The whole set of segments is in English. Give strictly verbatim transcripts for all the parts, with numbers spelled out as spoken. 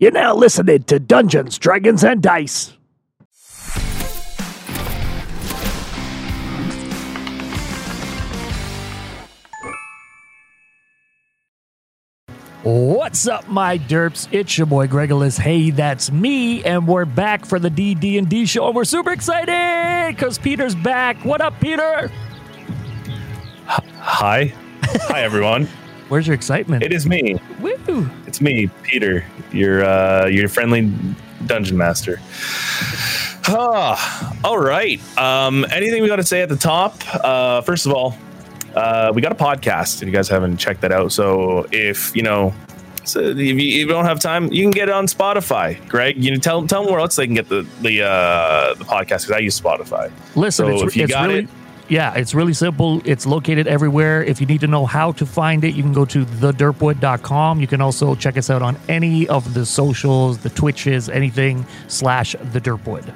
You're now listening to Dungeons, Dragons, and Dice. What's up, my derps? It's your boy Gregulus. Hey, that's me, and we're back for the D D and D show, and we're super excited because Peter's back. What up, Peter? Hi. Hi, everyone. Where's your excitement? It is me. Woo! It's me, Peter, your uh, your friendly dungeon master. Ah, all right. Um, anything we got to say at the top? Uh, first of all, uh, we got a podcast. If you guys haven't checked that out, so if you know, so if you, if you don't have time, you can get it on Spotify. Greg, you know, tell tell them where else they can get the the uh, the podcast because I use Spotify. Listen, so it's, if you it's got really- it. Yeah, it's really simple. It's located everywhere. If you need to know how to find it, you can go to the derp wood dot com. You can also check us out on any of the socials, the Twitches, anything, slash the Derpwood.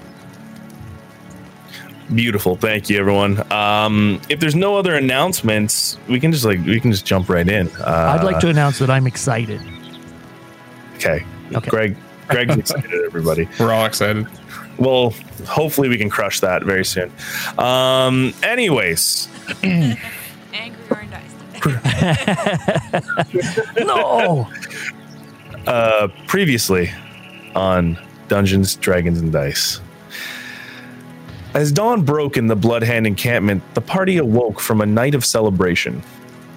Beautiful. Thank you, everyone. Um, if there's no other announcements, we can just like we can just jump right in. Uh, I'd like to announce that I'm excited. Okay. Okay. Greg, Greg's excited, everybody. We're all excited. Well, hopefully we can crush that very soon. Um, anyways. Angry Griorn dies. No. Uh, previously on Dungeons, Dragons, and Dice. As dawn broke in the Bloodhand encampment, the party awoke from a night of celebration.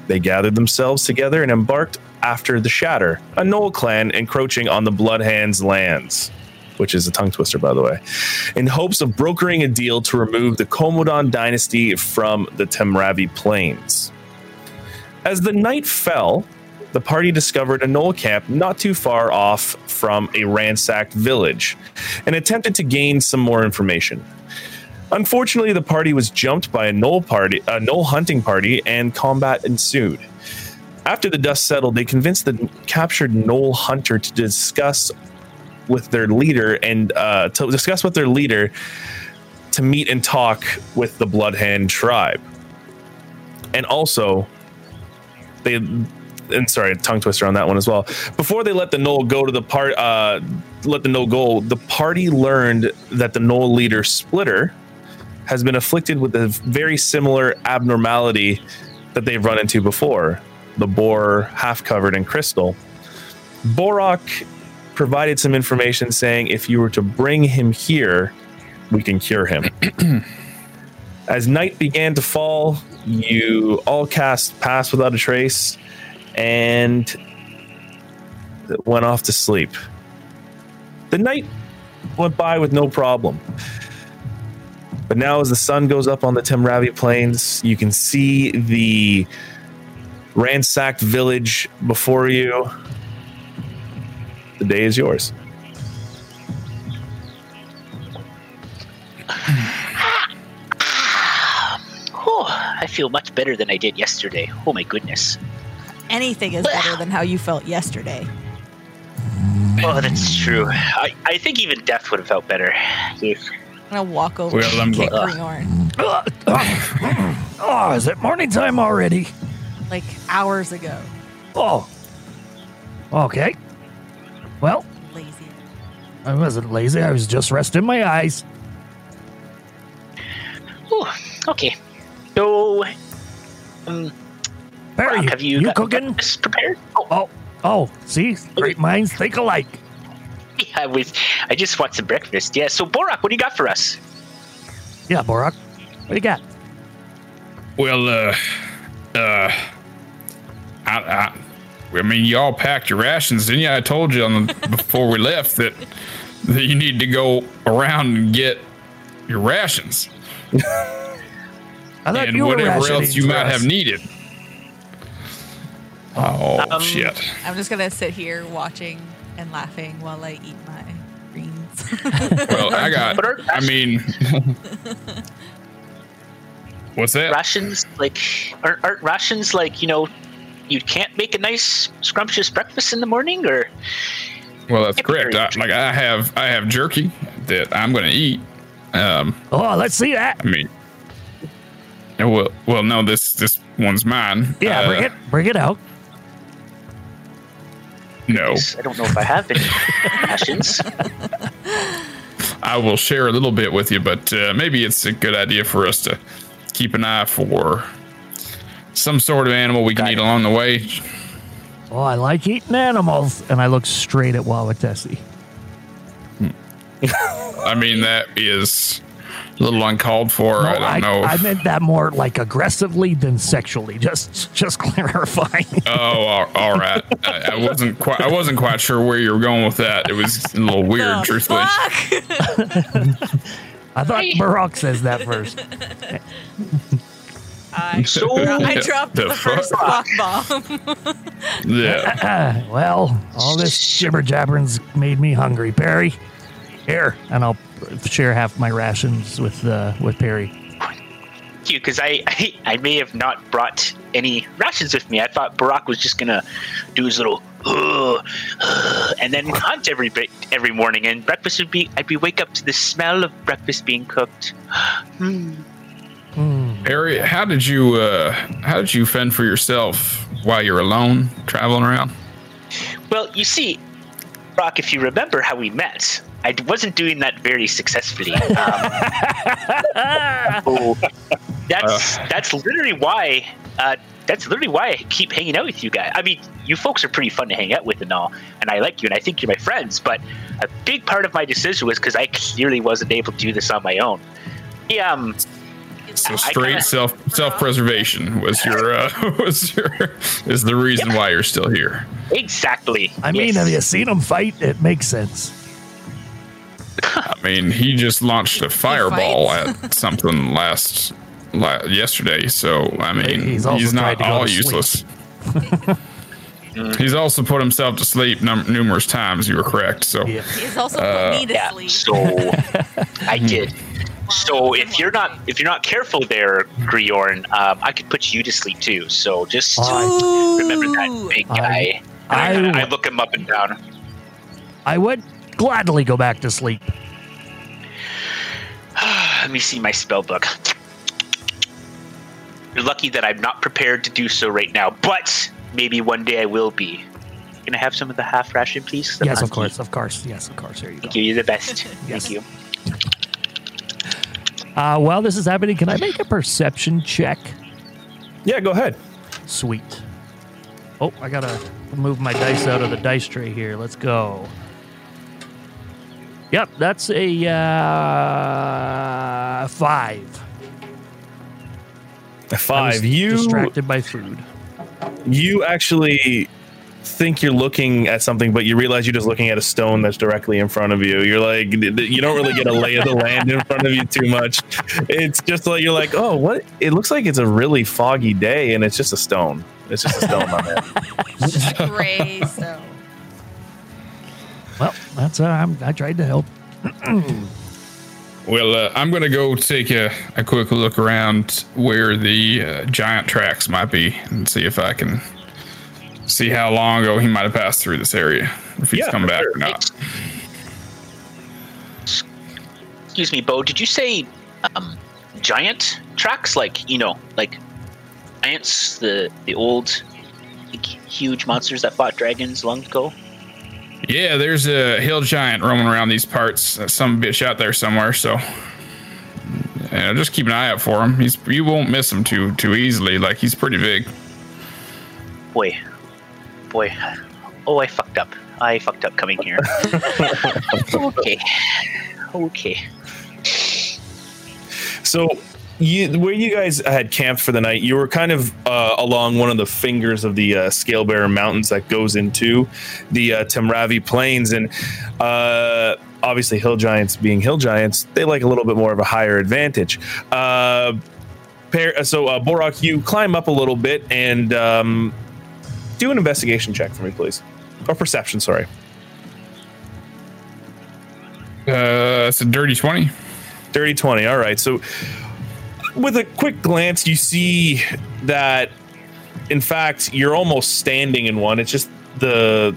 They gathered themselves together and embarked after the Shatter, a Gnoll clan encroaching on the Bloodhand's lands, which is a tongue twister, by the way, in hopes of brokering a deal to remove the Komodon dynasty from the Temravi plains. As the night fell, the party discovered a Gnoll camp not too far off from a ransacked village and attempted to gain some more information. Unfortunately, the party was jumped by a Gnoll party, a Gnoll hunting party, and combat ensued. After the dust settled, they convinced the captured Gnoll hunter to discuss with their leader and uh, to discuss with their leader to meet and talk with the Bloodhand tribe. And also they, and sorry, tongue twister on that one as well. Before they let the Gnoll go to the part, uh, let the Gnoll go, the party learned that the Gnoll leader Splitter has been afflicted with a very similar abnormality that they've run into before. The boar half covered in crystal. Borok provided some information saying if you were to bring him here, we can cure him. As night began to fall, you all cast Pass Without a Trace and went off to sleep. The night went by with no problem. But now as the sun goes up on the Temravi plains, you can see the ransacked village before you. The day is yours. Oh, I feel much better than I did yesterday. Oh my goodness. Anything is better than how you felt yesterday. Oh, that's true. I, I think even death would have felt better. Yes. I'm going to walk over well, and kick Griorn. Uh, uh, oh, is it morning time already? Like hours ago. Oh. Okay. Well, lazy. I wasn't lazy. I was just resting my eyes. Oh, okay. So, um, Perry, Brock, have you, you cooking? Prepared? Oh. oh, oh, see, great minds think alike. Yeah, I was. I just want some breakfast. Yeah. So, Borok, what do you got for us? Yeah, Borok, what do you got? Well, uh, uh, I. I I mean, y'all packed your rations, didn't you? I told you on the, before we left that that you need to go around and get your rations. I thought and you whatever were else you might us. have needed. Oh, um, shit. I'm just going to sit here watching and laughing while I eat my greens. Well, I got, I mean... What's that? Rations, like, aren't, aren't rations, like, you know... You can't make a nice scrumptious breakfast in the morning, or well, that's correct. I, like I have, I have jerky that I'm going to eat. Um, oh, let's see that. I mean, well, well, no, this this one's mine. Yeah, uh, bring it, bring it out. No. I don't know if I have any passions. I will share a little bit with you, but uh, maybe it's a good idea for us to keep an eye for some sort of animal we can Got eat it. along the way. Oh, I like eating animals. And I look straight at Wauwatessi. Hmm. I mean, that is a little uncalled for. No, I don't I, know. I meant that more like aggressively than sexually. Just, just clarifying. Oh, all, all right. I, I wasn't quite. I wasn't quite sure where you were going with that. It was a little weird, oh, truthfully. I thought Borok says that first. I, so, I dropped the, the first fuck bomb. Yeah. Uh, well, all this jibber jabbering's made me hungry, Perry. Here, and I'll share half my rations with uh, with Perry. Thank you, because I, I I may have not brought any rations with me. I thought Borok was just gonna do his little uh, uh, and then hunt every bit every morning, and breakfast would be I'd be wake up to the smell of breakfast being cooked. Hmm. Mm. Perry, how did you uh, how did you fend for yourself while you're alone traveling around? Well, you see, Borok, if you remember how we met, I wasn't doing that very successfully. Um, so that's uh. that's literally why uh, that's literally why I keep hanging out with you guys. I mean, you folks are pretty fun to hang out with and all, and I like you, and I think you're my friends. But a big part of my decision was because I clearly wasn't able to do this on my own. Yeah. Um, So straight kinda, self self preservation was your uh, was your is the reason yeah. why you're still here. Exactly. I yes. mean, have you seen him fight? It makes sense. I mean, he just launched a fireball at something last, last yesterday. So I mean, he's, he's not all useless. He's also put himself to sleep num- numerous times. You were correct. So yeah. he's also uh, put me to yeah, sleep. So I did. So if you're not if you're not careful there, Griorn, um, I could put you to sleep too. So just Ooh, remember that big guy. I, and I, I, I look him up and down. I would gladly go back to sleep. Let me see my spell book. You're lucky that I'm not prepared to do so right now, but maybe one day I will be. Can I have some of the half ration, please? The yes, monkey. of course, of course, yes, of course. Here you go. Thank you. You're the best. Yes. Thank you. Uh, while this is happening, can I make a perception check? Yeah, go ahead. Sweet. Oh, I gotta move my dice out of the dice tray here. Let's go. Yep, that's a uh, five. A five. You distracted by food. You actually think you're looking at something, but you realize you're just looking at a stone that's directly in front of you. You're like, you don't really get a lay of the land in front of you too much. It's just like, you're like, oh, what? It looks like it's a really foggy day, and it's just a stone. It's just a stone on it. Just a gray stone. Well, that's uh, I'm, I tried to help. Well, uh, I'm going to go take a, a quick look around where the uh, giant tracks might be and see if I can see how long ago he might have passed through this area, if he's yeah, come back sure. or not. Excuse me, Bo, did you say um, giant tracks? Like, you know, like giants, the, the old like, huge monsters that fought dragons long ago? Yeah, there's a hill giant roaming around these parts. Uh, some bitch out there somewhere, so you know, just keep an eye out for him. He's, you won't miss him too too easily. Like, he's pretty big. Boy, boy, oh, I fucked up. I fucked up coming here. okay, okay. So, you, where you guys had camped for the night, you were kind of uh, along one of the fingers of the uh, Scalebearer Mountains that goes into the uh, Temravi Plains, and uh, obviously hill giants being hill giants, they like a little bit more of a higher advantage. Uh, per- so, uh, Borok, you climb up a little bit and um, do an investigation check for me, please. Or perception, sorry. Uh, it's a dirty twenty. Dirty twenty, all right. So, with a quick glance, you see that, in fact, you're almost standing in one. It's just the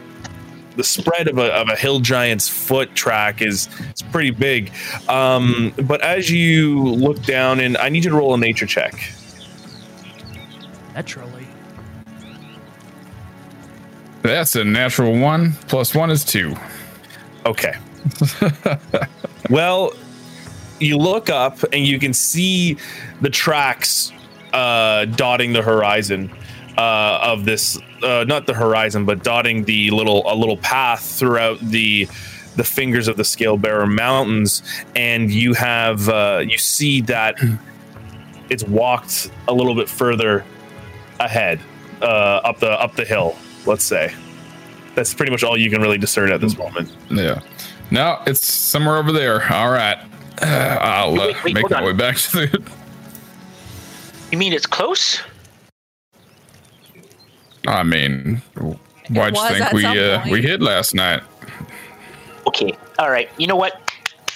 the spread of a, of a hill giant's foot track is it's pretty big. Um, but as you look down, and I need you to roll a nature check. Naturally. That's a natural one. Plus one is two. Okay. Well, you look up and you can see the tracks uh, dotting the horizon uh, of this, uh, not the horizon, but dotting the little a little path throughout the the fingers of the Scalebearer Mountains, and you have uh, you see that it's walked a little bit further ahead, uh, up the up the hill. Let's say that's pretty much all you can really discern at this moment. Yeah. No, it's somewhere over there. All right. Uh, I'll uh, wait, wait, make my on. way back to it. You mean it's close? I mean, why'd you think we uh, we hit last night? Okay. All right. You know what?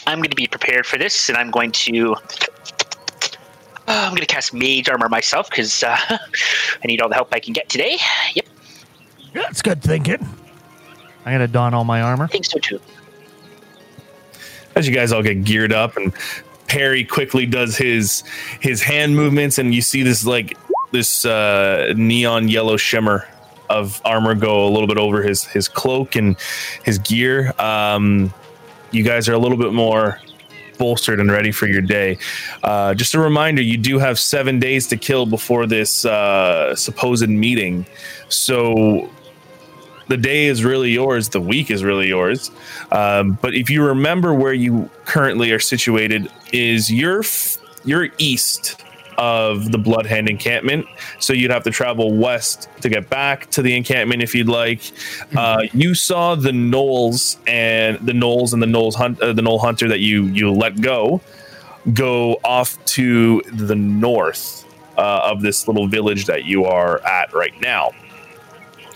I'm going to be prepared for this, and I'm going to uh, I'm going to cast Mage Armor myself because uh, I need all the help I can get today. Yep. That's good thinking. I got to don all my armor. I think so too. As you guys all get geared up, and Perry quickly does his his hand movements, and you see this like this uh, neon yellow shimmer of armor go a little bit over his his cloak and his gear. Um, you guys are a little bit more bolstered and ready for your day. Uh, just a reminder, you do have seven days to kill before this uh, supposed meeting, so. The day is really yours. The week is really yours. Um, but if you remember where you currently are situated, is you're f- you're east of the Bloodhand encampment. So you'd have to travel west to get back to the encampment if you'd like. Mm-hmm. Uh, you saw the Knolls and the Knolls and the Knolls hunt uh, the Gnoll hunter that you you let go go off to the north uh, of this little village that you are at right now.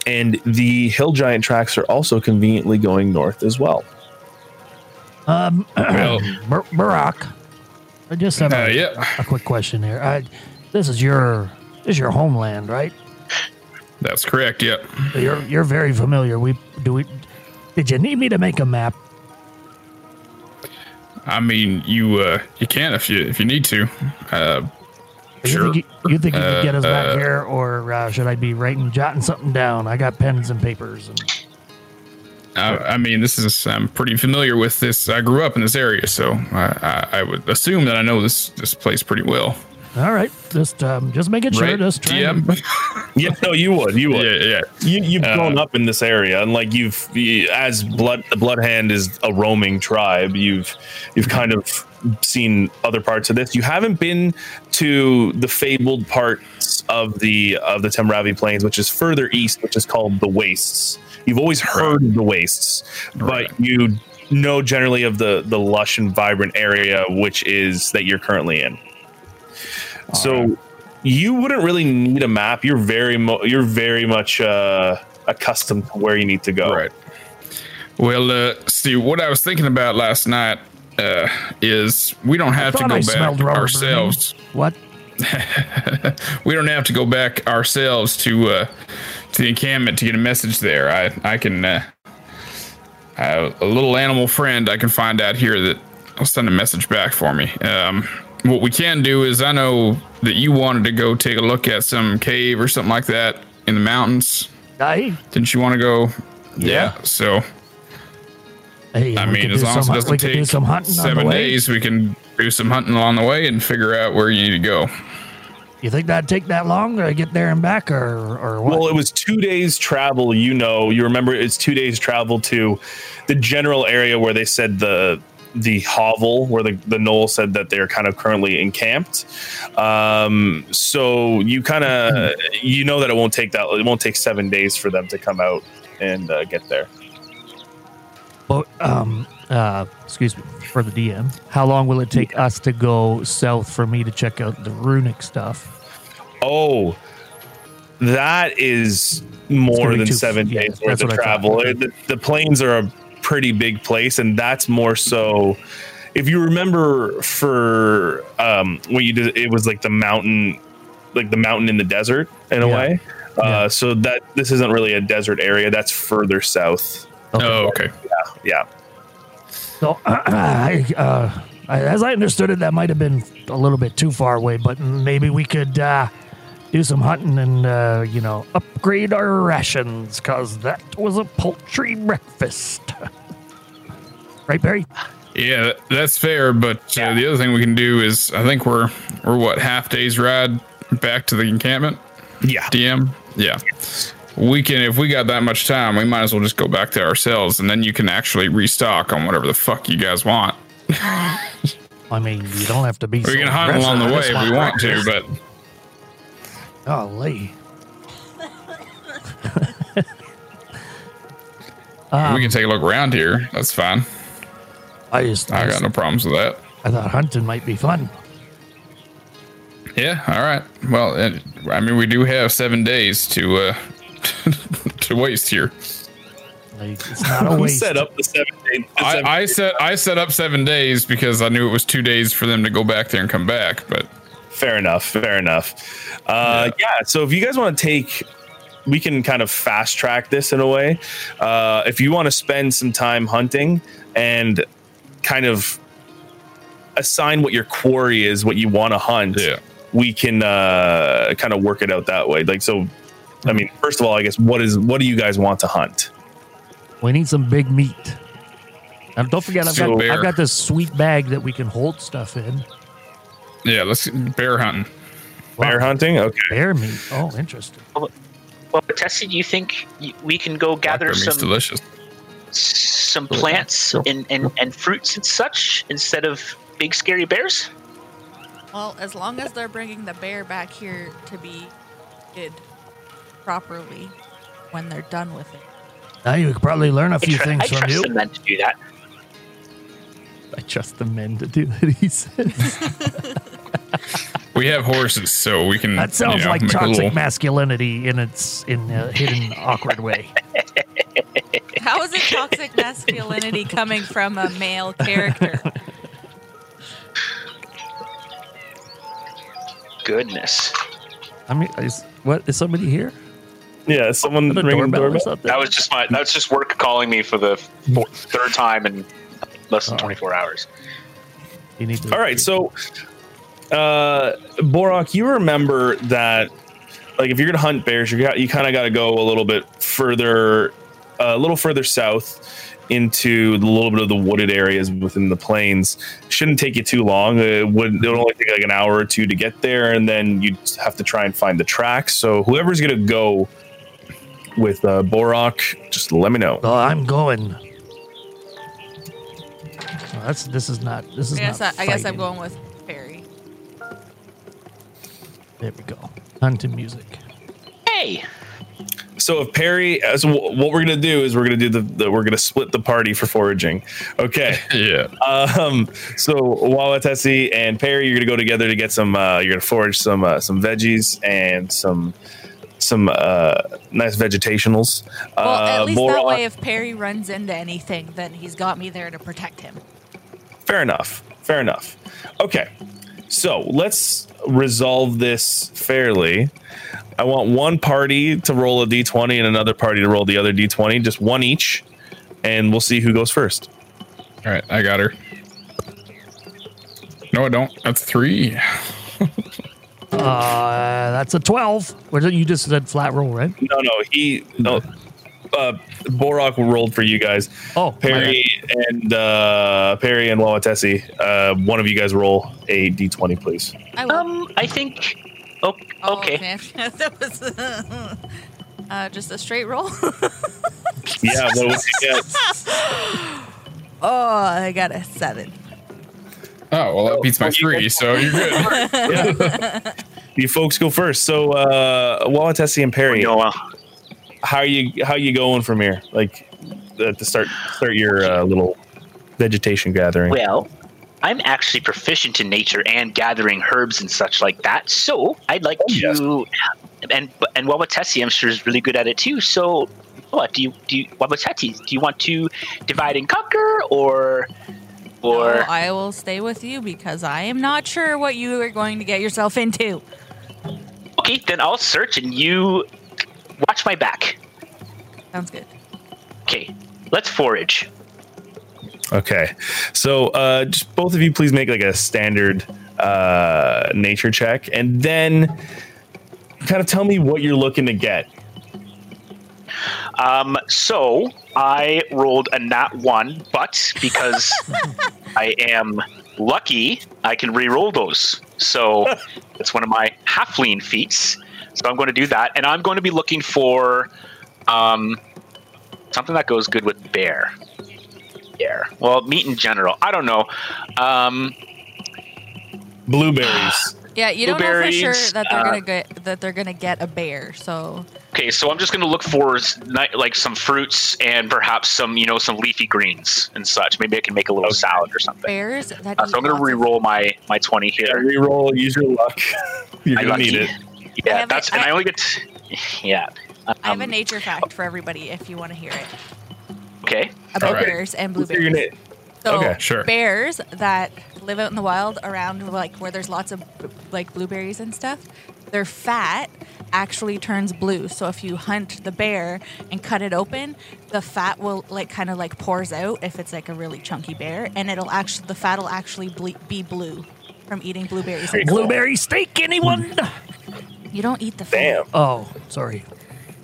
And the hill giant tracks are also conveniently going north as well. Um, well, Bar- Borok, I just have uh, a, yeah. a quick question here. I, this is your this is your homeland, right? That's correct. Yep. Yeah. You're you're very familiar. We do we? Did you need me to make a map? I mean, you uh, you can if you if you need to. Uh, You, sure. think you, you think you uh, could get us back uh, here, or uh, should I be writing, jotting something down? I got pens and papers. And... I, I mean, this is I'm pretty familiar with this. I grew up in this area, so I, I, I would assume that I know this this place pretty well. All right, just um, just making sure. Right? Just trying. Yeah. yeah, no, you would, you would. Yeah, yeah. You, you've uh, grown up in this area, and like you've you, as blood the Bloodhand is a roaming tribe. You've you've kind of. Seen other parts of this. You haven't been to the fabled parts of the of the Temravi plains, which is further east, which is called the Wastes. You've always heard of the Wastes, right. But you know generally of the the lush and vibrant area which is that you're currently in. All so right. You wouldn't really need a map. You're very mo- you're very much uh, accustomed to where you need to go. Right. Well, uh, see what I was thinking about last night. Uh, is we don't have to go I back ourselves. What? We don't have to go back ourselves to uh, to the encampment to get a message there. I I can uh, I, a little animal friend I can find out here that will send a message back for me. Um, what we can do is I know that you wanted to go take a look at some cave or something like that in the mountains. Aye. Didn't you want to go? Yeah. yeah so. Hey, I mean, as long as it doesn't take seven days, we can do some hunting along the way and figure out where you need to go. You think that'd take that long to get there and back, or, or what? Well, it was two days travel, you know. You remember it's two days travel to the general area where they said the the hovel, where the, the Gnoll said that they're kind of currently encamped. Um, so you kind of, you know that it won't take that, it won't take seven days for them to come out and uh, get there. But, um, uh, excuse me, for the D M, how long will it take us to go south for me to check out the runic stuff? Oh, that is more than two, seven yeah, days worth of travel. It, the, the plains are a pretty big place, and that's more so... If you remember for um, when you did, it was like the mountain, like the mountain in the desert, in yeah. a way. Uh, yeah. So that this isn't really a desert area. That's further south. Okay. Oh, okay. Yeah. yeah. So, uh, I, uh, I, as I understood it, that might have been a little bit too far away, but maybe we could uh, do some hunting and, uh, you know, upgrade our rations, because that was a paltry breakfast. Right, Perry? Yeah, that's fair, but yeah. Uh, the other thing we can do is, I think we're, we're what, half day's ride back to the encampment? Yeah. D M? Yeah. We can, if we got that much time, we might as well just go back to ourselves, and then you can actually restock on whatever the fuck you guys want. I mean, you don't have to be. We can hunt along the way if we want to, but. Golly. um, we can take a look around here. That's fine. I just. I got no problems with that. I thought hunting might be fun. Yeah. All right. Well, it, I mean, we do have seven days to uh, to waste here. It's not a waste. Set up the seven days, the seven I, I days. set I set up seven days because I knew it was two days for them to go back there and come back. But fair enough, fair enough. Uh, yeah. yeah. So if you guys want to take, we can kind of fast track this in a way. Uh, if you want to spend some time hunting and kind of assign what your quarry is, what you want to hunt, yeah. we can uh, kind of work it out that way. Like so, I mean, first of all, I guess what is what do you guys want to hunt? We need some big meat. And don't forget, I've so got bear. I've got this sweet bag that we can hold stuff in. Yeah, let's bear hunting. Well, bear hunting? Okay. Bear meat. Oh, interesting. Well, well Tessie, do you think we can go gather some delicious. some plants and, and, and fruits and such instead of big scary bears? Well, as long as they're bringing the bear back here to be did properly when they're done with it. Now you could probably learn a few I tr- things I from you. I trust the men to do that. I trust the men to do that, he says. We have horses, so we can... That sounds you know, like toxic little... masculinity in its in a hidden, awkward way. How is it toxic masculinity coming from a male character? Goodness. I mean, is, what, is somebody here? Yeah, someone ringing the doorbell. That was just my. That's just work calling me for the four, third time in less than twenty-four hours. You need to All right, so uh, Borok, you remember that, like, if you're gonna hunt bears, you got you kind of got to go a little bit further, uh, a little further south into a little bit of the wooded areas within the plains. Shouldn't take you too long. It would it would only take like an hour or two to get there, and then you would have to try and find the tracks. So whoever's gonna go with uh, Borok, just let me know. Oh, I'm going. Oh, that's this is not this is I guess not. I, I guess I'm going with Perry. There we go. Hunting music. Hey. So if Perry, uh, so w- what we're gonna do is we're gonna do the, the we're gonna split the party for foraging. Okay. yeah. Um. So Wauwatessi and Perry, you're gonna go together to get some. Uh, you're gonna forage some uh, some veggies and some. Some uh, nice vegetationals. Well, at least uh, that way, if Perry runs into anything, then he's got me there to protect him. Fair enough. Fair enough. Okay. So let's resolve this fairly. I want one party to roll a d twenty and another party to roll the other d twenty. Just one each. And we'll see who goes first. All right. I got her. No, I don't. That's three. Uh, that's a twelve. You just said flat roll, right? No, no, he no. Uh, Borok rolled for you guys. Oh, Perry and uh, Perry and Wauwatessi. Uh, one of you guys roll a d twenty, please. I um, I think. Oh, okay. Oh, that was uh, uh, just a straight roll. yeah, but what's he get? Oh, I got a seven. Oh, well, that beats my three, so you're good. yeah. You folks go first. So, uh, Wauwatessi and Perry, how are you how are you going from here? Like, uh, to start start your uh, little vegetation gathering. Well, I'm actually proficient in nature and gathering herbs and such like that. So, I'd like oh, to, yes. and and Wauwatessi, I'm sure, is really good at it too. So, what do you do? You, Wauwatessi, do you want to divide and conquer, or? Or no, I will stay with you because I am not sure what you are going to get yourself into. Okay, then I'll search and you watch my back. Sounds good. Okay, let's forage. Okay, so uh, just both of you please make like a standard uh, nature check. And then kind of tell me what you're looking to get. Um, so I rolled a nat one, but because I am lucky, I can re-roll those. So that's one of my halfling feats. So I'm going to do that, and I'm going to be looking for um, something that goes good with bear. Bear. Well, meat in general. I don't know. Um, Blueberries. Yeah, you don't know for sure that they're uh, gonna get that they're gonna get a bear. So okay, so I'm just gonna look for like some fruits and perhaps some you know some leafy greens and such. Maybe I can make a little salad or something. Bears. That uh, so I'm gonna re-roll my my twenty here. Yeah, re-roll. Use your luck. You're gonna need it. Yeah, that's a, and I, I only get. T- yeah. Um, I have a nature fact for everybody if you want to hear it. Okay. About right. Bears and blueberries. So okay, sure. Bears that live out in the wild around like where there's lots of like blueberries and stuff, their fat actually turns blue. So if you hunt the bear and cut it open, the fat will like kind of like pours out if it's like a really chunky bear, and it'll actually the fat will actually ble- be blue from eating blueberries. Hey, blueberry steak, anyone? You don't eat the fat. Damn. Oh, sorry.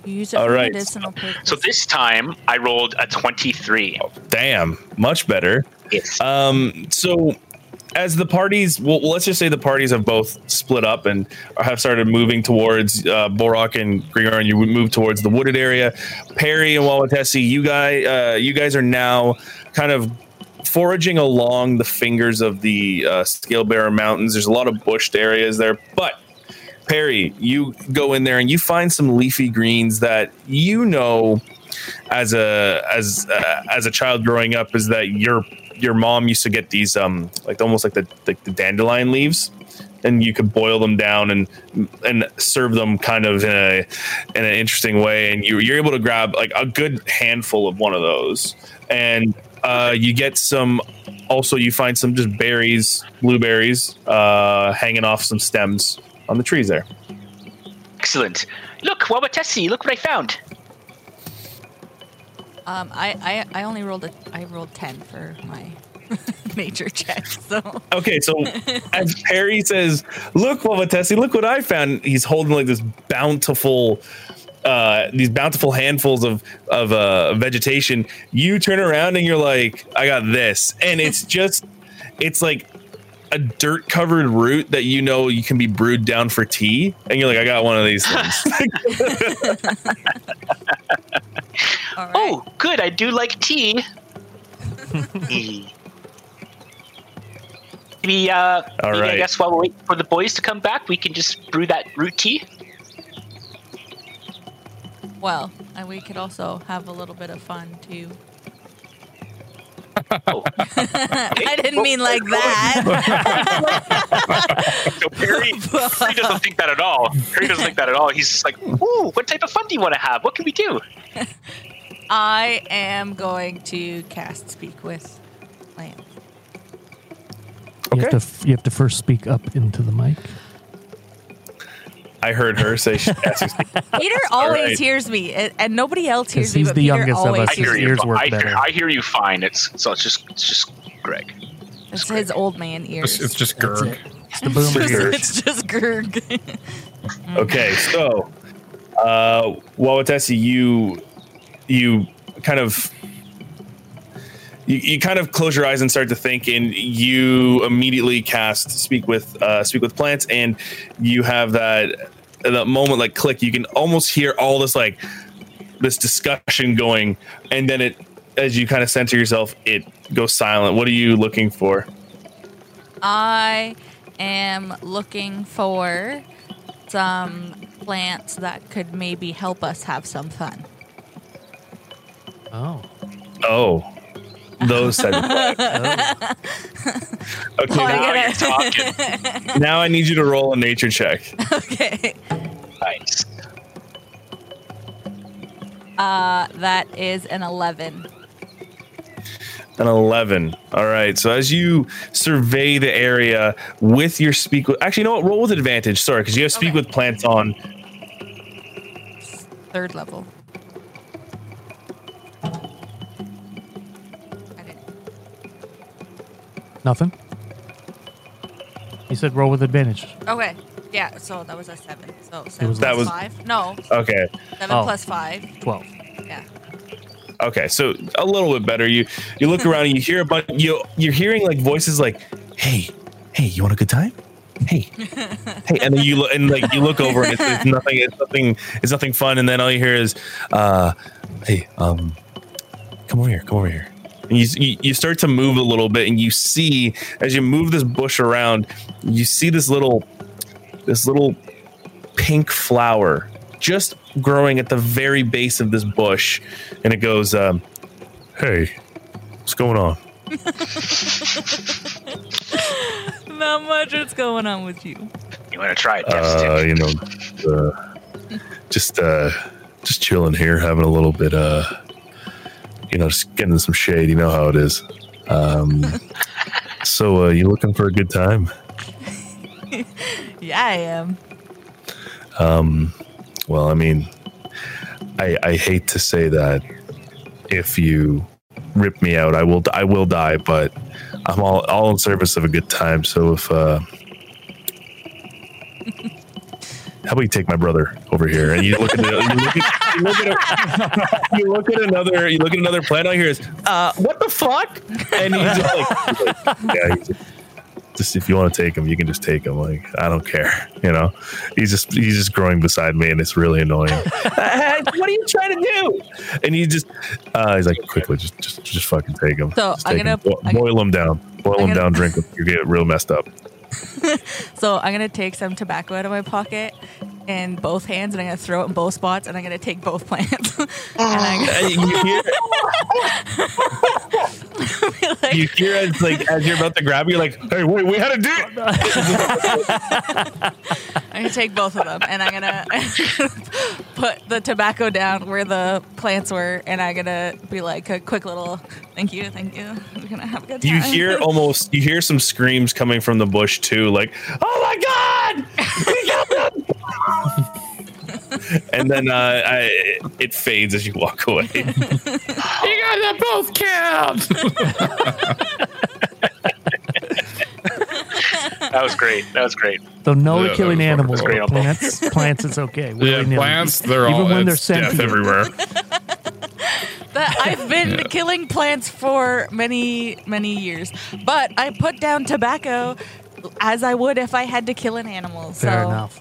You use it All right. medicinal purposes. So this time I rolled a twenty-three. Oh, damn, much better. Yes. Um. So as the parties, well, let's just say the parties have both split up and have started moving towards uh, Borok and Griorn. You would move towards the wooded area. Perry and Wauwatessi, you guys, uh, you guys are now kind of foraging along the fingers of the uh, Scalebearer Mountains. There's a lot of bushed areas there, but Perry, you go in there and you find some leafy greens that you know, as a as uh, as a child growing up, is that your your mom used to get these um like almost like the like the dandelion leaves, and you could boil them down and and serve them kind of in a in an interesting way, and you you're able to grab like a good handful of one of those, and uh, you get some. Also, you find some just berries, blueberries, uh, hanging off some stems on the trees there. Excellent. Look, Wauwatessi, look what I found. Um, I, I, I only rolled a I rolled ten for my nature check. So okay, so as Perry says, "Look, Wauwatessi, look what I found." He's holding like this bountiful, uh, these bountiful handfuls of of uh, vegetation. You turn around and you're like, "I got this," and it's just, it's like a dirt covered root that you know you can be brewed down for tea, and you're like, I got one of these things. Right. Oh, good. I do like tea. Maybe, uh, All maybe right. I guess while we're waiting for the boys to come back, we can just brew that root tea. Well, and we could also have a little bit of fun too. Oh. I didn't mean like that. So Perry, Perry doesn't think that at all. Perry doesn't think that at all. He's just like, ooh, what type of fun do you want to have? What can we do? I am going to cast Speak with Plants. Okay. You have to, you have to first speak up into the mic. I heard her say she Peter always right. hears me, and nobody else hears he's me. He's the Peter youngest of us. I hear, you, I, hear, I hear you fine. It's so it's just it's just Greg. It's, it's Greg. His old man ears. It's, it's just Gerg. It. It's the boomer ears. It's just Gerg. Okay, so uh, Wauwatessi, you you kind of you, you kind of close your eyes and start to think, and you immediately cast Speak with uh, Speak with Plants, and you have that. The moment like click, you can almost hear all this like this discussion going, and then it as you kind of center yourself, it goes silent. What are you looking for? I am looking for some plants that could maybe help us have some fun. Oh. Oh. Those said. Oh. Okay, well, now you're talking. Now I need you to roll a nature check. Okay. Nice. Uh, that is an eleven. An eleven. All right. So as you survey the area with your speak, with, actually, you know what? Roll with advantage. Sorry, because you have speak okay. with plants on third level. Nothing. He said roll with advantage. Okay. Yeah, so that was a seven. So seven was plus was, five? No. Okay. Seven oh. plus five. Twelve. Yeah. Okay, so a little bit better. You you look around and you hear a bunch. You you're hearing like voices like, "Hey, hey, you want a good time? Hey, hey!" And then you look and like you look over and it's, it's nothing. It's nothing. It's nothing fun. And then all you hear is, uh, "Hey, um, come over here. Come over here." And you you start to move a little bit, and you see as you move this bush around, you see this little this little pink flower just growing at the very base of this bush, and it goes, um, "Hey, what's going on?" Not much. What's going on with you? You want to try it? Uh, you know, uh, just uh, just chilling here, having a little bit, uh, you know, just getting some shade. You know how it is. Um, so, uh, you looking for a good time? Yeah, I am. Um, well, I mean, I I hate to say that. If you rip me out, I will I will die. But I'm all all in service of a good time. So if uh, how about you take my brother over here? And you look at the, you look at, you look at, a, you look at another you look at another planet. All you hear is, uh, "What the fuck?" And he's like, he's like yeah. He's like, just if you want to take him, you can just take him. Like, I don't care, you know. He's just he's just growing beside me, and it's really annoying. What are you trying to do? And he just uh, he's like, quickly, just just just fucking take him. So I'm gonna him. Bo- I'm boil gonna, him down, boil I'm him gonna, down, drink him. You get real messed up. So I'm gonna take some tobacco out of my pocket in both hands, and I'm gonna throw it in both spots, and I'm gonna take both plants. And I like, you hear as like as you're about to grab, you're like, "Hey, wait, we had a dick." I'm gonna take both of them, and I'm gonna, I'm gonna put the tobacco down where the plants were, and I'm gonna be like a quick little thank you, thank you. We're gonna have a good time. You hear almost you hear some screams coming from the bush too, like, "Oh my god, we got them!" And then uh, I, it fades as you walk away. You guys are both killed. That was great. That was great. So no yeah, killing animals. Plants, plants, it's okay. Yeah, plants, they're all, even when they're sentient, death everywhere. That I've been yeah. killing plants for many, many years, but I put down tobacco as I would if I had to kill an animal. So. Fair enough.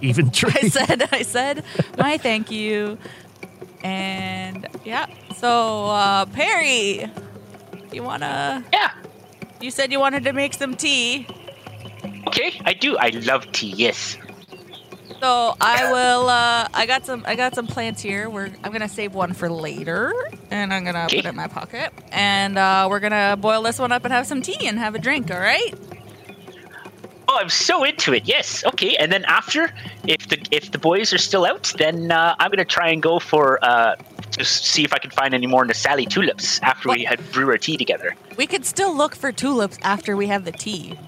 Even trade. I said, I said my thank you. And yeah, so uh, Perry, you want to? Yeah. You said you wanted to make some tea. Okay, I do. I love tea, yes. So I will, uh, I got some I got some plants here. We're, I'm going to save one for later, and I'm going to put it in my pocket. And uh, we're going to boil this one up and have some tea and have a drink, all right? Oh, I'm so into it. Yes. Okay. And then after, if the if the boys are still out, then uh, I'm gonna try and go for uh, just see if I can find any more Nasali tulips after what? we had brew our tea together. We could still look for tulips after we have the tea.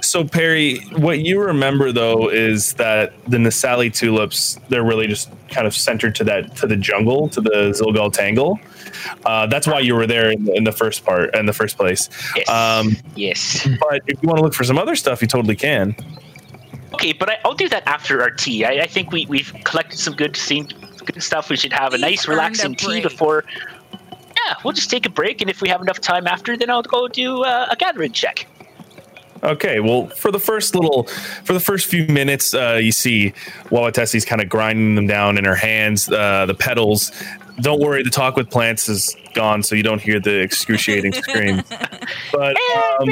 So Perry, what you remember though is that the Nasali tulips, they're really just kind of centered to that to the jungle, to the Zilgall tangle. Uh, that's why you were there in the, in the first part, in the first place. Yes. Um, yes. But if you want to look for some other stuff, you totally can. Okay, but I, I'll do that after our tea. I, I think we, we've collected some good, theme, good stuff. We should have we a nice, relaxing tea before. Yeah, we'll just take a break, and if we have enough time after, then I'll go do uh, a gathering check. Okay, well, for the first little, for the first few minutes, uh, you see Wauwatessi's kind of grinding them down in her hands, uh, the petals. Don't worry, the talk with plants is gone, so you don't hear the excruciating scream. But um,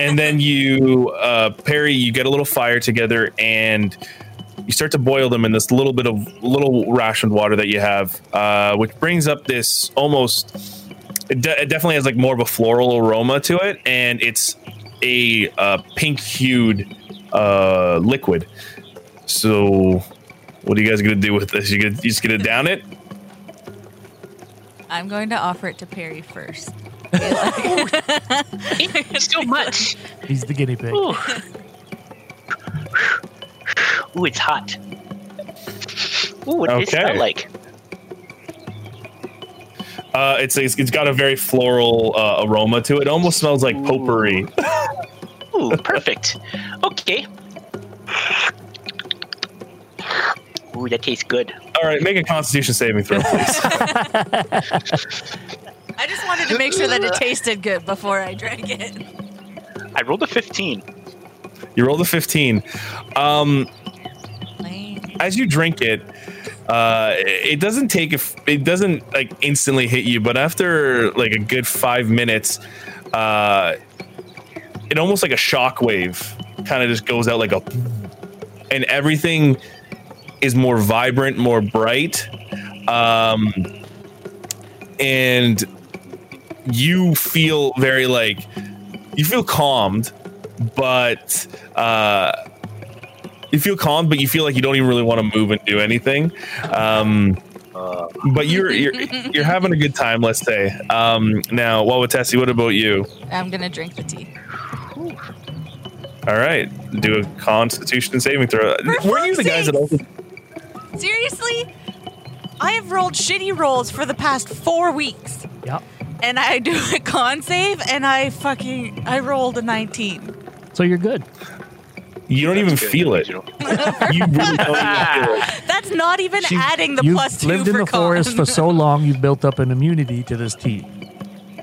and then you, uh, Perry, you get a little fire together, and you start to boil them in this little bit of little rationed water that you have, uh, which brings up this almost. It, de- it definitely has like more of a floral aroma to it, and it's a uh, pink-hued uh, liquid. So, what are you guys gonna do with this? You gonna, you just gonna down it? I'm going to offer it to Perry first. It's so much. He's the guinea pig. Ooh, Ooh it's hot. Ooh, what does okay. it smell like? Uh, it's, it's it's got a very floral uh, aroma to it. It almost smells like Ooh. potpourri. Ooh, perfect. Okay. Ooh, that tastes good. All right, make a Constitution saving throw, please. I just wanted to make sure that it tasted good before I drank it. I rolled a fifteen. You rolled a fifteen. Um, as you drink it, uh, it doesn't take a f- it doesn't like instantly hit you, but after like a good five minutes, uh, it almost like a shockwave kind of just goes out like a, and everything is more vibrant, more bright, um, and you feel very like you feel calmed, but uh, you feel calmed, but you feel like you don't even really want to move and do anything. Um, but you're you're you're having a good time, let's say. Um, now, Wauwatessi, what about you? I'm gonna drink the tea. Ooh. All right, do a Constitution saving throw. For Were you the guys that also? Seriously? I have rolled shitty rolls for the past four weeks. Yep. And I do a con save, and I fucking, I rolled a nineteen. So you're good. You don't That's even good. feel it. You really don't even feel it. That's not even she, adding the plus two for con. You've lived in the forest for so long, you've built up an immunity to this tea.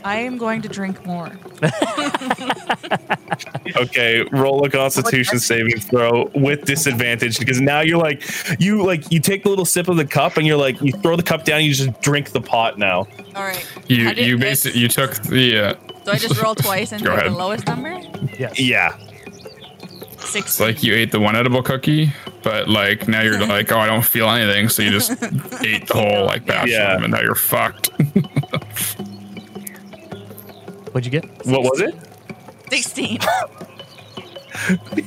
I am going to drink more. Okay, roll a Constitution saving throw with disadvantage because now you're like, you like you take the little sip of the cup and you're like, you throw the cup down, and you just drink the pot now. All right. You you basically you took the. Uh, so I just roll twice and take the lowest number. Yes. Yeah. Six. It's like you ate the one edible cookie, but like now you're like, oh, I don't feel anything, so you just ate the whole like bathroom, yeah. And now you're fucked. What'd you get? sixteen. What was it? sixteen.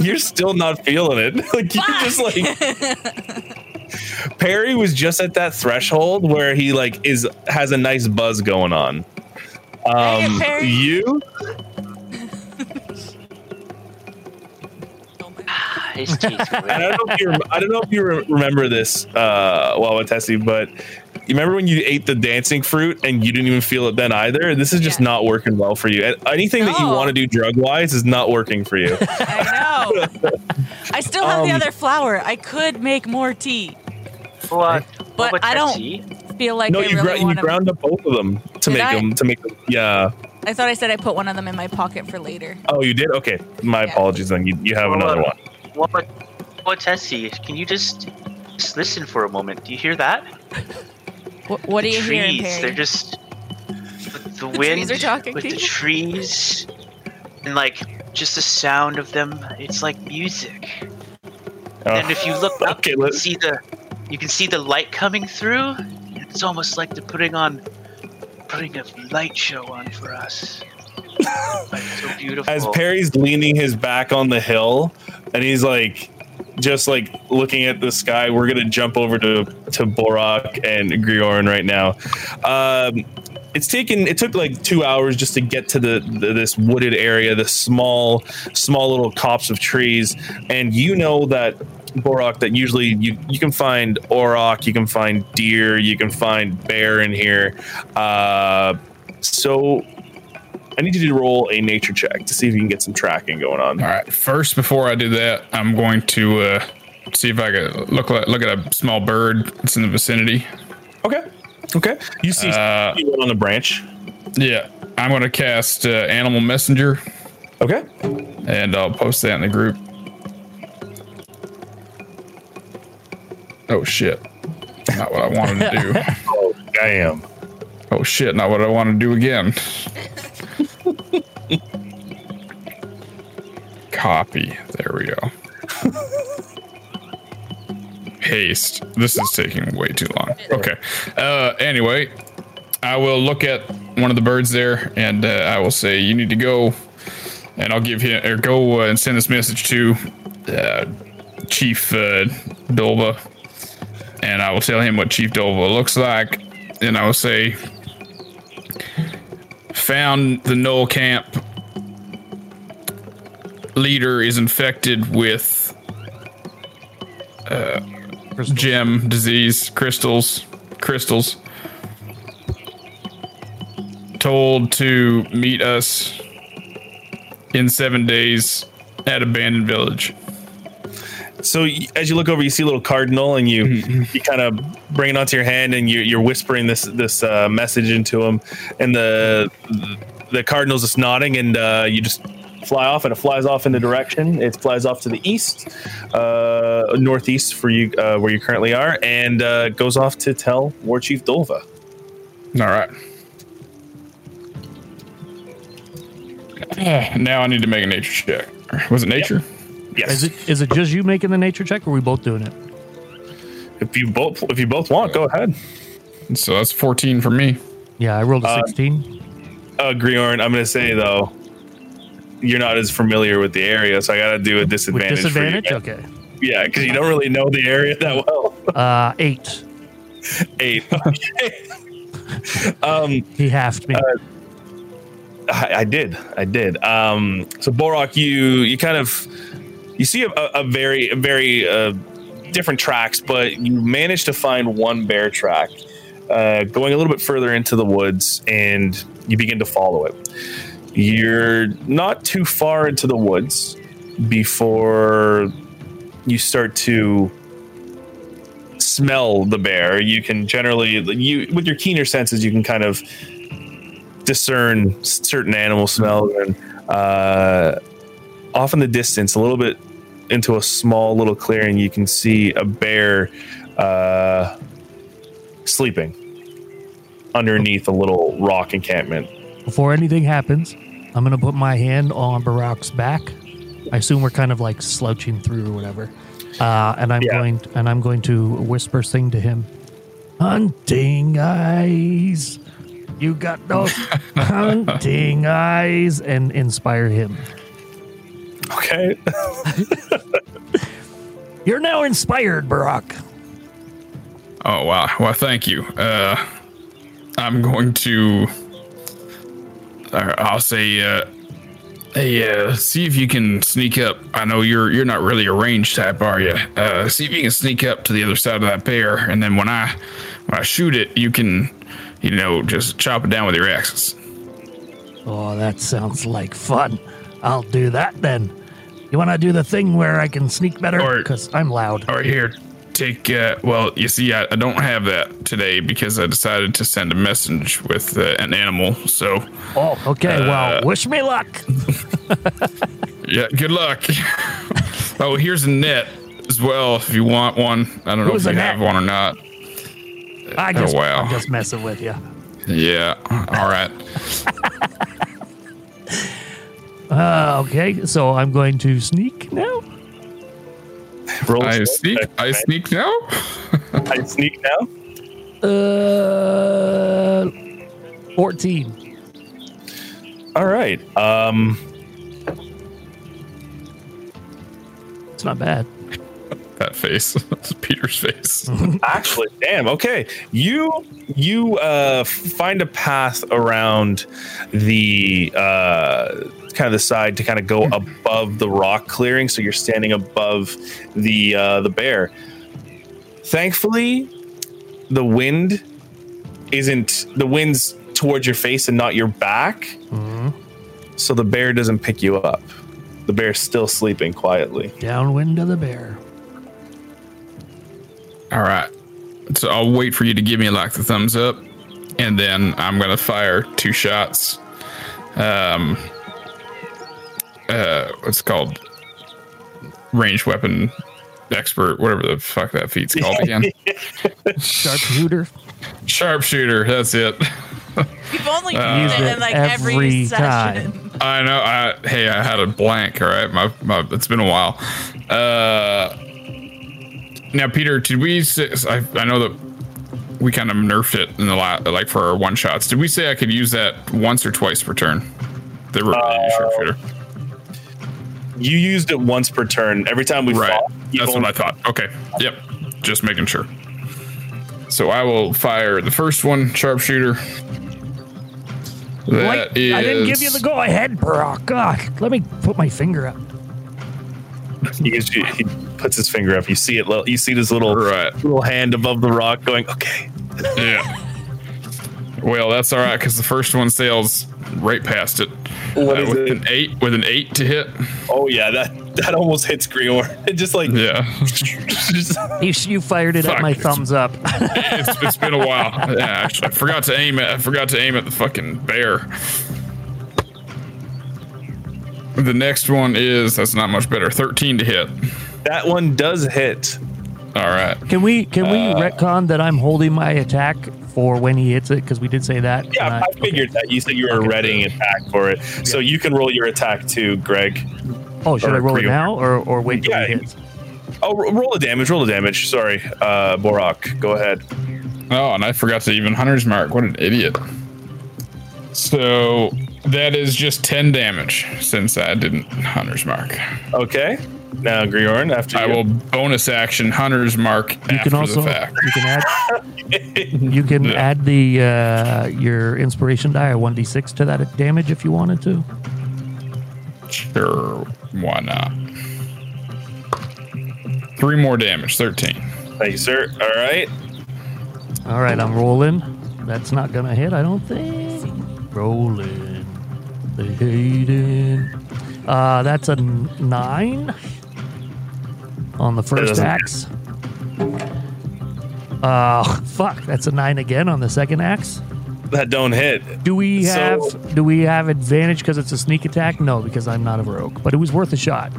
You're still not feeling it. Like you're just like Perry was just at that threshold where he like is has a nice buzz going on. Um hey, Perry. You And I don't know if you rem- I don't know if you re- remember this, uh, Wauwatessi, but you remember when you ate the dancing fruit and you didn't even feel it then either? This is just yeah. not working well for you. Anything no. that you want to do drug-wise is not working for you. I know. I still have um, the other flower. I could make more tea. What? But what I don't tea? feel like no, I you really gr- want to. No, you ground up both of them to Did make I? them. To make them, yeah. I thought I said I put one of them in my pocket for later. Oh, you did? Okay. My yeah. apologies then. You, you have well, another one. What, what, Tessie? Can you just, just listen for a moment? Do you hear that? What, what are you trees, hearing, Perry? They're just with the, the wind, are talking with to the you? trees, and like just the sound of them. It's like music. Oh. And if you look up, okay, you can see the you can see the light coming through. It's almost like they're putting on putting a light show on for us. So beautiful. As Perry's leaning his back on the hill, and he's like, just like looking at the sky. We're gonna jump over to to Borok and Griorn right now. Um, it's taken. It took like two hours just to get to the, the this wooded area, the small small little copse of trees, and you know that. Borok, that usually you, you can find auroch, you can find deer, you can find bear in here. Uh, so I need you to roll a nature check to see if you can get some tracking going on. All right. First, before I do that, I'm going to uh, see if I can look look at a small bird that's in the vicinity. Okay. Okay. You see uh, one on the branch. Yeah. I'm going to cast uh, Animal Messenger. Okay. And I'll post that in the group. Oh, shit. Not what I wanted to do. Oh, damn. Oh, shit. Not what I want to do again. Copy. There we go. Haste. This is taking way too long. Okay. Uh, anyway, I will look at one of the birds there, and uh, I will say, you need to go, and I'll give him, or go uh, and send this message to uh, Chief uh, Dolva. And I will tell him what Chief Dolva looks like. And I will say, found the Gnoll camp. Leader is infected with uh, gem disease, crystals, crystals. Told to meet us in seven days at abandoned village. so you, as you look over, you see a little cardinal, and you mm-hmm. you kind of bring it onto your hand, and you, you're whispering this this uh, message into him, and the the cardinal's just nodding, and uh, you just fly off, and it flies off in the direction. It flies off to the east, uh, northeast for you, uh, where you currently are, and uh, goes off to tell War Chief Dolva. All right. Now I need to make a nature check. Was it nature? Yep. Yes. Is it is it just you making the nature check, or are we both doing it? If you both if you both want, go ahead. So that's fourteen for me. Yeah, I rolled a sixteen. Uh, uh Griorn, I'm gonna say though, you're not as familiar with the area, so I gotta do a disadvantage. With disadvantage? For you. Okay. Yeah, because you don't really know the area that well. uh eight. Eight. Okay. um He halved me. Uh, I, I did. I did. Um, so Borok, you you kind of you see a, a very a very uh, different tracks, but you manage to find one bear track uh, going a little bit further into the woods, and you begin to follow it. You're not too far into the woods before you start to smell the bear. You can generally you with your keener senses you can kind of discern certain animal smells, and uh, off in the distance, a little bit into a small little clearing, you can see a bear uh, sleeping underneath a little rock encampment. Before anything happens, I'm gonna put my hand on Borok's back. I assume we're kind of like slouching through or whatever, uh, and I'm yeah. going to, and I'm going to whisper thing to him. Hunting eyes. You got those hunting eyes, and inspire him. Okay. You're now inspired, Borok. Oh, wow. Well, thank you. Uh, I'm going to... Uh, I'll say, uh, hey, uh, see if you can sneak up. I know you're you're not really a range type, are you? Uh, see if you can sneak up to the other side of that bear, and then when I, when I shoot it, you can... You know, just chop it down with your axes. Oh, that sounds like fun. I'll do that then. You want to do the thing where I can sneak better? Because I'm loud. All right, here. Take, uh, well, you see, I, I don't have that today because I decided to send a message with uh, an animal, so. Oh, okay. Uh, well, wish me luck. Yeah, good luck. Oh, here's a net as well if you want one. I don't Who's know if you have one or not. I just, oh, wow. I'm just messing with you. Yeah. All right. uh, okay. So I'm going to sneak now. Roll I sneak. I sneak now. I sneak now. Uh, fourteen. All right. Um, it's not bad. That face. That's Peter's face. Actually, damn. Okay. You you uh, find a path around the uh, kind of the side to kind of go above the rock clearing. So you're standing above the uh, the bear. Thankfully, the wind isn't the wind's towards your face and not your back. Mm-hmm. So the bear doesn't pick you up. The bear's still sleeping quietly. Downwind of the bear. All right, so I'll wait for you to give me like the thumbs up, and then I'm gonna fire two shots. Um, uh, what's it called? Ranged weapon expert, whatever the fuck that feat's called again. Sharpshooter. Sharpshooter. That's it. You've only uh, used it in like every, every session. Time. I know. I hey, I had a blank. All right, my my. It's been a while. Uh. Now, Peter, did we say, I, I know that we kind of nerfed it in the lot, like for our one shots. Did we say I could use that once or twice per turn? The uh, sharpshooter. You used it once per turn. Every time we right. fought. That's what I thought. Okay. Yep. Just making sure. So I will fire the first one, sharpshooter. That Wait, is... I didn't give you the go ahead, Borok. God, let me put my finger up. He, he puts his finger up. You see it. You see this little right. little hand above the rock going, okay. Yeah. Well, that's all right because the first one sails right past it. What uh, is with it? An eight with an eight to hit. Oh yeah, that that almost hits Griorn. It just like yeah. you, you fired it Fuck. at my thumbs up. it's, it's been a while. Yeah, actually, I forgot to aim at. I forgot to aim at the fucking bear. The next one is that's not much better. thirteen to hit. That one does hit. All right. Can we can we uh, retcon that I'm holding my attack for when he hits it? Because we did say that. Yeah, I, I figured okay. that. You said you were okay. readying attack for it. Yeah. So you can roll your attack too, Greg. Oh, should I roll it now or, or wait till yeah. he hits? Oh, roll the damage. Roll the damage. Sorry, uh, Borok. Go ahead. Oh, and I forgot to even Hunter's Mark. What an idiot. So that is just ten damage since I didn't Hunter's Mark. Okay. Now, Griorn, after I you. will bonus action Hunter's Mark you after can also, the fact. You can add, you can yeah. add the uh, your inspiration die, or one d six to that damage if you wanted to. Sure, why not? Three more damage, thirteen. Thank you, sir. All right. All right, I'm rolling. That's not going to hit, I don't think. Rolling. They hate it. Uh, that's a nine. On the first axe. Uh, fuck. That's a nine again on the second axe. That don't hit. Do we have so, do we have advantage because it's a sneak attack? No, because I'm not a rogue. But it was worth a shot.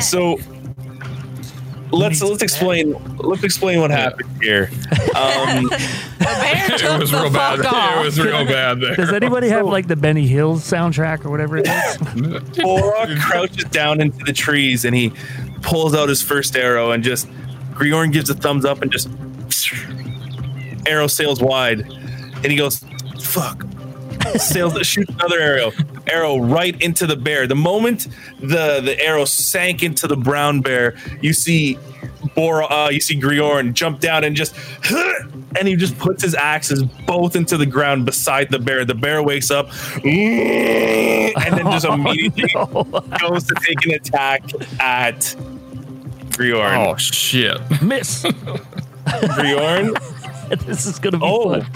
So let's let's explain let's explain what happened here. Um, it was real bad. It was real bad there. Does anybody have like the Benny Hill soundtrack or whatever it is? Borok crouches down into the trees and he pulls out his first arrow and just Griorn gives a thumbs up and just arrow sails wide and he goes fuck sails shoots another arrow arrow right into the bear. The moment the the arrow sank into the brown bear, you see Bora uh, you see Griorn jump down and just and he just puts his axes both into the ground beside the bear. The bear wakes up and then just immediately oh, no. goes to take an attack at Griorn. Oh shit. Miss. Griorn. This is gonna be oh. fun.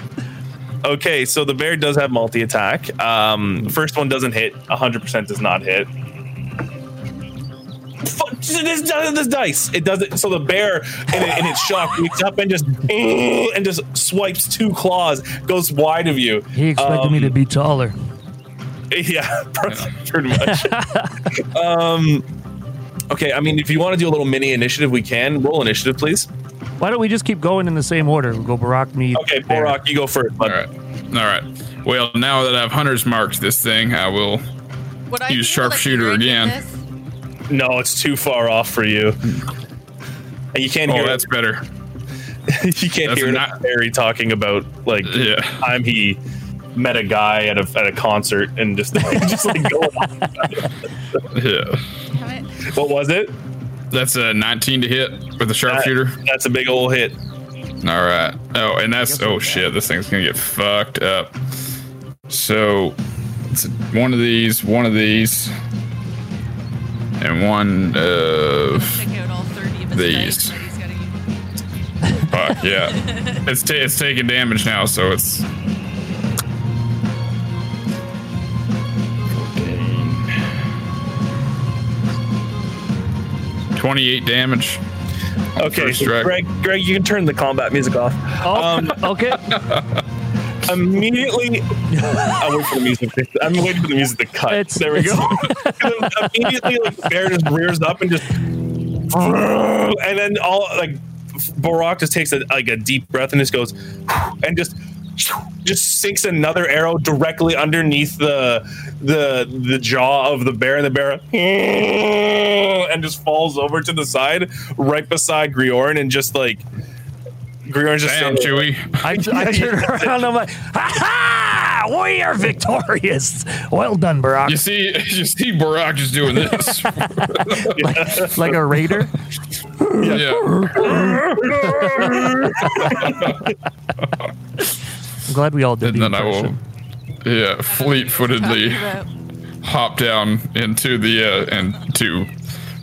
Okay, so the bear does have multi-attack. Um, first one doesn't hit. one hundred percent does not hit. Fuck this, this dice. It doesn't. So the bear, in, in its shock, wakes up and just and just swipes two claws, goes wide of you. He expected um, me to be taller. Yeah, pretty much. um, okay, I mean, if you want to do a little mini initiative, we can. Roll initiative, please. Why don't we just keep going in the same order? We'll go Borok, me. Okay, Borok, you go first. All right. All right. Well, now that I've Hunter's Marked this thing, I will Would use I Sharpshooter like again. No, it's too far off for you. And you can't oh, hear. Oh, that's it. Better. You can't that's hear not Perry talking about like yeah. I'm he met a guy at a at a concert and just just like go on. Yeah. Damn it. What was it? That's a nineteen to hit with a sharpshooter. That, that's a big old hit. All right. Oh, and that's oh shit. This thing's gonna get fucked up. So it's one of these, one of these, and one of these. Fuck yeah. It's t- it's taking damage now, so it's. twenty-eight damage. Okay, so Greg, Greg, you can turn the combat music off. Oh, um, okay. Immediately, I'm waiting for the music. To, I'm waiting for the music to cut. It's, there we it's, go. Immediately, like, the bear just rears up and just, and then all like Borok just takes a, like a deep breath and just goes, and just. just sinks another arrow directly underneath the the the jaw of the bear, and the bear and just falls over to the side right beside Griorn, and just like Griorn's just damn Chewy. I, I turn around, I'm like, ha ha, we are victorious. Well done, Borok. You see, you see Borok just doing this like, like a raider. Yeah. I'm glad we all did. And then I will, yeah, fleet-footedly hop down into the uh, and to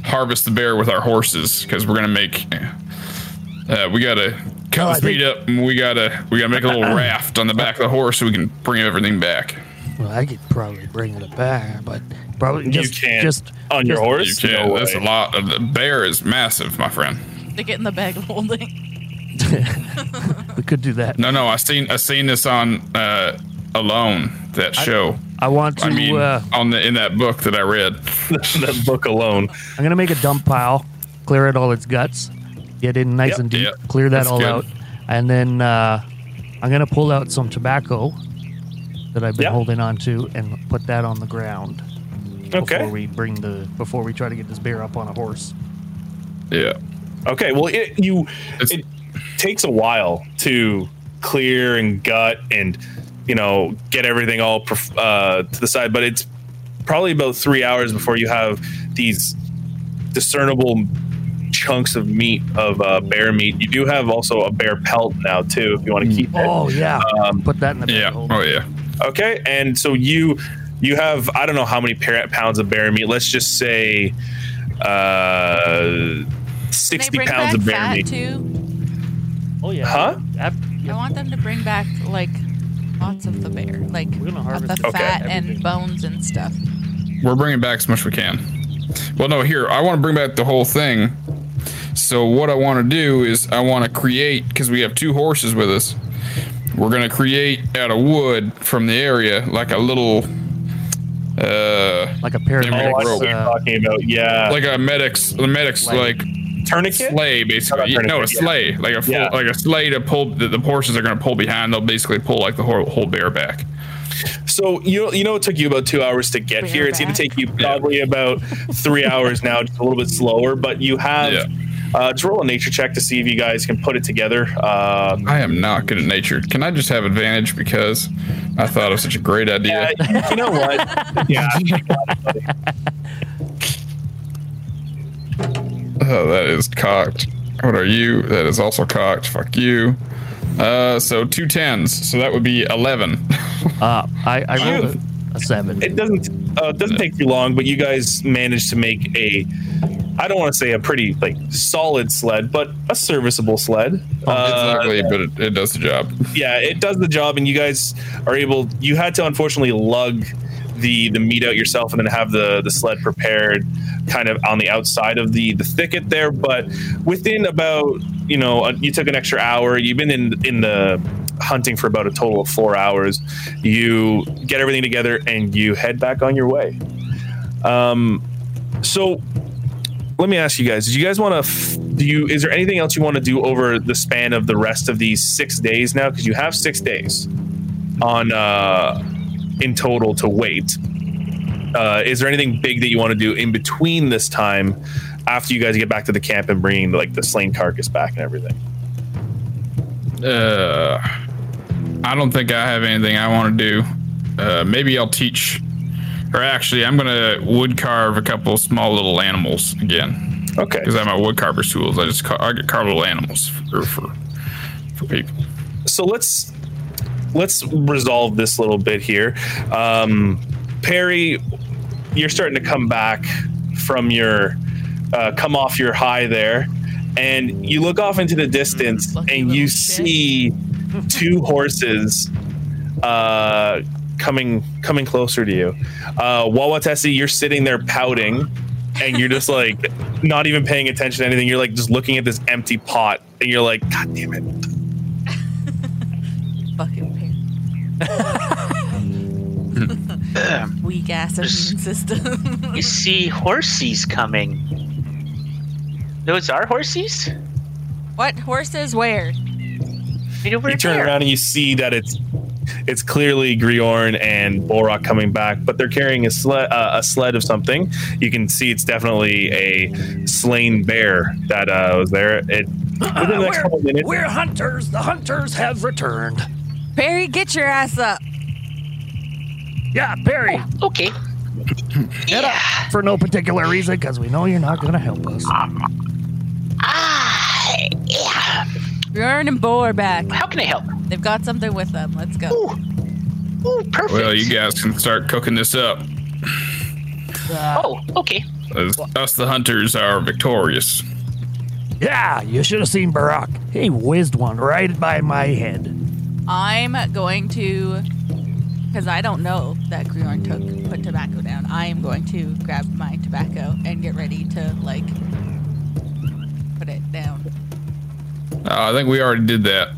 harvest the bear with our horses, because we're gonna make. Uh, we gotta cut oh, this meat up, and we gotta we gotta make a little raft on the back of the horse so we can bring everything back. Well, I could probably bring the bear, but probably just you can't just on your just, horse. You can't. No, that's a lot. The bear is massive, my friend. They get in the bag of holding. We could do that. No, no. I seen I seen this on uh, Alone, that show. I, I want to. I mean, uh, on the in that book that I read. That book Alone. I'm gonna make a dump pile, clear out all its guts, get in nice yep, and deep, yep. clear that That's all good. out, and then uh, I'm gonna pull out some tobacco that I've been yep. holding on to and put that on the ground. Okay. Before we bring the before we try to get this bear up on a horse. Yeah. Okay. Well, it you. It's, it, takes a while to clear and gut and, you know, get everything all uh, to the side, but it's probably about three hours before you have these discernible chunks of meat, of uh, bear meat. You do have also a bear pelt now, too, if you want to keep it. Oh, yeah. Um, Put that in the bear yeah. hold. Oh, yeah. Okay, and so you you have, I don't know how many pounds of bear meat. Let's just say uh, sixty pounds of bear meat. Too? Oh yeah. Huh? I, yeah. I want them to bring back like lots of the bear, like the okay. fat Everything. and bones and stuff. We're bringing back as much as we can. Well, no, here I want to bring back the whole thing. So what I want to do is I want to create, because we have two horses with us. We're gonna create out of wood from the area like a little, uh, like a paramedic oh, rope. Uh, talking about yeah, like a medics, the medics like. like Tourniquet? Sleigh, basically. Tourniquet, no, a sleigh. Yeah. Like a full, yeah. like a sleigh to pull, the, the horses are going to pull behind. They'll basically pull like the whole, whole bear back. So, you know, you know, it took you about two hours to get bear here. Back. It's going to take you probably yeah. about three hours now, just a little bit slower. But you have, yeah. uh, just roll a nature check to see if you guys can put it together. Um, I am not good at nature. Can I just have advantage because I thought it was such a great idea? Yeah, you know what? Yeah. Oh, that is cocked. What are you? That is also cocked. Fuck you. Uh, so two tens. So that would be eleven. uh, I, I rolled a, a seven. It doesn't uh, doesn't take you long, but you guys managed to make a, I don't want to say a pretty like solid sled, but a serviceable sled. Oh, uh, exactly, but it, it does the job. Yeah, it does the job, and you guys are able. You had to unfortunately lug the the meat out yourself and then have the the sled prepared kind of on the outside of the the thicket there, but within about, you know, a, you took an extra hour. You've been in in the hunting for about a total of four hours. You get everything together and you head back on your way. Um so let me ask you guys, do you guys want to f- do you is there anything else you want to do over the span of the rest of these six days, now because you have six days on uh in total to wait? Uh, is there anything big that you want to do in between this time after you guys get back to the camp and bringing like the slain carcass back and everything? Uh, I don't think I have anything I want to do. Uh, maybe I'll teach, or actually I'm going to wood carve a couple small little animals again. Okay. Because I have my wood carver's tools. I just car- I carve little animals for, for, for people. So let's, let's resolve this little bit here. Um, Perry, you're starting to come back from your uh, come off your high there, and you look off into the distance mm, and you see shit. two horses uh, coming coming closer to you. Uh, Wauwatessi, you're sitting there pouting and you're just like not even paying attention to anything. You're like just looking at this empty pot and you're like, God damn it. Fucking pain. Weak ass immune system. You see horsies coming. Those are horsies? What horses? Where? Right over you turn there. Around and you see that it's it's clearly Griorn and Borok coming back, but they're carrying a sled uh, a sled of something. You can see it's definitely a slain bear that uh, was there. It uh-uh, the next we're, minutes, we're hunters. The hunters have returned. Perry, get your ass up. Yeah, Perry. Oh, okay. Get yeah. up for no particular reason, because we know you're not going to help us. Ah, uh, yeah. Bjorn and Bo are back. How can I help? They've got something with them. Let's go. Ooh, Ooh perfect. Well, you guys can start cooking this up. Uh, oh, okay. Us, the hunters, are victorious. Yeah, you should have seen Borok. He whizzed one right by my head. I'm going to because I don't know that Griorn took put tobacco down. I am going to grab my tobacco and get ready to, like, put it down. Uh, I think we already did that,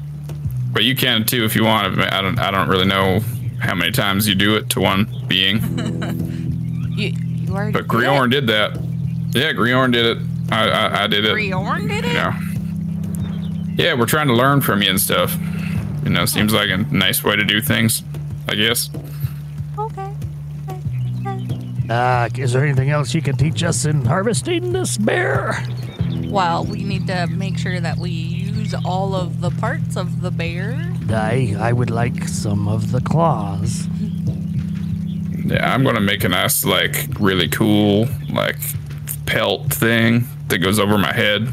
but you can too if you want. I don't. I don't really know how many times you do it to one being. you, you already. But Griorn did, did that. Yeah, Griorn did it. I, I, I did it. Griorn did it. Yeah. Yeah, we're trying to learn from you and stuff. You know, seems like a nice way to do things, I guess. Okay. Uh, is there anything else you can teach us in harvesting this bear? Well, we need to make sure that we use all of the parts of the bear. I, I would like some of the claws. Yeah, I'm going to make a nice, like, really cool, like, pelt thing that goes over my head.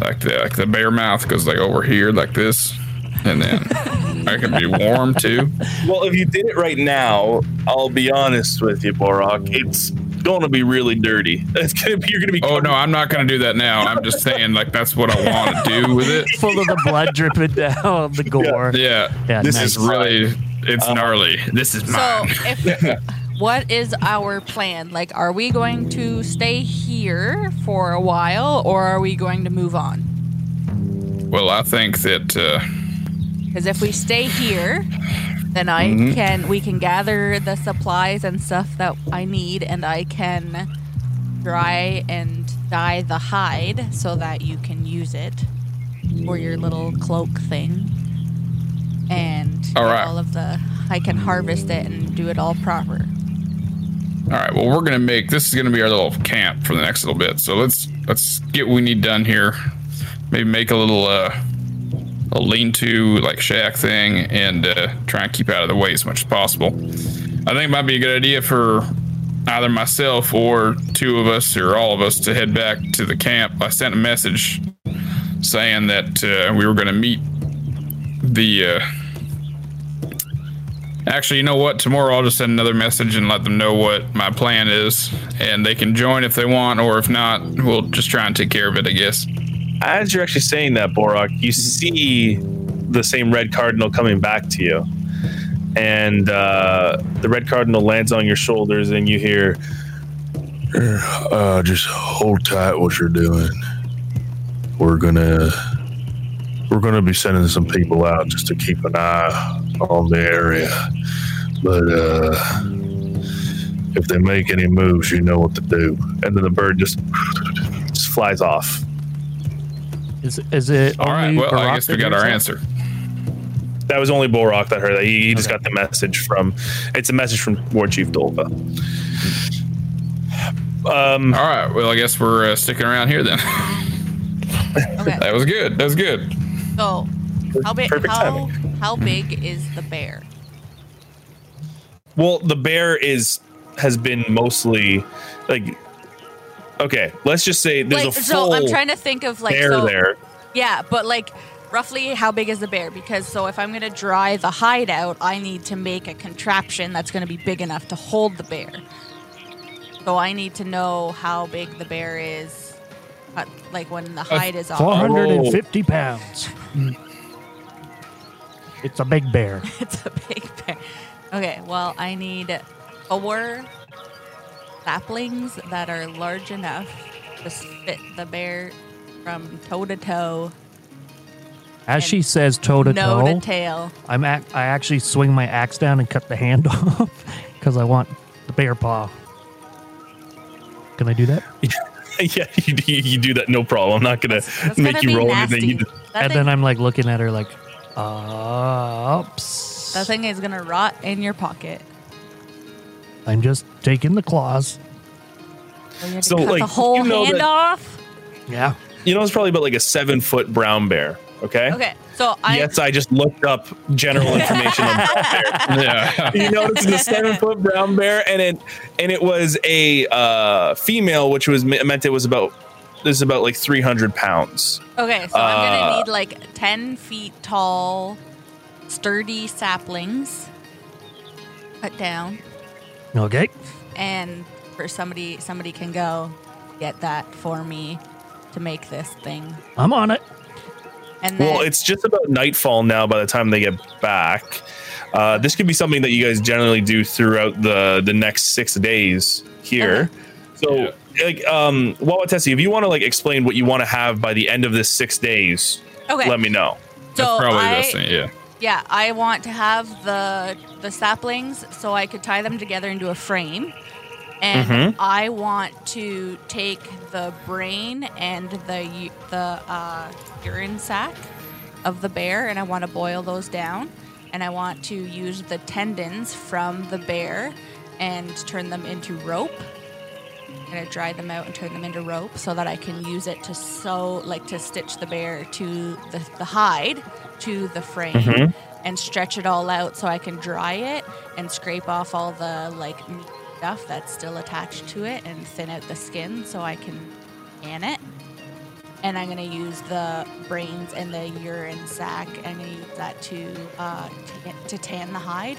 Like the, like the bear mouth goes, like, over here like this. And then I can be warm, too. Well, if you did it right now, I'll be honest with you, Borok. It's going to be really dirty. It's gonna be, you're going to be... Oh, no, I'm not going to do that now. I'm just saying, like, that's what I want to do with it. Full of the blood dripping down the gore. Yeah. yeah. yeah this nice. is really... It's um, gnarly. This is mine. So, if, what is our plan? Like, are we going to stay here for a while, or are we going to move on? Well, I think that... Uh, Because if we stay here, then I mm-hmm. can we can gather the supplies and stuff that I need, and I can dry and dye the hide so that you can use it for your little cloak thing. And all, right. all of the I can harvest it and do it all proper. All right. Well, we're gonna make this is gonna be our little camp for the next little bit. So let's let's get what we need done here. Maybe make a little. Uh, A lean-to, like, shack thing, and uh, try and keep out of the way as much as possible. I think it might be a good idea for either myself or two of us or all of us to head back to the camp. I sent a message saying that uh, we were going to meet the... Uh... Actually, you know what? Tomorrow I'll just send another message and let them know what my plan is, and they can join if they want, or if not, we'll just try and take care of it, I guess. As you're actually saying that, Borok, you see the same red cardinal coming back to you. And uh, the red cardinal lands on your shoulders, and you hear, uh, just hold tight what you're doing. We're gonna we're gonna be sending some people out just to keep an eye on the area. But uh, if they make any moves, you know what to do. And then the bird just, just flies off. Is, is it all right? Well, Borok I guess we got our answer. That was only Borok that heard that. He, he okay. just got the message from. It's a message from War Chief Dolva. Um. All right. Well, I guess we're uh, sticking around here then. Okay. That was good. That was good. So, how big? How, how big is the bear? Well, the bear is has been mostly like. Okay, let's just say there's like, a full so I'm trying to think of like bear so, there. Yeah, but like roughly how big is the bear? Because so if I'm going to dry the hide out, I need to make a contraption that's going to be big enough to hold the bear. So I need to know how big the bear is, uh, like when the hide uh, is off. four hundred fifty pounds. It's a big bear. It's a big bear. Okay, well, I need four... saplings that are large enough to fit the bear from toe to toe. As she says toe to toe, no to tail. I'm ac- I actually swing my axe down and cut the hand off because I want the bear paw. Can I do that? Yeah, you do, you do that. No problem. I'm not gonna that's, that's make gonna you roll nasty. anything. You do. And thing, then I'm like looking at her like, oops. That thing is gonna rot in your pocket. I'm just taking the claws. So, you have to so cut like the whole you know hand that, off. Yeah, you know it's probably about like a seven foot brown bear. Okay. Okay. So I yes, I just looked up general information on brown bear. Yeah. You notice it's a seven foot brown bear, and it and it was a uh, female, which was meant it was about this is about like three hundred pounds. Okay, so uh, I'm gonna need like ten feet tall, sturdy saplings cut down. Okay. And for somebody, somebody can go get that for me to make this thing. I'm on it. And then, well, it's just about nightfall now by the time they get back. Uh, this could be something that you guys generally do throughout the, the next six days here. Okay. So, like, um, Wauwatessi, if you want to like explain what you want to have by the end of this six days, okay. let me know. So That's probably I, the same, yeah. Yeah, I want to have the the saplings so I could tie them together into a frame. And mm-hmm. I want to take the brain and the the uh, urine sac of the bear, and I want to boil those down. And I want to use the tendons from the bear and turn them into rope. I'm gonna dry them out and turn them into rope so that I can use it to sew, like to stitch the bear to the, the hide to the frame mm-hmm. and stretch it all out so I can dry it and scrape off all the like stuff that's still attached to it and thin out the skin so I can can it. And I'm going to use the brains and the urine sac. I'm going to use that to uh, t- to tan the hide.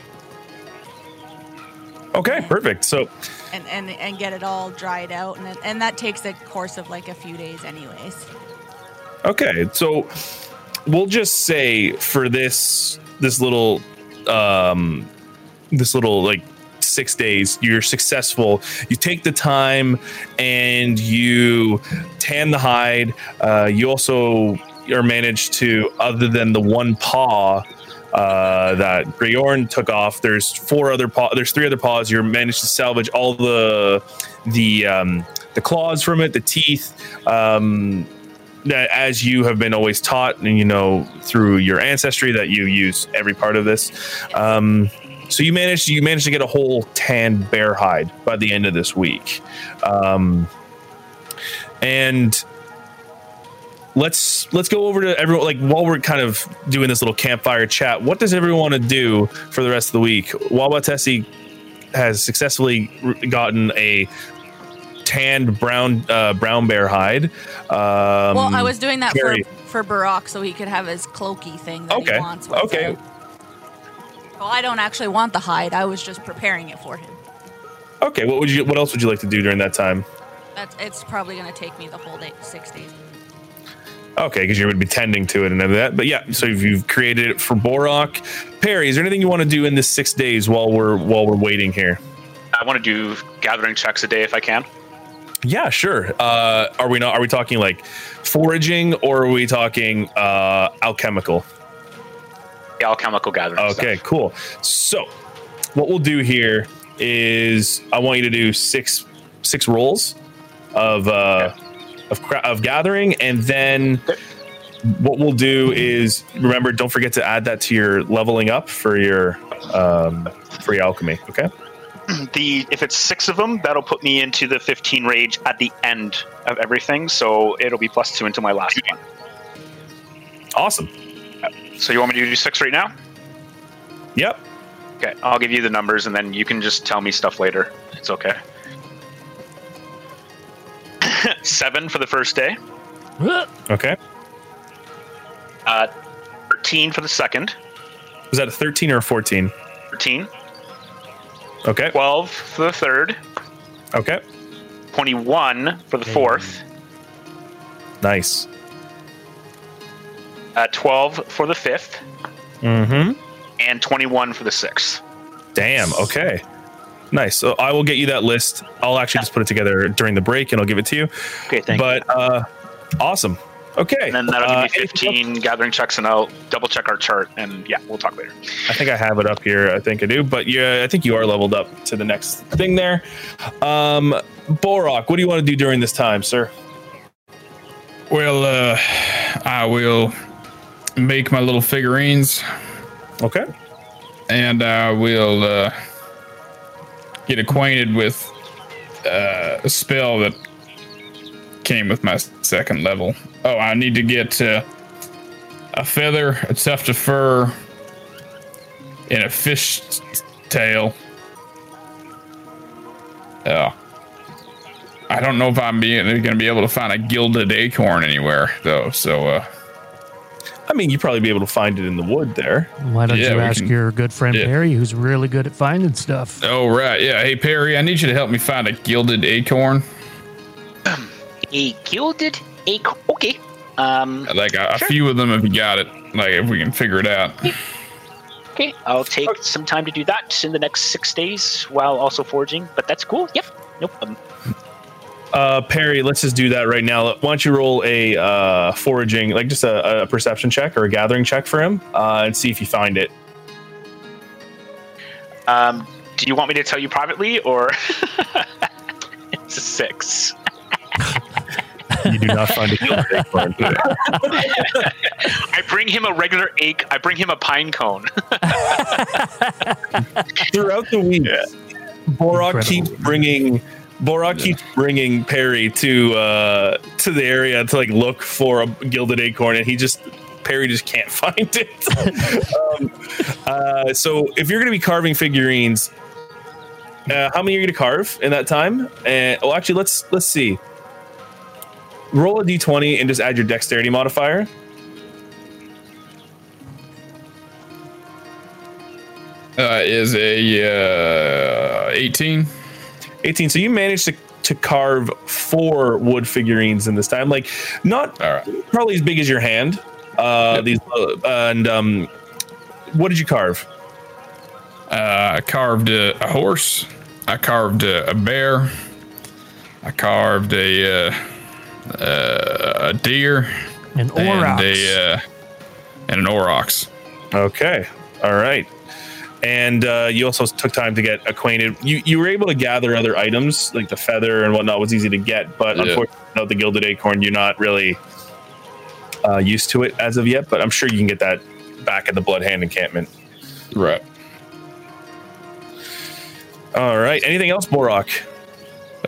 Okay, and, perfect. So and, and and get it all dried out, and and that takes a course of like a few days, anyways. Okay, so we'll just say for this this little um, this little like. six days, you're successful. You take the time and you tan the hide. Uh, you also are managed to, other than the one paw uh, that Griorn took off, there's four other paw. There's three other paws. You're managed to salvage all the the um, the claws from it, the teeth. Um, that as you have been always taught, and you know through your ancestry that you use every part of this. Um, So you managed you managed to get a whole tanned bear hide by the end of this week, um, and let's let's go over to everyone. Like while we're kind of doing this little campfire chat, what does everyone want to do for the rest of the week? Wauwatessi has successfully gotten a tanned brown uh, brown bear hide. Um, well, I was doing that Perry. for for Borok so he could have his cloaky thing that okay. he wants. With okay. Him. Well, I don't actually want the hide. I was just preparing it for him. Okay. What would you? What else would you like to do during that time? That's. It's probably going to take me the whole day, six days. Okay, because you would be tending to it and everything that. But yeah, so if you've created it for Borok, Perry, is there anything you want to do in this six days while we're while we're waiting here? I want to do gathering checks a day if I can. Yeah, sure. Uh, are we not? Are we talking like foraging, or are we talking uh, alchemical? Alchemical gathering. Okay, stuff. Cool. So, what we'll do here is I want you to do six six rolls of uh, okay. of of gathering, and then okay. what we'll do is remember. Don't forget to add that to your leveling up for your um, for your alchemy. Okay. The if it's six of them, that'll put me into the fifteen rage at the end of everything. So it'll be plus two into my last one. Awesome. So you want me to do six right now? Yep. Okay, I'll give you the numbers, and then you can just tell me stuff later. It's okay. Seven for the first day. Okay. Uh, thirteen for the second. Was that a thirteen or a fourteen? Thirteen. Okay. Twelve for the third. Okay. Twenty-one for the fourth. Nice. Uh, twelve for the fifth, mm-hmm. and twenty-one for the sixth. Damn. Okay. Nice. So I will get you that list. I'll actually yeah. just put it together during the break, and I'll give it to you. Okay. Thank but, you. But uh, awesome. Okay. And then that'll uh, give me fifteen gathering checks, and I'll double check our chart, and yeah, we'll talk later. I think I have it up here. I think I do. But yeah, I think you are leveled up to the next thing there. Um, Borok, what do you want to do during this time, sir? Well, uh, I will. Make my little figurines. Okay. And I will uh, get acquainted with uh, a spell that came with my second level. Oh, I need to get uh, a feather, a tuft of fur, and a fish tail. Uh, I don't know if I'm going to be able to find a gilded acorn anywhere, though, so... Uh, I mean, you'd probably be able to find it in the wood there. Why don't yeah, you ask can, your good friend yeah. Perry, who's really good at finding stuff? Oh, right. Yeah. Hey, Perry, I need you to help me find a gilded acorn. Um, a gilded acorn? Okay. Um, like a, sure. a few of them if you got it. Like if we can figure it out. Okay, I'll take okay. some time to do that in the next six days while also foraging, but that's cool. Yep, no problem. Uh, Perry, let's just do that right now. Why don't you roll a uh, foraging, like just a, a perception check or a gathering check for him, uh, and see if you find it. Um, do you want me to tell you privately, or it's a six? You do not find a killer acorn. I bring him a regular ache. I bring him a pine cone. Throughout the week, yeah. Borok Incredible. keeps bringing Borok yeah. keeps bringing Perry to uh, to the area to like look for a gilded acorn, and he just Perry just can't find it. um, uh, so, if you're going to be carving figurines, uh, how many are you going to carve in that time? And oh, actually, let's let's see. Roll a d twenty and just add your dexterity modifier. Uh, is a uh, eighteen. eighteen. So you managed to, to carve four wood figurines in this time. Like, not All right. probably as big as your hand. Uh, yep. These uh, and um, what did you carve? Uh, I carved a, a horse. I carved a, a bear. I carved a. Uh, Uh, a deer, an aurochs, and, a, uh, and an aurochs. Okay, all right. And uh, you also took time to get acquainted. You you were able to gather other items like the feather and whatnot was easy to get, but yeah. unfortunately, without the gilded acorn, you're not really uh, used to it as of yet. But I'm sure you can get that back at the Bloodhand encampment. Right. All right. Anything else, Borok?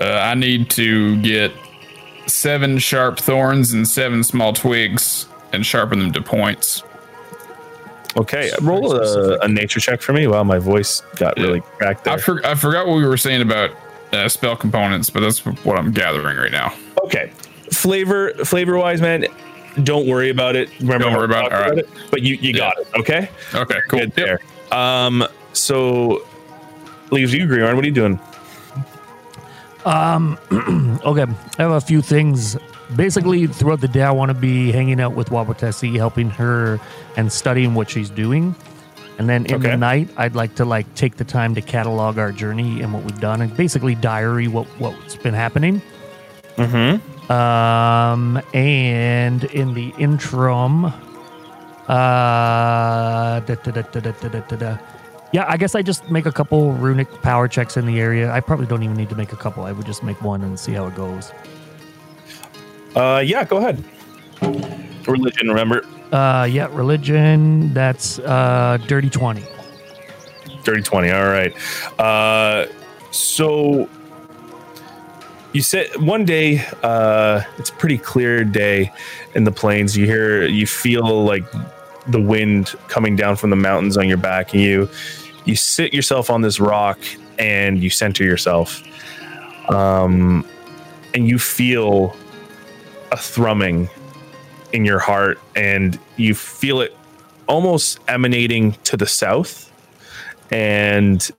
Uh, I need to get seven sharp thorns and seven small twigs and sharpen them to points. Okay, roll a, a nature check for me. Wow, my voice got really yeah. cracked there. I, for, I forgot what we were saying about uh, spell components, but that's what I'm gathering right now. Okay, flavor flavor wise, man, don't worry about it. Remember don't worry about, all right. about it. But you, you yeah. got it, okay? Okay, cool. Good yep. there. Um, so, leaves you, Griorn. What are you doing? Um, okay, I have a few things. Basically, throughout the day, I want to be hanging out with Wauwatessi, helping her and studying what she's doing. And then in okay. the night, I'd like to like take the time to catalog our journey and what we've done and basically diary what, what's been happening. Mm-hmm. Um, and in the interim, uh, da, da, da, da, da, da, da, da. Yeah, I guess I just make a couple runic power checks in the area. I probably don't even need to make a couple. I would just make one and see how it goes. Uh, yeah, go ahead. Religion, remember? Uh, yeah, religion. That's uh, dirty twenty. Dirty twenty. All right. Uh, so you said one day. Uh, it's a pretty clear day in the plains. You hear, you feel like the wind coming down from the mountains on your back, and you. You sit yourself on this rock and you center yourself. Um, and you feel a thrumming in your heart, and you feel it almost emanating to the south. And,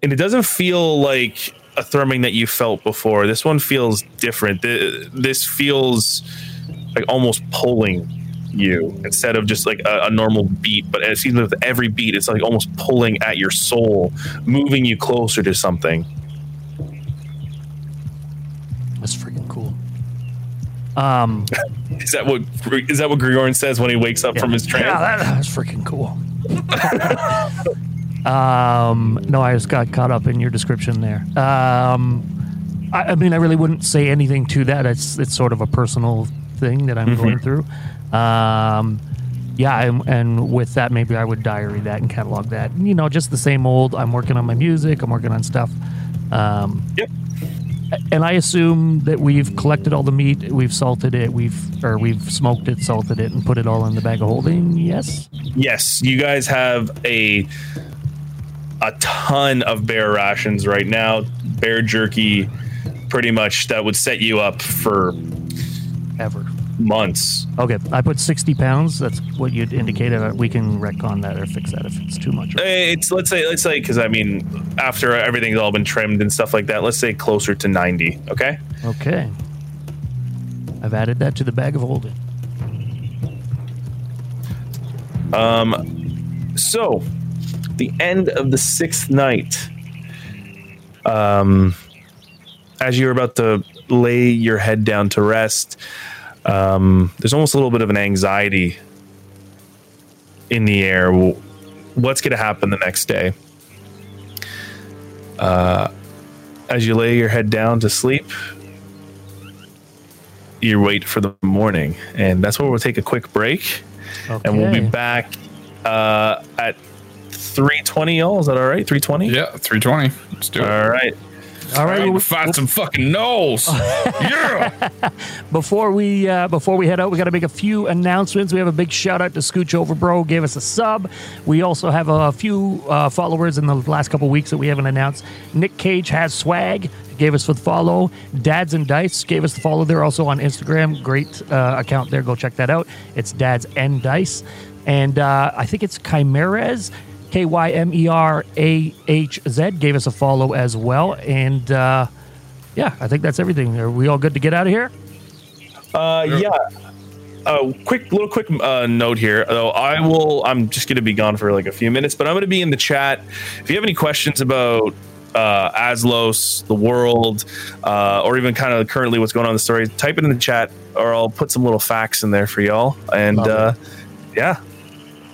and it doesn't feel like a thrumming that you felt before. This one feels different. This feels like almost pulling you instead of just like a, a normal beat, but it seems with every beat it's like almost pulling at your soul, moving you closer to something. That's freaking cool. Um, is that what is that what Griorn says when he wakes up yeah, from his trance? Yeah, that, that's freaking cool. um, no, I just got caught up in your description there. Um, I, I mean, I really wouldn't say anything to that. It's it's sort of a personal thing that I'm mm-hmm. going through. Um, yeah, and, and with that, maybe I would diary that and catalog that. You know, just the same old. I'm working on my music. I'm working on stuff. Um, yep. And I assume that we've collected all the meat, we've salted it, we've or we've smoked it, salted it, and put it all in the bag of holding. Yes. Yes, you guys have a a ton of bear rations right now. Bear jerky, pretty much that would set you up for ever. Months. Okay, I put sixty pounds. That's what you'd indicated. We can retcon that or fix that if it's too much. It's let's say let's say because I mean after everything's all been trimmed and stuff like that, let's say closer to ninety. Okay. Okay. I've added that to the bag of holding. Um, So, the end of the sixth night. Um, as you're about to lay your head down to rest, um, there's almost a little bit of an anxiety in the air. What's going to happen the next day? Uh, as you lay your head down to sleep, you wait for the morning, and that's where we'll take a quick break. Okay. And we'll be back uh, at three twenty, y'all. Is that all right? three twenty? Yeah, three twenty. Let's do it. All right. All right, we'll find we'll, some fucking gnolls. Yeah. Before we uh, before we head out, we got to make a few announcements. We have a big shout out to Scooch Over Bro, gave us a sub. We also have a few uh, followers in the last couple weeks that we haven't announced. Nick Cage has swag, gave us the follow. Dads and Dice gave us the follow. They're also on Instagram. Great uh, account there. Go check that out. It's Dads and Dice, and uh, I think it's Chimerez. K Y M E R A H Z gave us a follow as well. And uh, yeah, I think that's everything. Are we all good to get out of here? Uh, yeah. Uh, quick little quick uh, note here. Though I will. I'm just going to be gone for like a few minutes, but I'm going to be in the chat. If you have any questions about uh, Aslos, the world, uh, or even kind of currently what's going on in the story, type it in the chat, or I'll put some little facts in there for y'all. And uh, yeah.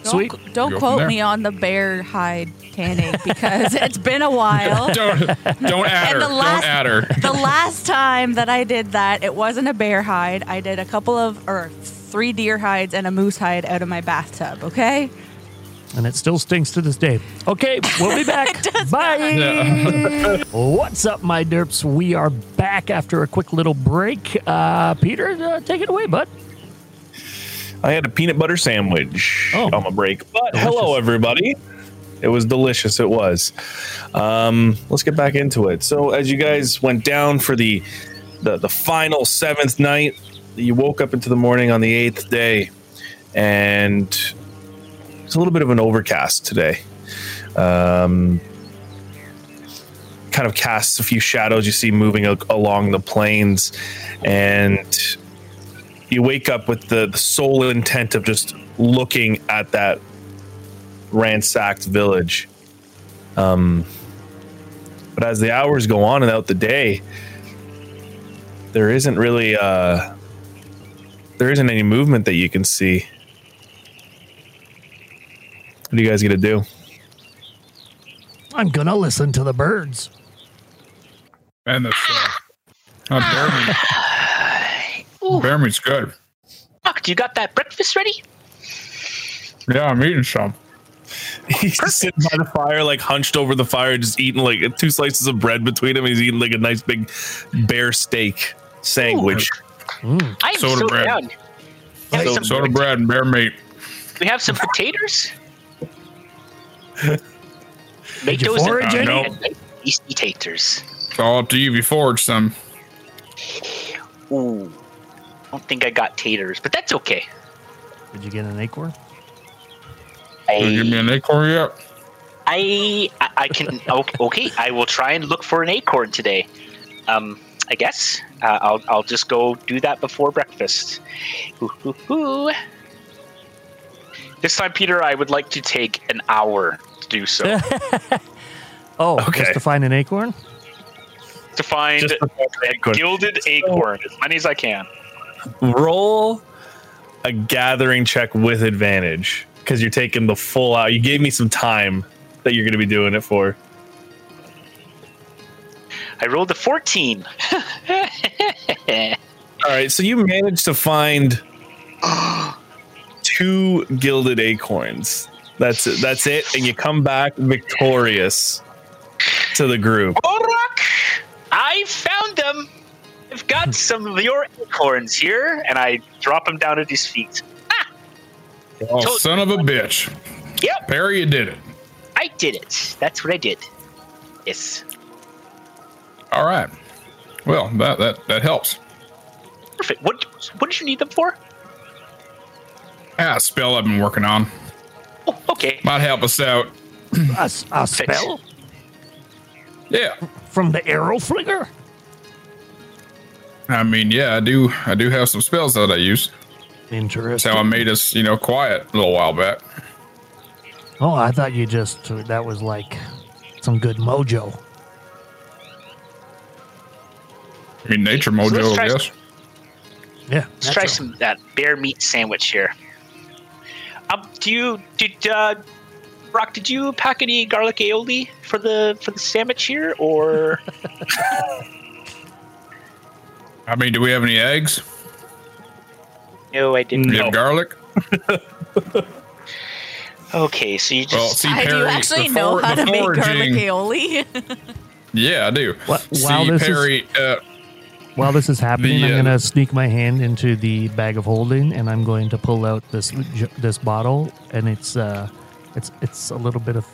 Sweet. Don't, don't quote me on the bear hide tanning because it's been a while. don't don't add her. Last, don't add her. The last time that I did that, it wasn't a bear hide. I did a couple of or three deer hides and a moose hide out of my bathtub. Okay. And it still stinks to this day. Okay, we'll be back. Bye. Yeah. What's up, my derps? We are back after a quick little break. Uh, Peter, uh, take it away, bud. I had a peanut butter sandwich oh. on my break, but delicious. Hello, everybody. It was delicious. It was. Um, let's get back into it. So as you guys went down for the, the, the final seventh night, you woke up into the morning on the eighth day, and it's a little bit of an overcast today. Um, kind of casts a few shadows you see moving a- along the plains, and you wake up with the, the sole intent of just looking at that ransacked village. Um, but as the hours go on and out the day, there isn't really, uh, there isn't any movement that you can see. What are you guys going to do? I'm going to listen to the birds. And the stuff. How dare me. Bambi's good. Fuck, you got that breakfast ready? Yeah, I'm eating some. He's just sitting by the fire, like hunched over the fire, just eating like two slices of bread between him. He's eating like a nice big bear steak sandwich. Mm. I am soda so bread. Down. So, soda bread. bread and bear meat. We have some potatoes. Make those forage and uh, nope. Tasty taters. It's all up to you if you forage some. Ooh. I don't think I got taters, but that's okay. Did you get an acorn? I, Did you give me an acorn yet? I, I, I can. Okay, I will try and look for an acorn today. Um, I guess uh, I'll I'll just go do that before breakfast. Ooh, ooh, ooh. This time, Peter, I would like to take an hour to do so. oh, okay. Just to find an acorn? To find just a, acorn. a gilded acorn, as many as I can. Roll a gathering check with advantage because you're taking the full out. You gave me some time that you're going to be doing it for. I rolled a fourteen. All right, so you managed to find two gilded acorns. That's it. That's it, and you come back victorious to the group. Borok, I found them. I've got some of your acorns here, and I drop them down at his feet. Ah! Oh, Told son of a bitch. Yep. Perry, you did it. I did it. That's what I did. Yes. All right. Well, that that, that helps. Perfect. What, what did you need them for? Ah, a spell I've been working on. Oh, okay. Might help us out. A, a spell? Yeah. From the arrow flinger? I mean, yeah, I do. I do have some spells that I use. Interesting. That's how I made us, you know, quiet a little while back. Oh, I thought you just, that was like some good mojo. I mean, nature mojo, so I guess. Some, yeah. Let's try right. some that bear meat sandwich here. Um, do you, did, uh, Brock, did you pack any garlic aioli for the for the sandwich here, or? I mean, do we have any eggs? No, I didn't. Do you have garlic? Okay, so you just. Well, Perry, do you actually for, know how to make garlic aioli? Yeah, I do. What, see, while this Perry, is, uh, while this is happening, the, uh, I'm going to sneak my hand into the bag of holding, and I'm going to pull out this this bottle, and it's uh, it's it's a little bit of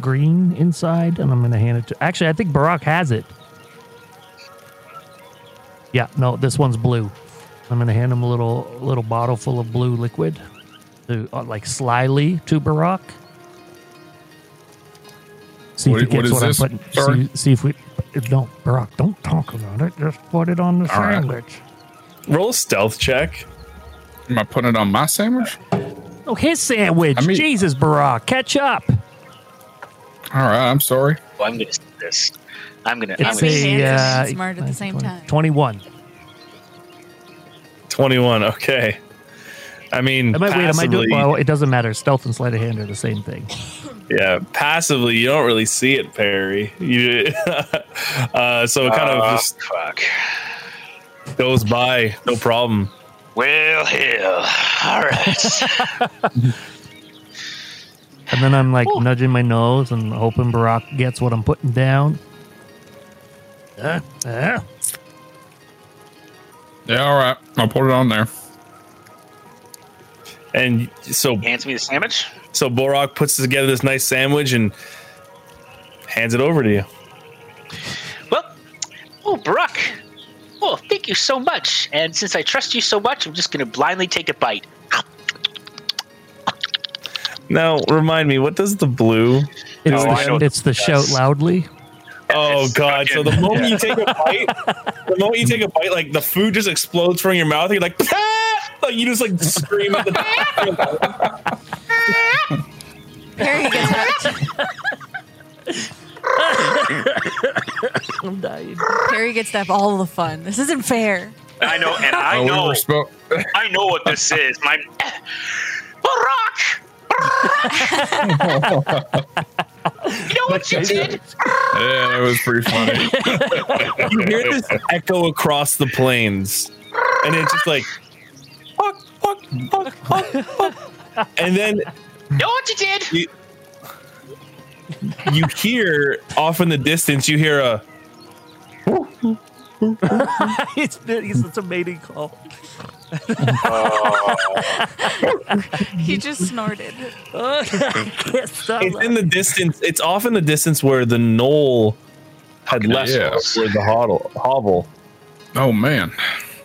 green inside, and I'm going to hand it to. Actually, I think Borok has it. Yeah, no, this one's blue. I'm going to hand him a little little bottle full of blue liquid, to, uh, like slyly to Borok. See what, if he gets what, is what I'm this? putting. See, see if we. No, Borok, don't talk about it. Just put it on the All sandwich. Right. Roll a stealth check. Am I putting it on my sandwich? Oh, his sandwich. I mean, Jesus, Borok, catch up. All right, I'm sorry. Well, I'm gonna do this. I'm gonna. It's I'm gonna a, uh, smart at the same time. Twenty-one. Twenty-one. Okay. I mean, I might, wait, I might do it. Well, it doesn't matter. Stealth and sleight of hand are the same thing. Yeah, passively, you don't really see it, Perry. You, uh, so it kind uh, of just fuck. goes by, no problem. Well, hell, all right. And then I'm like Ooh. nudging my nose and hoping Borok gets what I'm putting down. Uh, uh. Yeah, all right. I'll put it on there. And so, hands me the sandwich. So Borok puts together this nice sandwich and hands it over to you. Well, oh Borok, oh thank you so much. And since I trust you so much, I'm just going to blindly take a bite. Now, remind me, what does the blue? It's oh, the, I know it's the shout loudly. Oh god! So the moment you take a bite, the moment you take a bite, like the food just explodes from your mouth. You're like, ah! Like you just like scream at the. Perry gets up. I'm dying. Perry gets up all the fun. This isn't fair. I know, and I oh, know. We sp- I know what this is. My Borok. You know what you did? Yeah, that was pretty funny. You hear this echo across the plains, and it's just like, fuck, fuck, fuck, fuck, fuck. And then, you know what you did? You, you hear off in the distance. You hear a. it's, it's, it's a mating call. He just snorted. It's in the distance. It's off in the distance where the Gnoll had left yeah. where the hoddle, hovel. Oh man,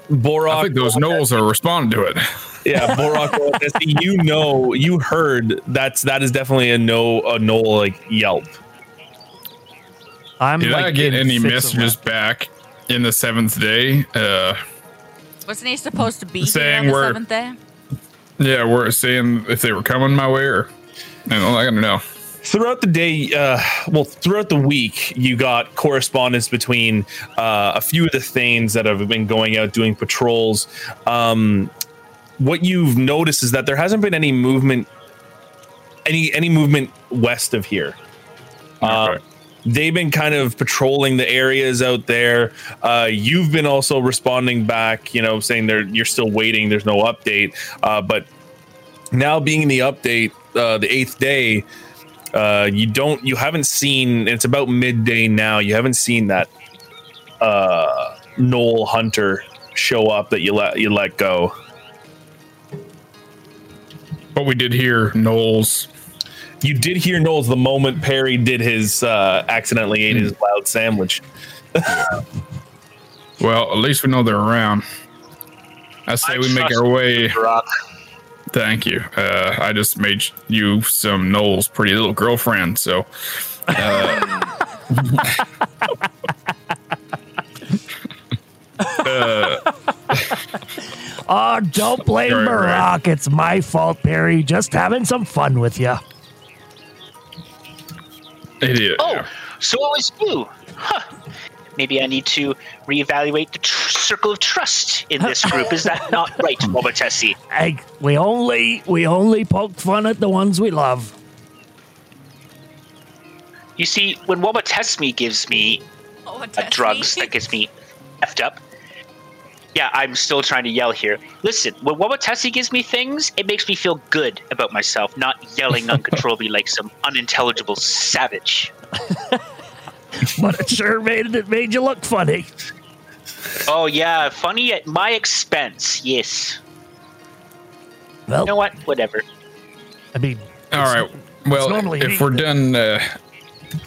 Borok. I think those Gnolls are responding to it. Yeah, Borok. You know, you heard that's that is definitely a no a Gnoll like yelp. I'm Did like I get any messages back in the seventh day? Uh, Wasn't he supposed to be saying here on the where, seventh day? Yeah, we're saying if they were coming my way or... I don't, I don't know. Throughout the day, uh, well, throughout the week, you got correspondence between uh, a few of the Thanes that have been going out doing patrols. Um, what you've noticed is that there hasn't been any movement, any any movement west of here. Uh, okay. They've been kind of patrolling the areas out there. Uh, you've been also responding back, you know, saying they're you're still waiting. There's no update. Uh, but now being the update, uh, the eighth day, uh, you don't, you haven't seen. It's about midday now. You haven't seen that uh, Gnoll hunter show up that you let you let go. But we did hear Gnolls. You did hear Knowles the moment Perry did his uh, accidentally ate his loud sandwich. Well, at least we know they're around. I say I we make our way. Thank you. Uh, I just made you some Knowles' pretty little girlfriend. So, uh, uh, oh, don't blame Borok. Right. It's my fault, Perry. Just having some fun with you. Idiot. Oh, yeah. So it was blue. Huh. Maybe I need to reevaluate the tr- circle of trust in this group. Is that not right, Wauwatessi? Hey, we only we only poke fun at the ones we love. You see, when Wauwatessi gives me a drugs that gets me effed up. Yeah, I'm still trying to yell here. Listen, when Wauwatessi gives me things, it makes me feel good about myself, not yelling uncontrollably like some unintelligible savage. But it sure made it made you look funny. Oh yeah, funny at my expense. Yes. Well, you know what? Whatever. I mean, all right. Well, if we're done, uh,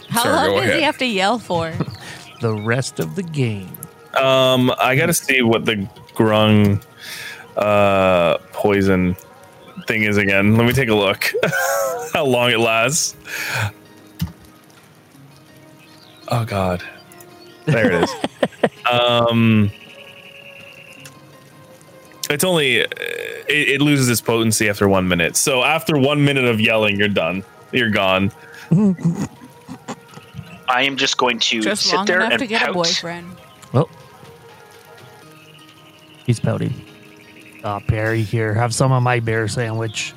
how sorry, long does ahead. He have to yell for? The rest of the game. Um, I gotta see what the grung uh, poison thing is again. Let me take a look. How long it lasts. Oh god. There it is. um It's only it, it loses its potency after one minute. So after one minute of yelling, you're done. You're gone. I am just going to just sit long there enough and to get pout. A boyfriend. Well, he's pouting. Ah, uh, Perry, here, have some of my bear sandwich.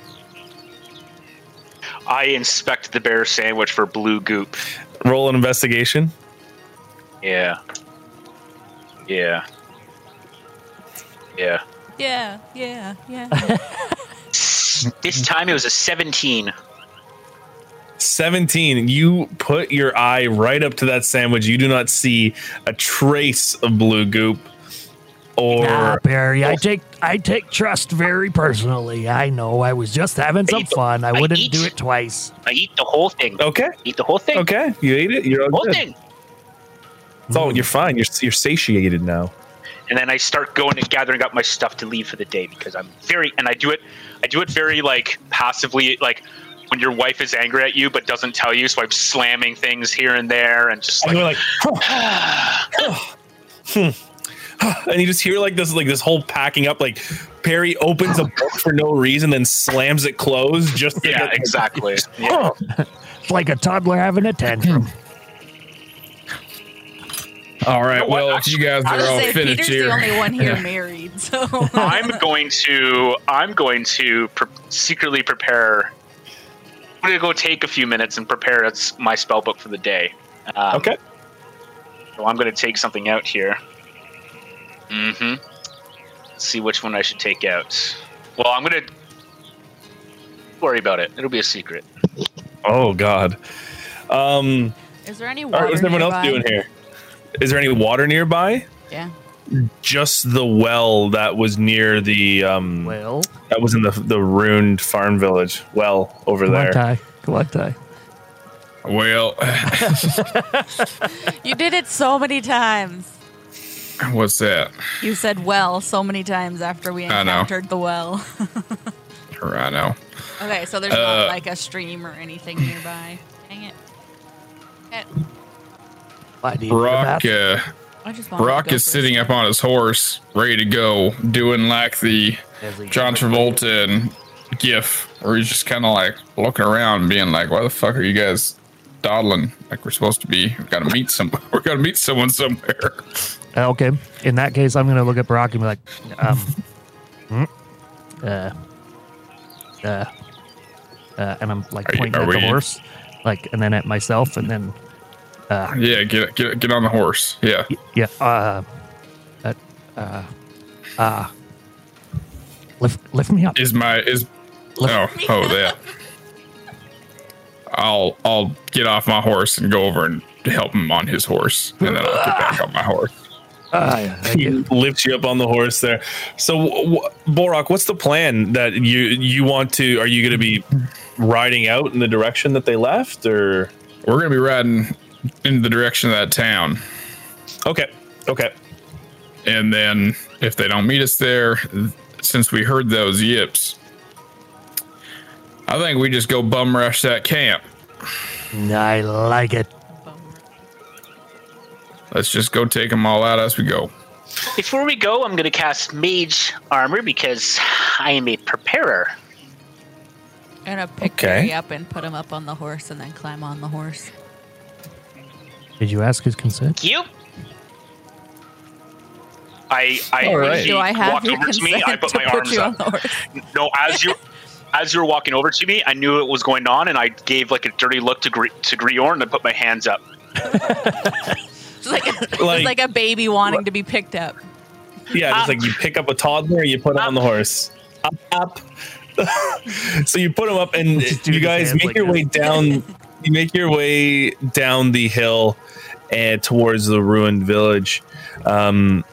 I inspect the bear sandwich for blue goop. Roll an investigation. Yeah. Yeah. Yeah. Yeah. Yeah. Yeah. This time it was a seventeen. seventeen. You put your eye right up to that sandwich. You do not see a trace of blue goop. Or nah, Barry, I take I take trust very personally. I know. I was just having some the, fun. I, I wouldn't eat, do it twice. I eat the whole thing. Okay. Eat the whole thing. Okay. You ate it. You're all whole good. Thing. It's all, you're fine. You're you're satiated now. And then I start going and gathering up my stuff to leave for the day because I'm very and I do it I do it very like passively like. When your wife is angry at you but doesn't tell you, so I'm slamming things here and there and just like, and, like oh, oh, hmm. and you just hear like this like this whole packing up like Perry opens a book for no reason then slams it closed just yeah get, exactly like, yeah. Oh. It's like a toddler having a tantrum. All right, well, well actually, you guys are all say, finished Peter's here. Peter's the only one here married, so I'm going to I'm going to pre- secretly prepare. I'm going to go take a few minutes and prepare my spell book for the day. Um, okay. So I'm going to take something out here. Mm-hmm. Let's see which one I should take out. Well, I'm going to... worry about it. It'll be a secret. Oh, God. Um, Is there any water right, what's everyone nearby? Else doing here? Is there any water nearby? Yeah. Just the well that was near the um, well that was in the the ruined farm village. Well, over there. Ty. Ty. Well, you did it so many times. What's that? You said "well" so many times after we encountered the well. I know. Okay, so there's uh, not like a stream or anything nearby. Dang it! Okay. Why do you Brock. Uh, Brock is sitting up on his horse, ready to go, doing like the John Travolta and GIF, where he's just kind of like looking around, being like, "Why the fuck are you guys dawdling? Like we're supposed to be? We've got to meet some. We're gonna meet someone somewhere." Okay. In that case, I'm gonna look at Brock and be like, "Um, mm, uh, uh, uh," and I'm like are pointing you, at the we... horse, like, and then at myself, and then. Uh, yeah, get get get on the horse. Yeah, yeah. Uh, uh, uh, uh lift lift me up. Is my is lift oh oh that? I'll I'll get off my horse and go over and help him on his horse, and then I'll get back on my horse. Uh, yeah, he lifts you up on the horse there. So, w- w- Borok, what's the plan that you you want to? Are you going to be riding out in the direction that they left, or we're going to be riding? In the direction of that town. Okay. Okay. And then if they don't meet us there, since we heard those yips, I think we just go bum rush that camp. I like it. Let's just go take them all out as we go. Before we go, I'm going to cast Mage Armor because I am a preparer. I'm going to pick okay. Perry up and put him up on the horse and then climb on the horse. Did you ask his consent? Thank you. I, I right. Do I have walked over to me. I put my arms up. No, as you as you were walking over to me, I knew what was going on, and I gave like a dirty look to Gr- to Griorn and I put my hands up. It's like a, like, it's like a baby wanting what? to be picked up. Yeah, just up. Like you pick up a toddler, you put him on the horse. Up, up. So you put him up, and you guys make like your that. way down. You make your way down the hill and towards the ruined village. Um,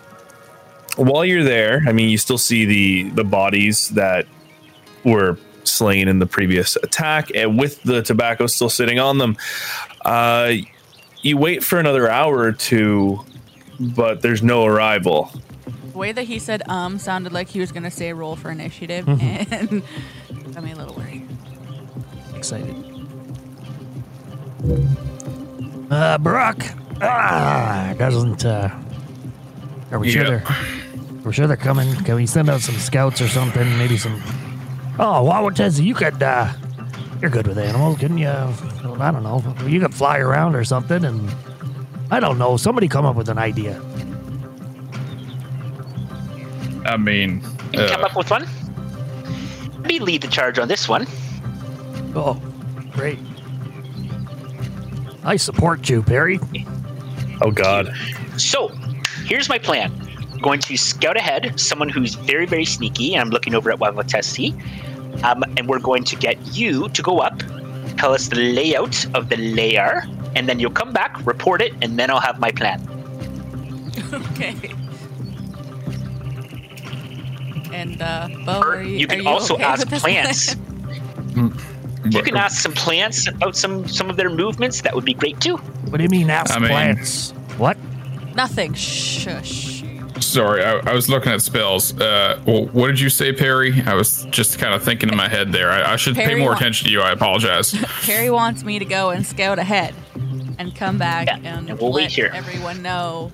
while you're there, I mean, you still see the the bodies that were slain in the previous attack, and with the tobacco still sitting on them. Uh, you wait for another hour or two, but there's no arrival. The way that he said um sounded like he was going to say roll for initiative, mm-hmm. and got me a little worried. Excited. Uh, Brock ah, doesn't, uh, are we yeah. sure they're, we're sure they're coming? Can we send out some scouts or something? Maybe some, oh, Wauwatessi, you could, uh, you're good with animals, couldn't you? I don't know. You could fly around or something, and I don't know. Somebody come up with an idea. I mean, you uh, come up with one? We lead the charge on this one. Oh, great. I support you, Perry. Oh, God. So, here's my plan. I'm going to scout ahead someone who's very, very sneaky, and I'm looking over at Wauwatessi, um, and we're going to get you to go up, tell us the layout of the lair, and then you'll come back, report it, and then I'll have my plan. Okay. And, uh, Bo, are you, you can are you also okay ask plants. You can ask some plants about some, some of their movements. That would be great, too. What do you mean, ask I plants? Mean, what? Nothing. Shush. Sorry, I, I was looking at spells. Uh, well, what did you say, Perry? I was just kind of thinking in my head there. I, I should Perry pay more wa- attention to you. I apologize. Perry wants me to go and scout ahead and come back yeah, and, and we'll let here. everyone know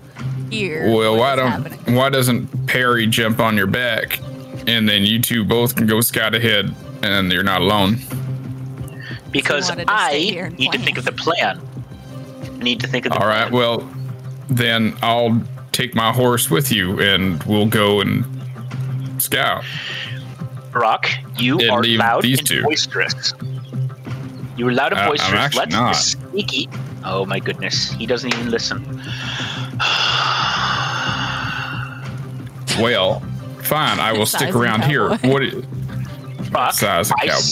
here well, why don't happening. Why doesn't Perry jump on your back, and then you two both can go scout ahead, and you're not alone? Because I need to think of the plan. I need to think of the plan. All right, well, then I'll take my horse with you, and we'll go and scout. Brock, you and are loud and two. boisterous. You're loud and boisterous. I'm actually not. Let's be sneaky. Oh, my goodness. He doesn't even listen. Well, fine. I will stick around here. What is... Brock, I,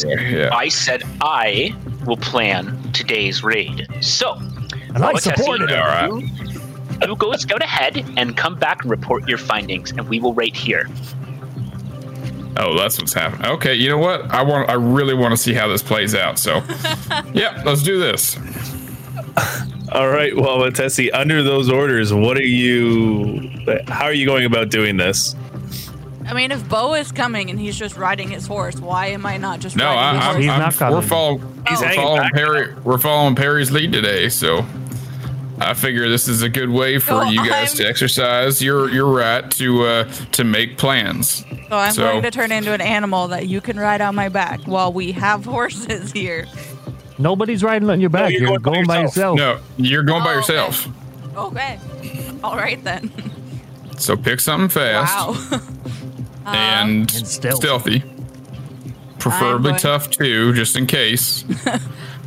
yeah. I said I will plan today's raid. So, and I support it. All right. I will go scout ahead and come back and report your findings, and we will rate here. Oh, that's what's happening. Okay, you know what? I want. I really want to see how this plays out. So, yeah, let's do this. All right, well, Wauwatessi, under those orders, what are you? How are you going about doing this? I mean, if Bo is coming and he's just riding his horse, why am I not just no, riding I, his I'm, horse? No, I'm, I'm, we're, follow, oh. we're, following Perry, we're following Perry's lead today, so I figure this is a good way for so you guys I'm, to exercise your, your right to uh, to make plans. So I'm so. going to turn into an animal that you can ride on my back while we have horses here. Nobody's riding on your back. No, you're, you're going, going by yourself. By yourself. No, you're going oh, by yourself. Okay. okay. All right, then. So pick something fast. Wow. And, um, and stealth. stealthy. Preferably going- tough, too, just in case.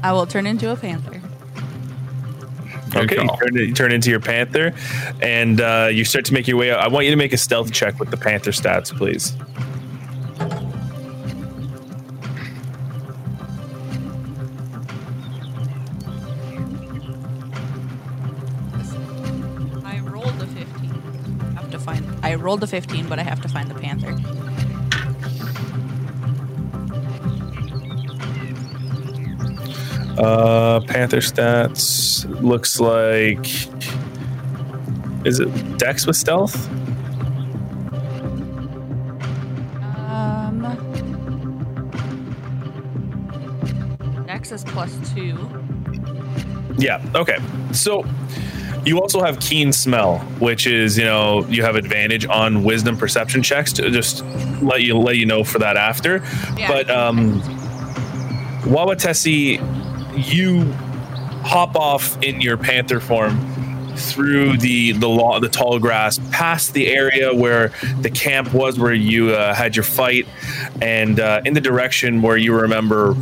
I will turn into a panther. Okay, you turn, you turn into your panther, and uh, you start to make your way out. I want you to make a stealth check with the panther stats, please. I rolled a fifteen, but I have to find the panther. Uh, panther stats looks like... Is it Dex with stealth? Um, Dex is plus two. Yeah, okay. So... You also have keen smell, which is, you know, you have advantage on wisdom perception checks to just let you let you know for that after. Yeah. But um, Wauwatessi, you hop off in your panther form through the the, law, the tall grass, past the area where the camp was, where you uh, had your fight, and uh, in the direction where you remember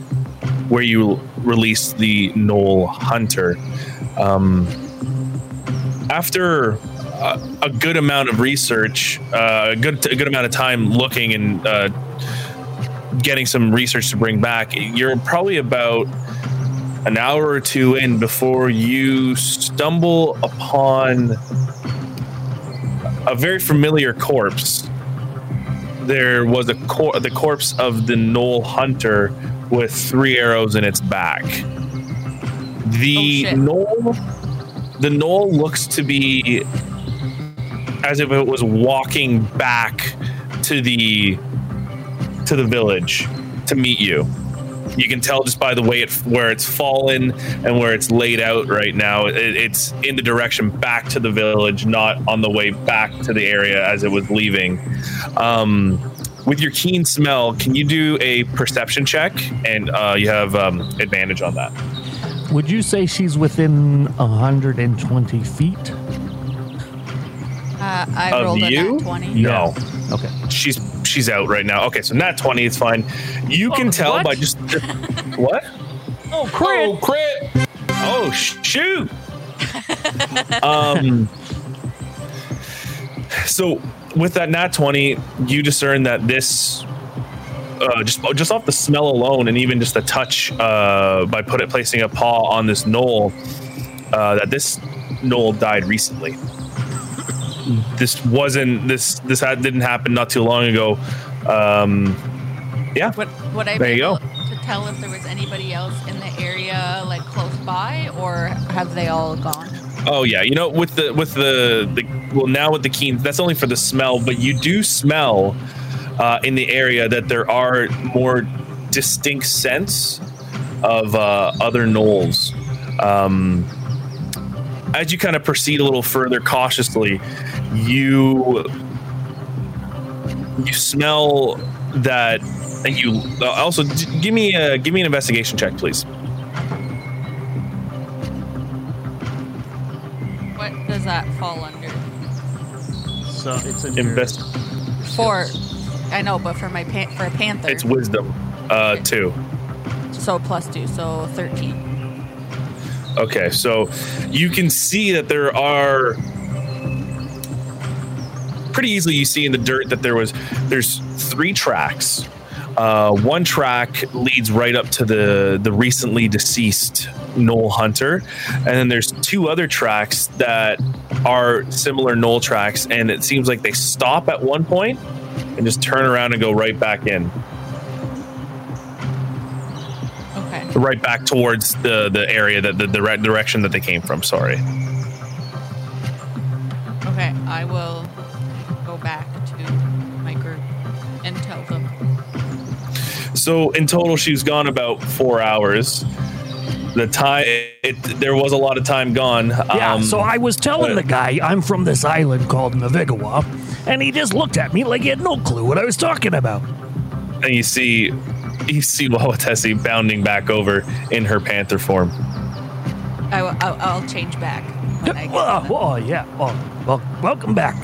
where you released the Gnoll hunter. Um, after a, a good amount of research, uh, a good a good amount of time looking and uh, getting some research to bring back, you're probably about an hour or two in before you stumble upon a very familiar corpse. There was a cor- the corpse of the Gnoll hunter with three arrows in its back. The oh, Gnoll, the Gnoll looks to be as if it was walking back to the to the village to meet you. You can tell just by the way it, where it's fallen and where it's laid out right now. It, it's in the direction back to the village, not on the way back to the area as it was leaving. Um, with your keen smell, can you do a perception check? And uh, you have um, advantage on that. Would you say she's within one hundred twenty feet? Uh, I of rolled you? A nat twenty. No. Yeah. Okay. She's... She's out right now. Okay, so nat twenty, it's fine. You oh, can tell what? by just... What? Oh, crit! Oh, crit! Oh, sh- shoot! um. So, with that nat twenty, you discern that this... Uh, just just off the smell alone, and even just the touch uh, by put it, placing a paw on this Gnoll, uh, that this Gnoll died recently. This wasn't this. This had, didn't happen not too long ago. Um, yeah. What? What I there you go. To tell if there was anybody else in the area, like close by, or have they all gone? Oh yeah, you know, with the with the, the well now with the keen. That's only for the smell, but you do smell uh, in the area that there are more distinct scents of uh, other Gnolls. Um, As you kind of proceed a little further cautiously, you you smell that. And you also d- give me a give me an investigation check, please. What does that fall under? So it's an invest for. I know, but for my pan- for a panther, it's wisdom, uh, two. So plus two, so thirteen. Okay, so you can see that there are pretty easily. You see in the dirt that there was there's three tracks. Uh, one track leads right up to the the recently deceased Gnoll hunter, and then there's two other tracks that are similar Gnoll tracks, and it seems like they stop at one point and just turn around and go right back in. Right back towards the, the area that the, the right direction that they came from. Sorry. Okay, I will go back to my group and tell them. So in total, she's gone about four hours. The time it, it, there was a lot of time gone. Yeah. Um, so I was telling but, the guy I'm from this island called Navigawa, and he just looked at me like he had no clue what I was talking about. And you see. You see Wauwatessi bounding back over in her panther form. I will, I'll, I'll change back. Oh, oh, yeah. Oh, well, welcome back.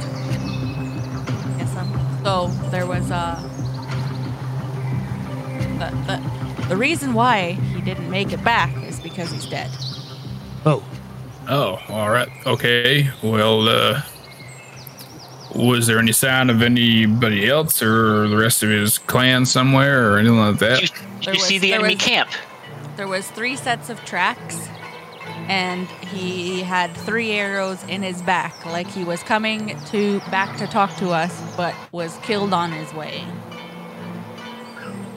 Yes, I'm, so there was uh, the, the, the reason why he didn't make it back is because he's dead. Oh. Oh, all right. Okay. Well, uh, was there any sign of anybody else or the rest of his clan somewhere or anything like that? You, you was, see the enemy was, camp. There was three sets of tracks, and he had three arrows in his back, like he was coming to back to talk to us, but was killed on his way.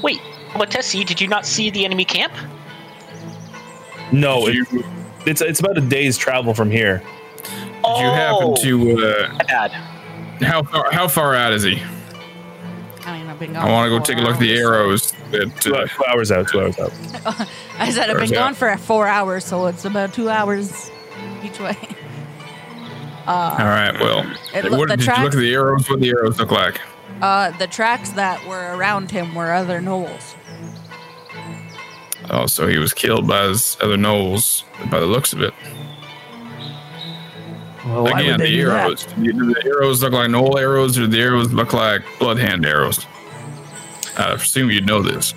Wait, Wauwatessi, did you not see the enemy camp? No, it, it's it's about a day's travel from here. Oh, did you happen to... Uh, bad. How far, how far out is he? I mean, I've been gone. I want to go take a look at the arrows. That, two, uh, two hours out, two hours out. I said I've been gone for four hours, so it's about two hours each way. Uh, All right, well, it lo- what, did tracks, you look at the arrows? What do the arrows look like? Uh, the tracks that were around him were other Gnolls. Oh, so he was killed by his other gnolls, by the looks of it. Well, again, the arrows. Do the arrows look like gnoll arrows, or the arrows look like bloodhand arrows? I assume you'd know this.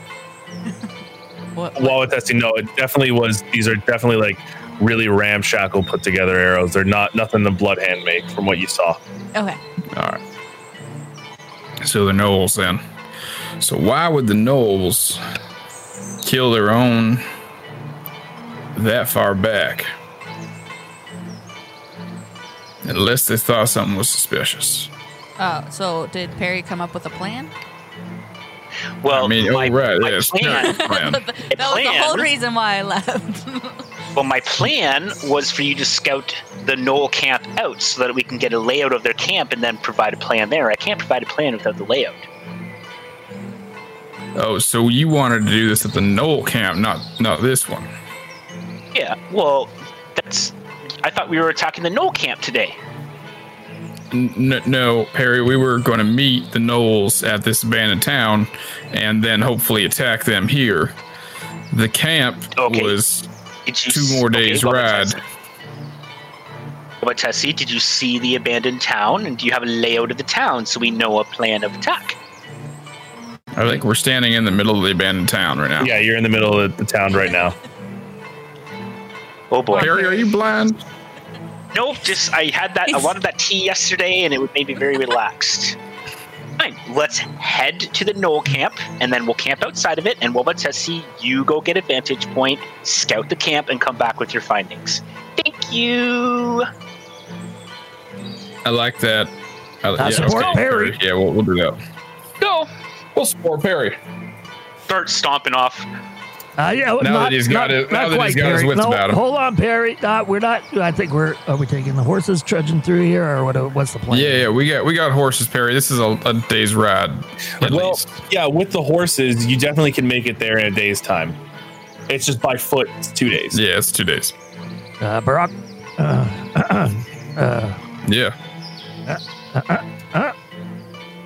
Wauwatessi, no, it definitely was. These are definitely like really ramshackle put together arrows. They're not nothing the bloodhand make from what you saw. Okay. All right. So the gnolls then. So why would the gnolls kill their own that far back? Unless they thought something was suspicious. Oh, so did Perry come up with a plan? Well, I mean, my, oh, right, my yes, plan. plan. that was plan. the whole reason why I left. Well, my plan was for you to scout the gnoll camp out so that we can get a layout of their camp and then provide a plan there. I can't provide a plan without the layout. Oh, so you wanted to do this at the gnoll camp, not not this one. Yeah, well, that's. I thought we were attacking the gnoll camp today. No, no, Perry, we were going to meet the gnolls at this abandoned town and then hopefully attack them here. The camp okay. was two s- more days okay, ride. But Tessie, did you see the abandoned town? And do you have a layout of the town so we know a plan of attack? I think we're standing in the middle of the abandoned town right now. Yeah, you're in the middle of the town right now. Oh boy. Perry, are you blind? Nope, just I had that. I wanted that tea yesterday, and it would make me very relaxed. Fine, let's head to the gnoll camp, and then we'll camp outside of it. And Wauwatessi, you go get a vantage point, scout the camp, and come back with your findings. Thank you. I like that. I, I yeah, support okay. Perry. Yeah, we'll, we'll do that. Go. We'll support Perry. Start stomping off. Uh, yeah, now not, that he's got, not, his, now that he's got his wits no, about him. Hold on, Perry. Uh, we're not. I think we're. Are we taking the horses trudging through here, or what? What's the plan? Yeah, yeah, we got we got horses, Perry. This is a, a day's ride. At well, least. yeah, with the horses, you definitely can make it there in a day's time. It's just by foot, it's two days. Yeah, it's two days. Uh, Borok. Uh, uh, uh, yeah. Uh, uh, uh, uh.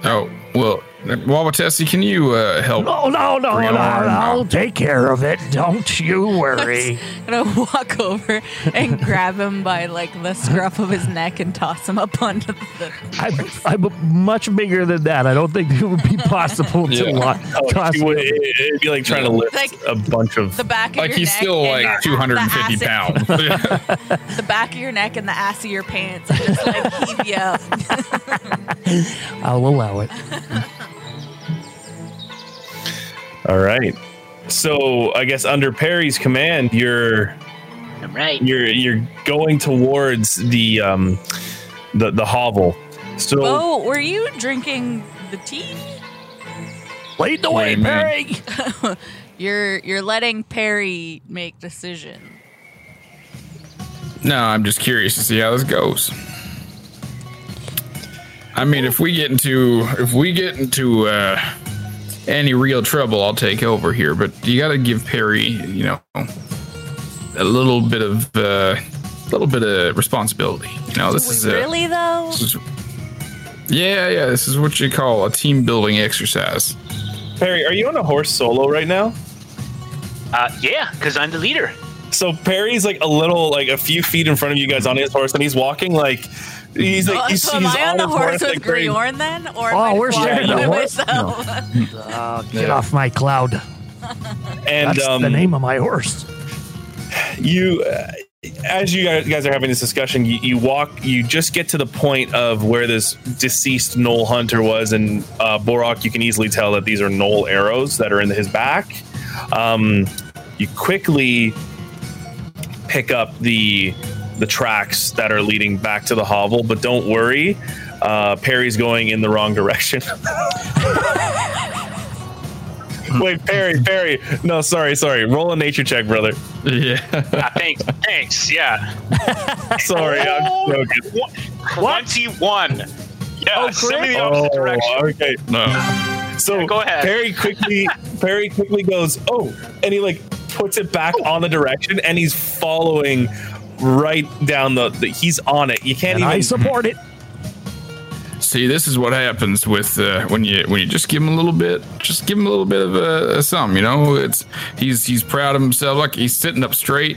Oh well. Wauwatessi, can you uh, help? No, no, no, no, no, I'll take care of it. Don't you worry. I'm going to walk over and grab him by like the scruff of his neck and toss him up onto the horse. I'm, I'm much bigger than that. I don't think it would be possible yeah. to lock, oh, toss it would, him. It'd be like trying to lift like a bunch of... The back of like your he's neck still like two hundred fifty pounds. The back of your neck and the ass of your pants. And just like keep you up. I'll allow it. All right, so I guess under Perry's command, you're I'm right. You're you're going towards the um the the hovel. So, oh, were you drinking the tea? Lead the way, Perry. you're you're letting Perry make decision. No, I'm just curious to see how this goes. I mean, if we get into if we get into. Uh, any real trouble, I'll take over here, but you got to give Perry, you know, a little bit of uh, a little bit of responsibility. You know, this is really a, though. This is, yeah, yeah, this is what you call a team building exercise. Perry, are you on a horse solo right now? Uh, yeah, because I'm the leader. So Perry's like a little, like a few feet in front of you guys on his horse, and he's walking like. He's like, oh, he's, so am he's I on the horse, horse with like Griorn then? Or oh, we're sharing the horse. No. uh, get yeah. off my cloud. And that's um, the name of my horse. You, uh, as you guys are having this discussion, you, you walk. You just get to the point of where this deceased gnoll hunter was, and uh, Borok. You can easily tell that these are gnoll arrows that are in his back. Um, you quickly pick up the. the tracks that are leading back to the hovel, but don't worry, uh, Perry's going in the wrong direction. Wait, Perry, Perry. No, sorry, sorry. Roll a nature check, brother. Yeah. Ah, thanks, thanks, yeah. Sorry, oh, I'm joking. twenty-one. Yeah, oh, send me the opposite oh, direction. Okay. No. So yeah, go ahead. Perry quickly, Perry quickly goes, oh, and he like puts it back oh. on the direction, and he's following right down the, the he's on it. You can't and even I support it. see, this is what happens with uh, when you when you just give him a little bit, just give him a little bit of a, a something, you know. It's he's he's proud of himself, like he's sitting up straight.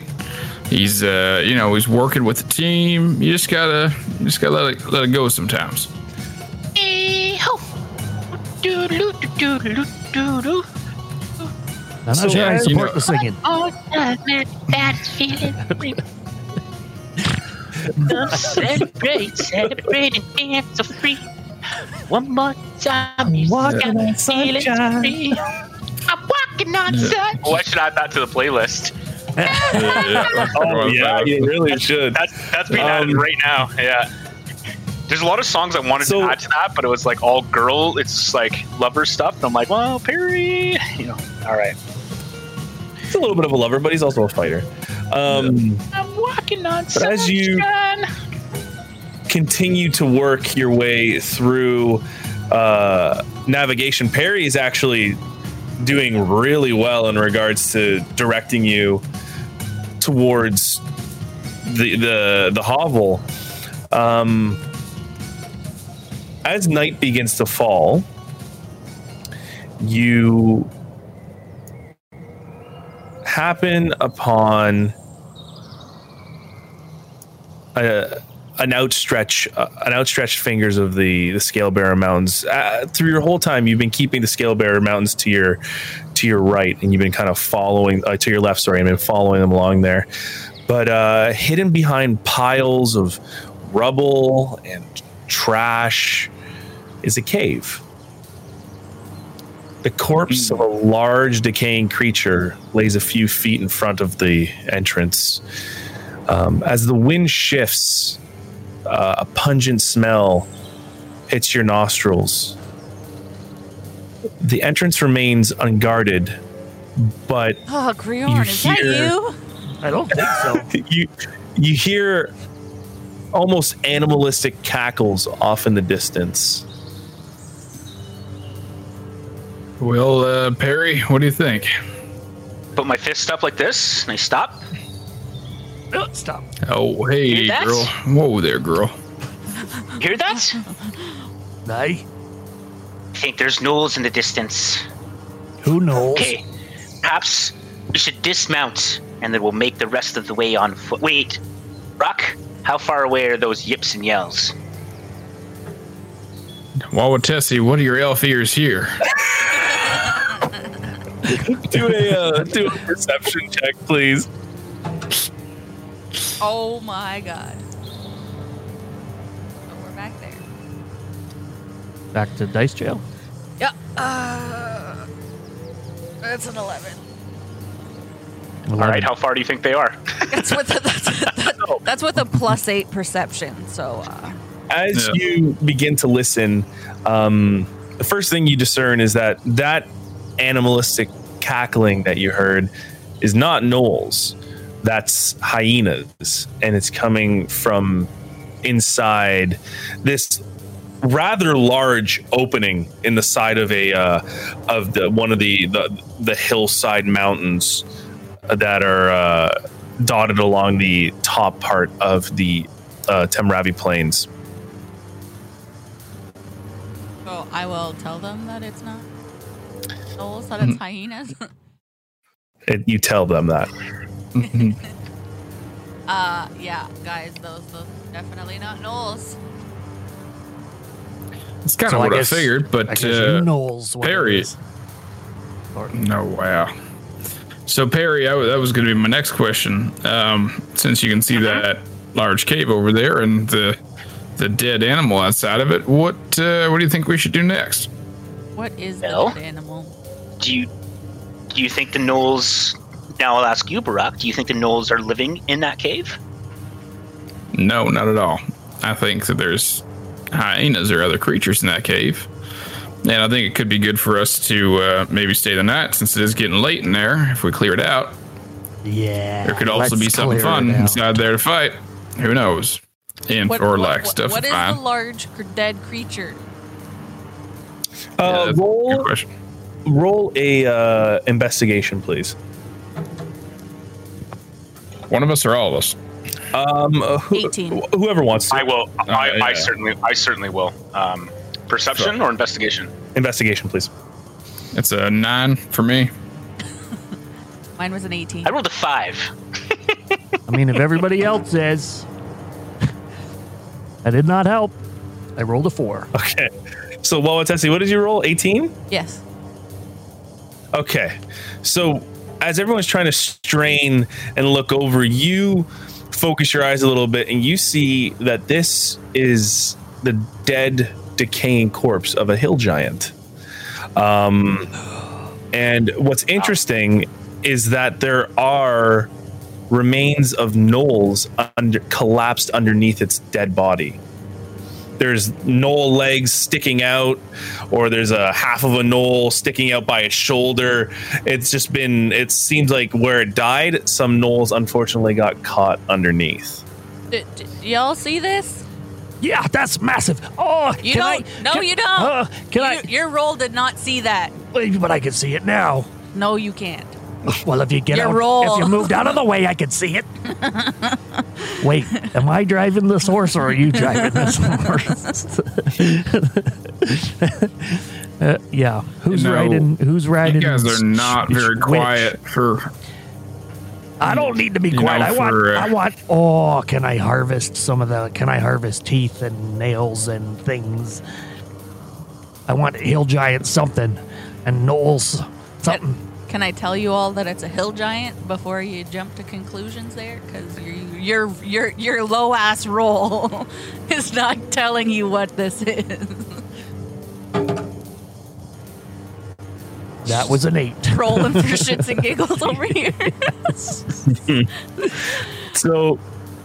He's uh, you know, he's working with the team. You just gotta you just gotta let it let it go sometimes. I'm not sure I support the singing. Oh, that bad feeling. Celebrate, celebrate and dance for free. One more time, you walking on sunshine. Free. I'm walking on sunshine. Well, I should add that to the playlist. yeah, yeah. Oh, yeah, you really should. That's, that's being um, added right now. Yeah. There's a lot of songs I wanted so, to add to that, but it was like all girl. It's like lover stuff. And I'm like, well, Perry, you know, all right. He's a little bit of a lover, but he's also a fighter. Um, I'm walking on sunshine. As you continue to work your way through uh, navigation, Perry is actually doing really well in regards to directing you towards the the, the hovel. Um, as night begins to fall, you happen upon a, an outstretched, uh, an outstretched fingers of the, the Scalebearer Mountains. Uh, through your whole time, you've been keeping the Scalebearer Mountains to your to your right, and you've been kind of following uh, to your left. Sorry, and been following them along there, but uh, hidden behind piles of rubble and trash is a cave. The corpse of a large decaying creature lays a few feet in front of the entrance. Um, as the wind shifts, uh, a pungent smell hits your nostrils. The entrance remains unguarded, but oh, Griorn, is that you? I don't think so. you you hear almost animalistic cackles off in the distance. Well, uh, Perry, what do you think? Put my fist up like this, and I stop. Oh, stop. Oh, hey, girl. Whoa there, girl. Hear that? Nay. I think there's gnolls in the distance. Who knows? Okay, perhaps we should dismount, and then we'll make the rest of the way on foot. Wait, Rock, how far away are those yips and yells? Wauwatessi, what are your elf ears here? do a uh, do a perception check, please. Oh my god! Oh, we're back there. Back to dice jail. Yeah. Uh, that's an eleven. eleven. All right. How far do you think they are? That's with a, that's, that, that's with a plus eight perception. So. Uh, As yeah. you begin to listen, um, the first thing you discern is that that animalistic cackling that you heard is not gnolls. That's hyenas, and it's coming from inside this rather large opening in the side of a uh, of the one of the the, the hillside mountains that are uh, dotted along the top part of the uh, Temravi plains. Oh, I will tell them that it's not gnolls, that it's hyenas. It, you tell them that. uh, yeah, guys, those, those are definitely not gnolls. It's kind so of what I, guess, I figured, but I uh, gnolls Perry. No, wow. So Perry, I, that was going to be my next question. Um, since you can see uh-huh. that large cave over there and the. The dead animal outside of it. What uh, what do you think we should do next? What is well, the dead animal? Do you do you think the gnolls? Now I'll ask you, Borok. Do you think the gnolls are living in that cave? No, not at all. I think that there's hyenas or other creatures in that cave, and I think it could be good for us to uh, maybe stay the night since it is getting late in there. If we clear it out, yeah, there could also be something fun inside there to fight. Who knows? And what, or like stuff. What is fine. The large dead creature? Uh, yeah, roll, a roll a uh, investigation, please. One of us or all of us? Um, who, eighteen. Whoever wants to. I will. I, uh, I, yeah. I certainly. I certainly will. Um, perception sure. or investigation? Investigation, please. It's a nine for me. Mine was an eighteen. I rolled a five. I mean, if everybody else is, that did not help. I rolled a four. Okay. So, Wauwatessi, what did you roll? eighteen? Yes. Okay. So, as everyone's trying to strain and look over, you focus your eyes a little bit and you see that this is the dead, decaying corpse of a hill giant. Um, and what's interesting is that there are remains of gnolls under, collapsed underneath its dead body. There's gnoll legs sticking out, or there's a half of a gnoll sticking out by its shoulder. It's just been, it seems like where it died, some gnolls unfortunately got caught underneath. D- d- y'all see this? Yeah, that's massive. Oh, you don't. I, no, can, you don't. Uh, can you, I, your roll did not see that. But I can see it now. No, you can't. Well, if you get your out, roll. If you moved out of the way, I can see it. Wait, am I driving this horse or are you driving this horse? uh, yeah, who's no, riding? Who's riding? You guys are not very quiet. Her. I don't need to be quiet. You know, I for, want. Uh, I want. Oh, can I harvest some of the? Can I harvest teeth and nails and things? I want hill giant something, and gnolls something. That, Can I tell you all that it's a hill giant before you jump to conclusions there? Because your your your your low ass roll is not telling you what this is. That was an eight. Rolling for shits and giggles over here. So,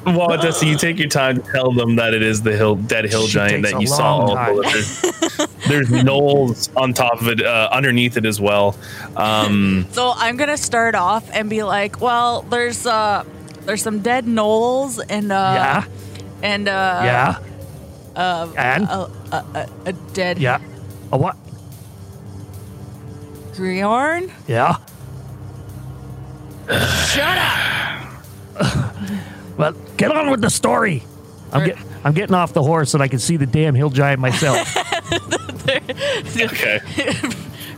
Wauwatessi, you take your time to tell them that it is the hill dead hill she giant that you saw. There's, there's gnolls on top of it, uh, underneath it as well. Um, so I'm gonna start off and be like, "Well, there's uh, there's some dead gnolls and uh, yeah, and uh, yeah, uh, and a, a, a, a dead yeah, a what? Griorn? Yeah. Shut up." Well, get on with the story. I'm, get, I'm getting off the horse and I can see the damn hill giant myself. Okay.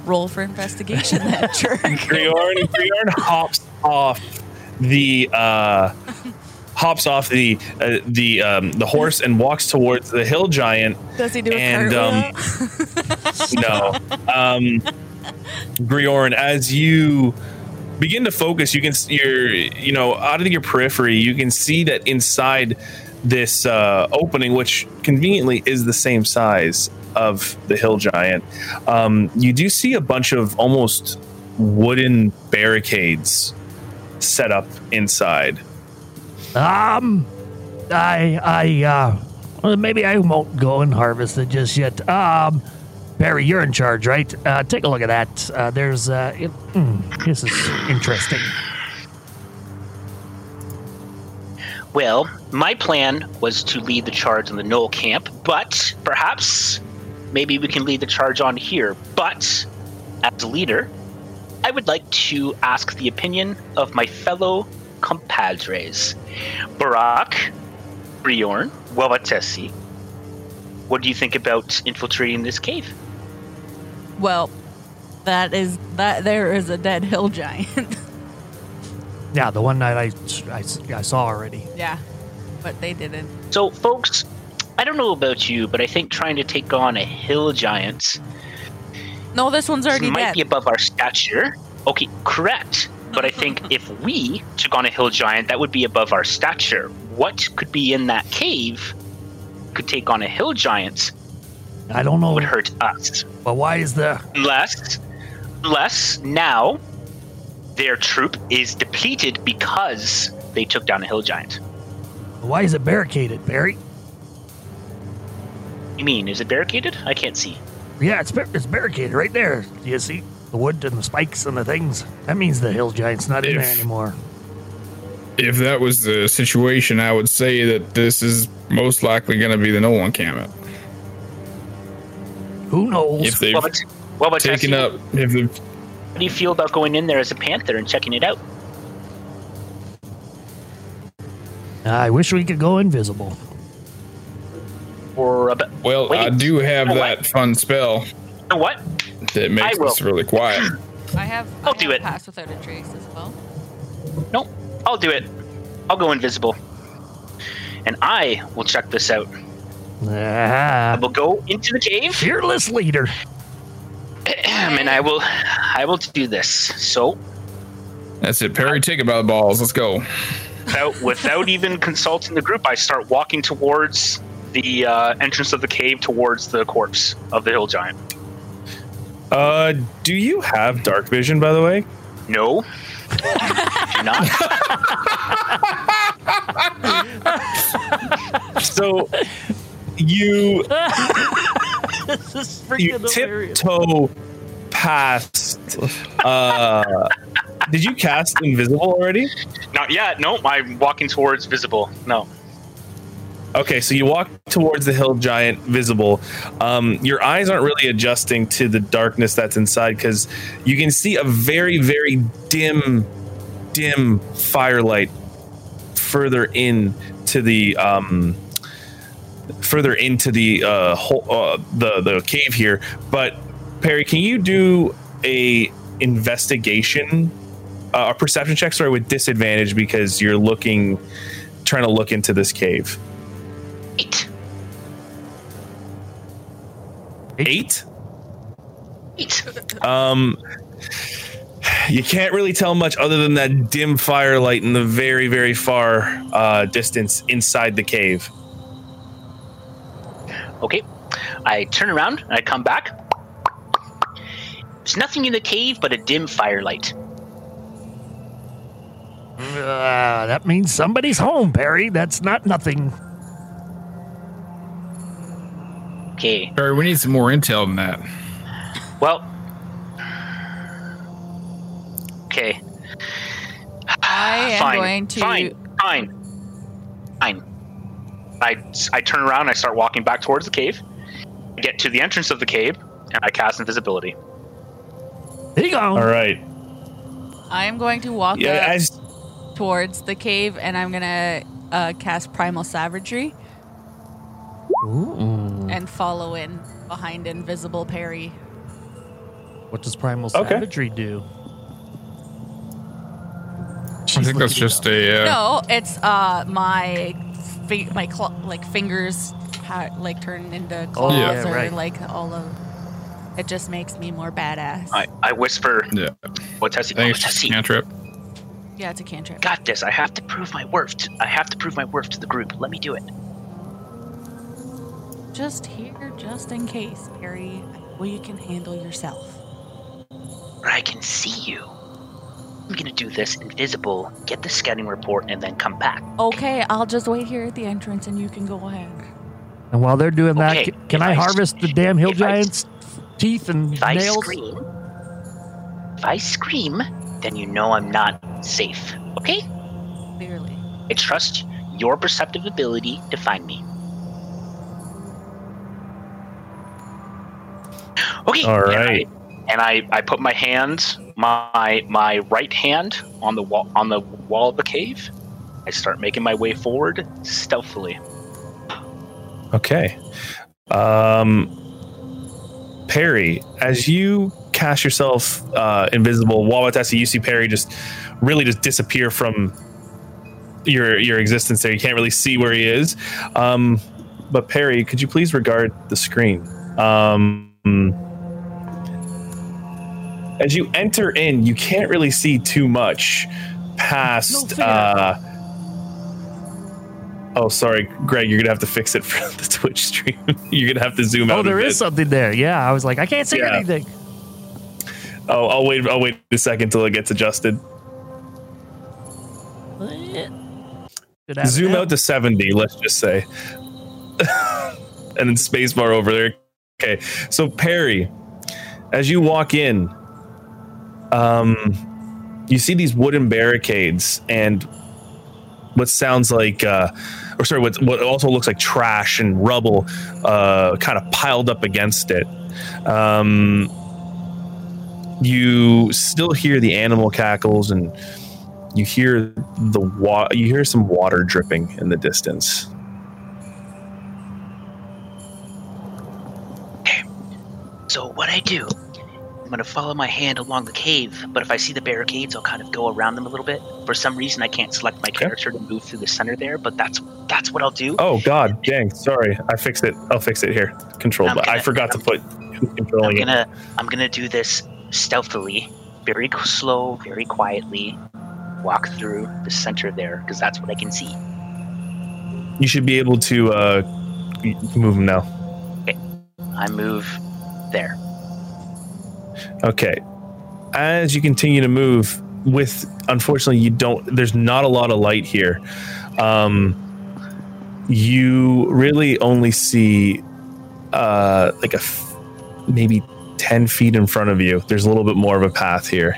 Roll for investigation, that jerk. Griorn, Griorn hops off the uh, hops off the uh, the um, the horse and walks towards the hill giant. Does he do a and, um No. Um, Griorn, as you begin to focus, you can see your, you know, out of your periphery, you can see that inside this uh, opening, which conveniently is the same size of the hill giant, um, you do see a bunch of almost wooden barricades set up inside. Um, I, I, uh, well, maybe I won't go and harvest it just yet. Um, Perry, you're in charge, right? Uh, take a look at that. Uh, there's, uh, it, mm, this is interesting. Well, my plan was to lead the charge in the Gnoll camp, but perhaps maybe we can lead the charge on here. But as a leader, I would like to ask the opinion of my fellow compadres, Borok, Griorn, Wauwatessi. What do you think about infiltrating this cave? Well, that is that there is a dead hill giant. Yeah, the one that I, I, I saw already. Yeah, but they didn't. So, folks, I don't know about you, but I think trying to take on a hill giant. No, this one's already dead. It might be above our stature. Okay, correct. But I think if we took on a hill giant, that would be above our stature. What could be in that cave? Could take on a hill giant. I don't know. It would hurt us. But why is the unless, unless now their troop is depleted because they took down a hill giant. Why is it barricaded, Barry? You mean is it barricaded? I can't see. Yeah, it's bar- it's barricaded right there. You see the wood and the spikes and the things. That means the hill giant's not if, in there anymore. If that was the situation, I would say that this is most likely going to be the Gnoll encampment. Who knows? If they've well, but, well, but taken up... If they've... How do you feel about going in there as a panther and checking it out? I wish we could go invisible. Or a bit. Well, wait. I do have you know that what? fun spell. You know what? That makes us really quiet. I have. I'll I do have it. Pass without a trace as well. Nope. I'll do it. I'll go invisible, and I will check this out. Ah. I will go into the cave. Fearless leader. And I will, I will do this. So. That's it, Perry. Take it by the balls. Let's go. Without, without even consulting the group, I start walking towards the uh, entrance of the cave, towards the corpse of the hill giant. Uh, do you have dark vision, by the way? No. Do not. So you this is you tiptoe past. Uh, did you cast invisible already? Not yet. Nope. I'm walking towards visible. No. Okay, so you walk towards the hill giant, visible. Um, your eyes aren't really adjusting to the darkness that's inside because you can see a very, very dim, dim firelight further in to the um, further into the uh, whole, uh, the the cave here. But Perry, can you do a investigation, uh, a perception check? Sorry, with disadvantage because you're looking, trying to look into this cave. Eight. Eight? Eight. Um, you can't really tell much other than that dim firelight in the very, very far uh, distance inside the cave. Okay. I turn around and I come back. There's nothing in the cave but a dim firelight. Uh, that means somebody's home, Perry. That's not nothing. Okay. Sorry, we need some more intel than that. Well, okay. I am fine. going to. Fine, fine, fine. I I turn around. I start walking back towards the cave. I get to the entrance of the cave, and I cast invisibility. There you go. All right. I am going to walk yeah, up s- towards the cave, and I'm gonna uh, cast Primal Savagery. Ooh. And follow in behind Invisible Perry. What does Primal okay. Savagery do? She's I think that's just up. a... Uh... No, it's uh, my fi- my cl- like fingers ha- like turn into claws oh, yeah, or right. like all of... It just makes me more badass. I, I whisper, yeah. Wauwatessi, Wauwatessi. Cantrip. Yeah, it's a cantrip. Got this. I have to prove my worth. To, I have to prove my worth to the group. Let me do it. Just here, just in case, Perry. Well, you can handle yourself. I can see you. I'm gonna do this invisible, get the scouting report, and then come back. Okay, I'll just wait here at the entrance, and you can go ahead. And while they're doing okay, that, can I, I harvest I, the damn hill giant's I, teeth and if nails? I scream, if I scream, then you know I'm not safe. Okay? Clearly. I trust your perceptive ability to find me. Okay. All right. And I, and I, I put my hand, my my right hand on the wall on the wall of the cave. I start making my way forward stealthily. Okay. Um Perry, as you cast yourself uh, invisible, Wauwatessi, you see Perry just really just disappear from your your existence there. You can't really see where he is. Um, but Perry, could you please regard the screen? Um As you enter in, you can't really see too much past. No uh, oh, sorry, Greg, you're gonna have to fix it for the Twitch stream. You're gonna have to zoom oh, out. Oh, there is something there. Yeah, I was like, I can't see yeah. anything. Oh, I'll wait. I'll wait a second till it gets adjusted. What? Zoom out to seventy. Let's just say, and then spacebar over there. Okay, so Perry, as you walk in, um, you see these wooden barricades and what sounds like, uh, or sorry, what, what also looks like trash and rubble uh, kind of piled up against it. Um, you still hear the animal cackles and you hear the wa- you hear some water dripping in the distance. Okay. So what I do, I'm going to follow my hand along the cave, but if I see the barricades, I'll kind of go around them a little bit. For some reason, I can't select my character okay. to move through the center there, but that's that's what I'll do. Oh, God, dang. Sorry. I fixed it. I'll fix it here. Control. Gonna, I forgot I'm, to put controlling I'm gonna, it. I'm going to do this stealthily, very slow, very quietly. Walk through the center there because that's what I can see. You should be able to uh, move them now. Okay, I move there. Okay, as you continue to move, with unfortunately you don't. There's not a lot of light here. Um, you really only see uh, like a f- maybe ten feet in front of you. There's a little bit more of a path here.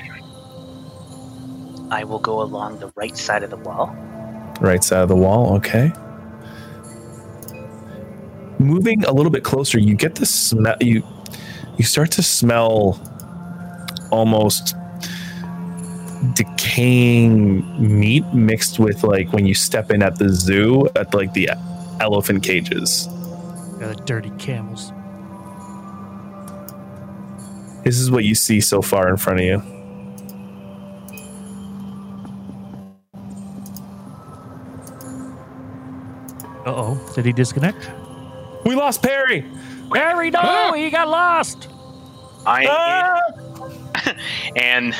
I will go along the right side of the wall. Right side of the wall, okay. Moving a little bit closer, you get the smell. You you start to smell almost decaying meat mixed with like when you step in at the zoo at like the elephant cages. Yeah, the dirty camels. This is what you see so far in front of you. Uh-oh. Did he disconnect? We lost Perry! Perry, no! Ah! He got lost! I ah! And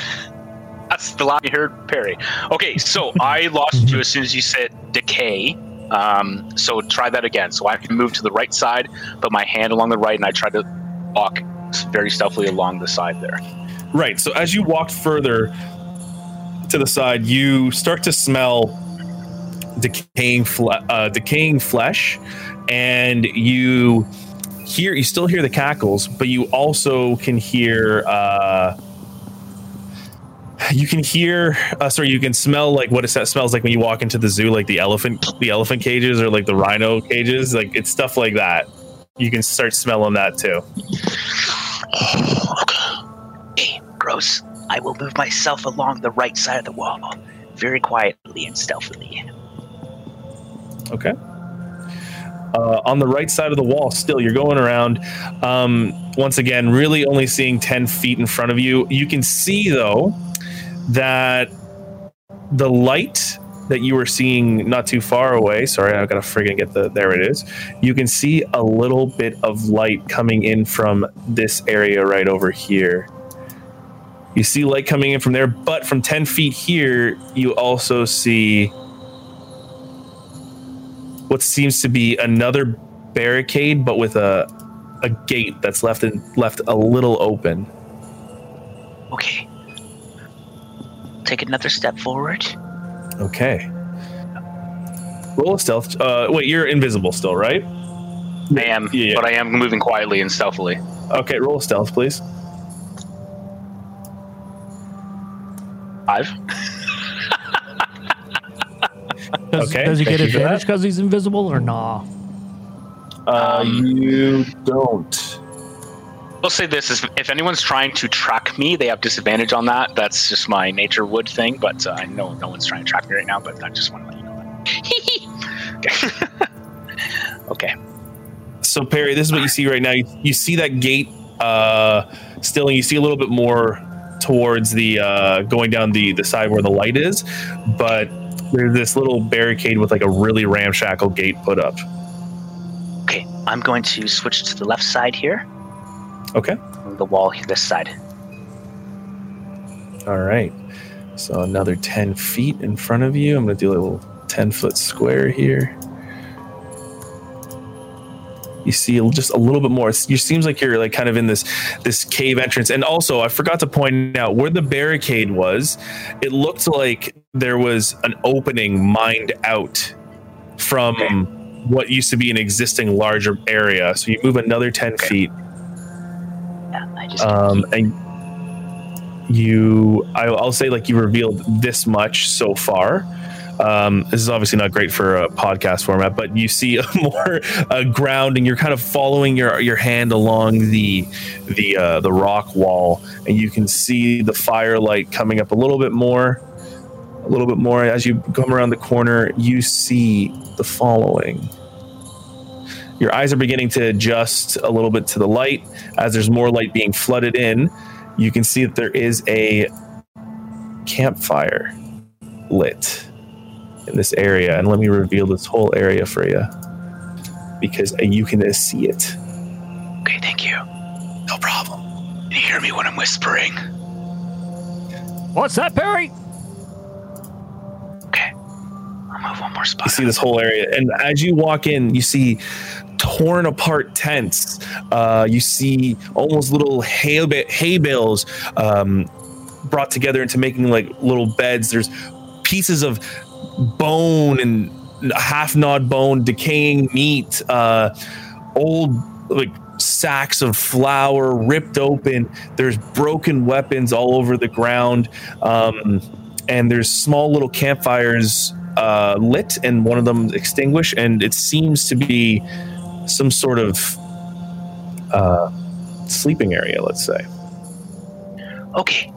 that's the last I heard Perry. Okay, so I lost you as soon as you said decay. Um, so try that again. So I can move to the right side, put my hand along the right, and I try to walk very stealthily along the side there. Right, so as you walk further to the side, you start to smell decaying fle- uh, decaying flesh, and you hear you still hear the cackles, but you also can hear uh, you can hear uh, sorry you can smell like what it smells like when you walk into the zoo, like the elephant the elephant cages or like the rhino cages, like it's stuff like that. You can start smelling that too. Okay, gross. I will move myself along the right side of the wall very quietly and stealthily. Okay. Uh, on the right side of the wall, still, you're going around. Um, once again, really only seeing ten feet in front of you. You can see, though, that the light that you were seeing not too far away. Sorry, I've got to friggin' get the... There it is. You can see a little bit of light coming in from this area right over here. You see light coming in from there, but from ten feet here, you also see what seems to be another barricade, but with a a gate that's left in, left a little open. Okay. Take another step forward. Okay. Roll a stealth. Uh, wait, you're invisible still, right? I am, yeah. But I am moving quietly and stealthily. Okay, roll a stealth, please. Five. Does, okay. Does he get advantage because he's invisible or nah? Uh, you don't. We'll say this is if anyone's trying to track me, they have disadvantage on that. That's just my nature wood thing, but uh, I know no one's trying to track me right now, but I just want to let you know that. Okay. So, Perry, this is what you see right now. You, you see that gate uh, still, and you see a little bit more towards the uh, going down the, the side where the light is, but there's this little barricade with like a really ramshackle gate put up. Okay, I'm going to switch to the left side here. Okay. The wall here, this side. All right. So another ten feet in front of you. I'm going to do a little ten-foot square here. You see just a little bit more. It seems like you're like kind of in this this cave entrance. And also, I forgot to point out where the barricade was. It looked like there was an opening mined out from okay. what used to be an existing larger area. So you move another ten okay. feet. Yeah, I just um, and you, I, I'll say like you revealed this much so far. Um, this is obviously not great for a podcast format, but you see a more uh, ground, and you're kind of following your your hand along the the uh, the rock wall, and you can see the firelight coming up a little bit more. a little bit more. As you come around the corner, you see the following. Your eyes are beginning to adjust a little bit to the light. As there's more light being flooded in, you can see that there is a campfire lit in this area. And let me reveal this whole area for you, because you can see it. Okay, thank you. No problem. Can you hear me when I'm whispering? What's that, Perry? Okay. I'll move one more spot. You see this whole area. And as you walk in, you see torn apart tents. Uh, you see almost little hay, ba- hay bales um, brought together into making like little beds. There's pieces of bone and half-gnawed bone, decaying meat, uh, old like sacks of flour ripped open. There's broken weapons all over the ground, um, and there's small little campfires uh, lit, and one of them extinguished, and it seems to be some sort of uh, sleeping area, let's say. Okay,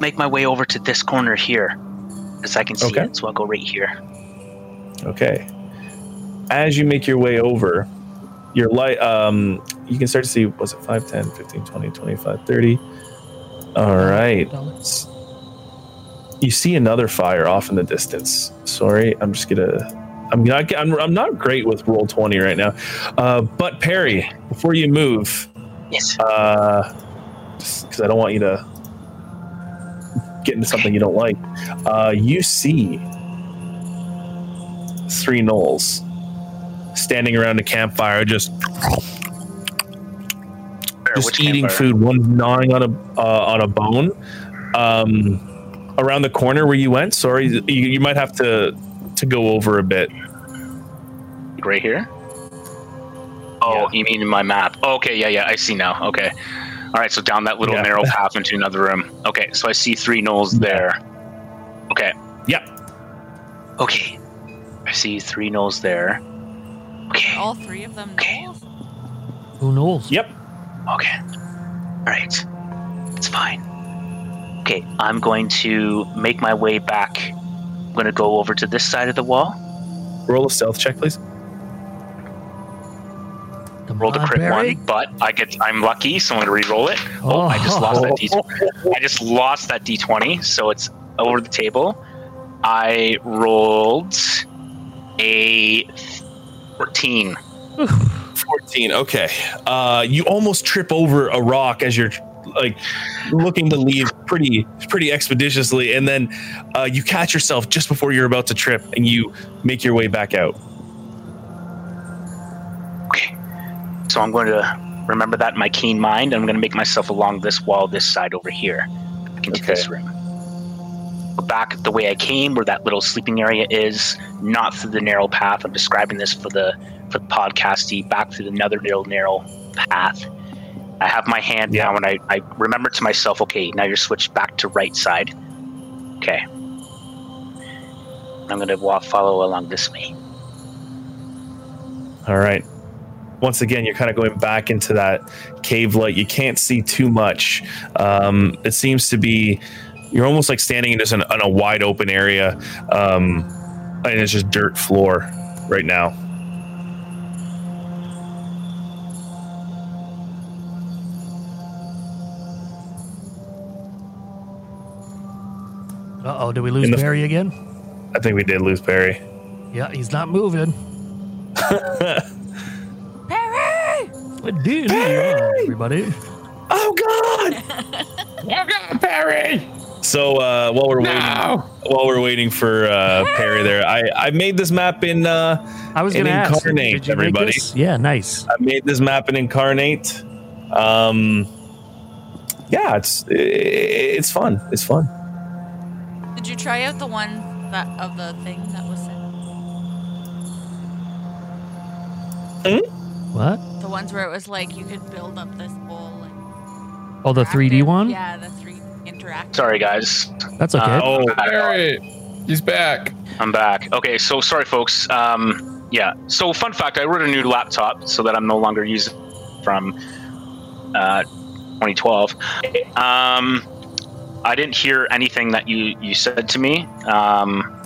make my way over to this corner here, because I can see okay. it, so I'll go right here. Okay. As you make your way over, your light, um, you can start to see, was it five, ten, fifteen, twenty, twenty-five, thirty? All right. You see another fire off in the distance. Sorry, I'm just going to... I'm not I'm, I'm not great with roll twenty right now. Uh, but, Perry, before you move... Yes. Uh, just because I don't want you to get into something you don't like. Uh, you see... three gnolls standing around a campfire, just, just eating campfire? food. One's gnawing on a uh, on a bone. Um, around the corner where you went. Sorry, you, you might have to to go over a bit. Right here. Oh, yeah. You mean in my map? Oh, okay, yeah, yeah, I see now. Okay, all right. So down that little yeah. narrow path into another room. Okay, so I see three gnolls there. Okay. Yep. Yeah. Okay. I see three gnolls there. Okay. Are all three of them gnolls? Okay. Who gnolls? Yep. Okay. All right. It's fine. Okay, I'm going to make my way back. I'm going to go over to this side of the wall. Roll a stealth check, please. Come Rolled on, a crit Barry. one, but I get, I'm lucky, so I'm going to re-roll it. Oh, oh, I just lost that D twenty. I just lost that D twenty, so it's over the table. I rolled... a fourteen. fourteen, okay. Uh, you almost trip over a rock as you're like looking to leave pretty pretty expeditiously, and then uh, you catch yourself just before you're about to trip, and you make your way back out. Okay. So I'm going to remember that in my keen mind, and I'm going to make myself along this wall, this side over here, into okay. this room. Back the way I came, where that little sleeping area is, not through the narrow path. I'm describing this for the for the podcasty. Back through the another little narrow path. I have my hand yeah. now, and I, I remember to myself, okay, now you're switched back to right side. Okay, I'm gonna walk, follow along this way. All right. Once again, you're kind of going back into that cave light. You can't see too much. Um, it seems to be. You're almost like standing in just an, on a wide open area, um, and it's just dirt floor right now. Uh-oh, did we lose the, Perry again? I think we did lose Perry. Yeah, he's not moving. Perry! What dude? Perry! Everybody. Oh, God! Oh, God, Perry! So uh, while we're no. waiting, while we're waiting for uh, Perry, there, I, I made this map in. Uh, I was going to ask. Incarnate, did you everybody. Make this? Yeah, nice. I made this map in Incarnate. Um, yeah, it's it, it's fun. It's fun. Did you try out the one that of the thing that was in? Mm-hmm. What? The ones where it was like you could build up this whole. Like, oh, the three D one. Yeah, the three D. Interact. Sorry, guys. That's okay. Uh, oh, Perry. He's back. I'm back. Okay, so sorry, folks. Um, yeah. So, fun fact: I wrote a new laptop so that I'm no longer using from uh, twenty twelve. Um, I didn't hear anything that you, you said to me. Um,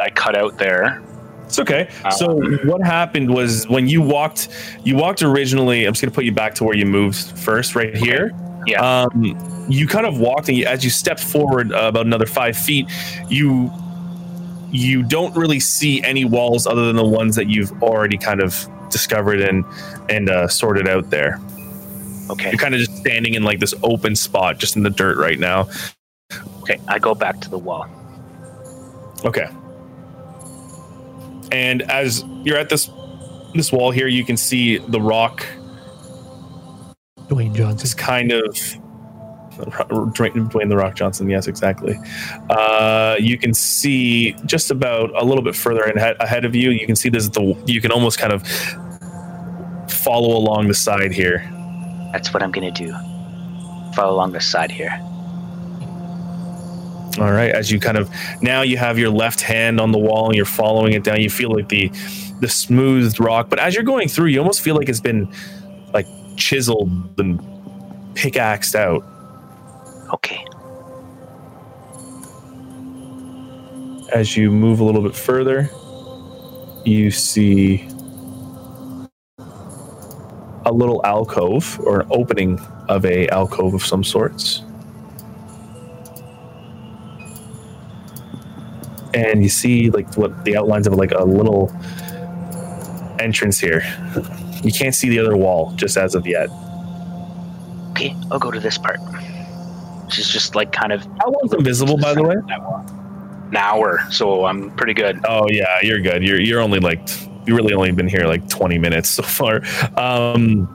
I cut out there. It's okay. Um, so what happened was when you walked, you walked originally, I'm just going to put you back to where you moved first, right here. Okay. Yeah. Um, you kind of walked, and you, as you stepped forward uh, about another five feet, you you don't really see any walls other than the ones that you've already kind of discovered and, and uh, sorted out there. Okay. You're kind of just standing in like this open spot just in the dirt right now. Okay, I go back to the wall. Okay. And as you're at this this wall here, you can see the rock. Dwayne Johnson. Just kind of Dwayne the Rock Johnson, yes, exactly. Uh, you can see just about a little bit further ahead of you. You can see this the you can almost kind of follow along the side here. That's what I'm gonna do. Follow along the side here. All right. As you kind of now, you have your left hand on the wall, and you're following it down. You feel like the the smoothed rock, but as you're going through, you almost feel like it's been like chiseled and pickaxed out. Okay. As you move a little bit further, you see a little alcove or an opening of a alcove of some sorts. And you see like what the outlines of like a little entrance here. You can't see the other wall just as of yet. Okay, I'll go to this part. Which is just like kind of... How long's invisible, by the way? An hour, so I'm pretty good. Oh yeah, you're good. You're you're only like... You really only been here like twenty minutes so far. Um,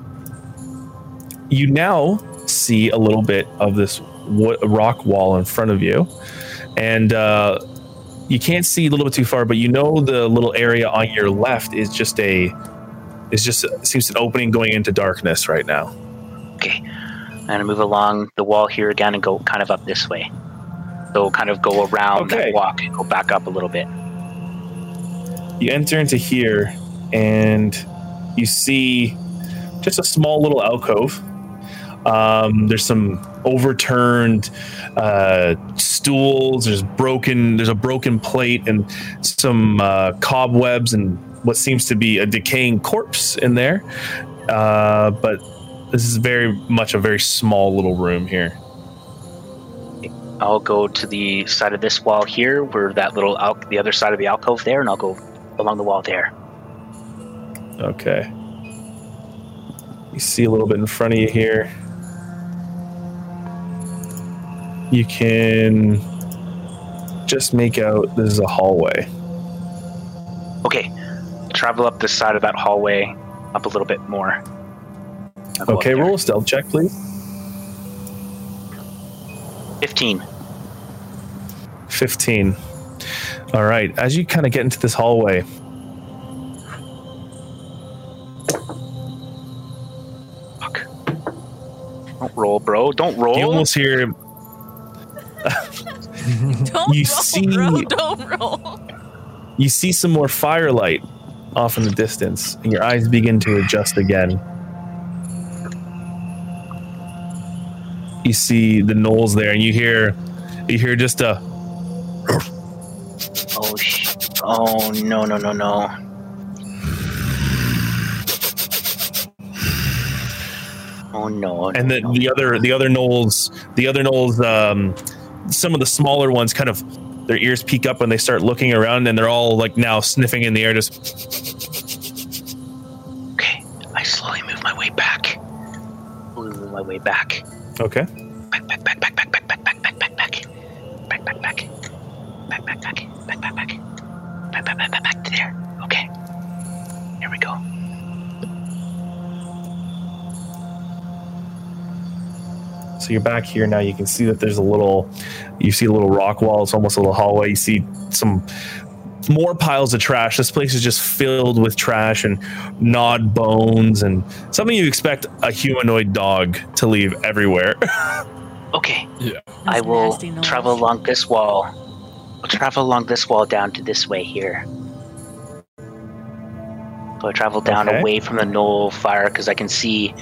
you now see a little bit of this wo- rock wall in front of you, and uh, you can't see a little bit too far, but you know the little area on your left is just a is just it seems an opening going into darkness right now. Okay, I'm gonna move along the wall here again and go kind of up this way. So kind of go around okay. That walk and go back up a little bit. You enter into here, and you see just a small little alcove. Um, there's some overturned uh, stools. There's broken. There's a broken plate and some uh, cobwebs and what seems to be a decaying corpse in there. Uh, but this is very much a very small little room here. I'll go to the side of this wall here, where that little al- the other side of the alcove there, and I'll go along the wall there. Okay. You see a little bit in front of you here. You can just make out this is a hallway. Okay. Travel up the side of that hallway up a little bit more. Okay, roll a stealth check, please. fifteen. fifteen. All right, as you kind of get into this hallway, fuck! Don't roll, bro. Don't roll. You almost hear. Don't you roll, see, bro. Don't roll. You see some more firelight off in the distance, and your eyes begin to adjust again. You see the gnolls there, and you hear, you hear just a. Oh, sh- oh, no, no, no, no. Oh, no. And the, no, the other, the other gnolls, the other gnolls, um, some of the smaller ones kind of, their ears peek up and they start looking around, and they're all like now sniffing in the air, just. Okay. I slowly move my way back. Slowly move my way back. Okay. Back, back, back, back, back, back, back, back, back, back, back, back, back, back. Back, back, back, back, back, back, back, back, back, back to there. Okay. Here we go. So you're back here now. You can see that there's a little, you see a little rock wall. It's almost a little hallway. You see some more piles of trash. This place is just filled with trash and gnawed bones and something you expect a humanoid dog to leave everywhere. Okay. Yeah. I will travel along this wall. I'll travel along this wall down to this way here. So I travel down okay. away from the gnoll fire, because I can see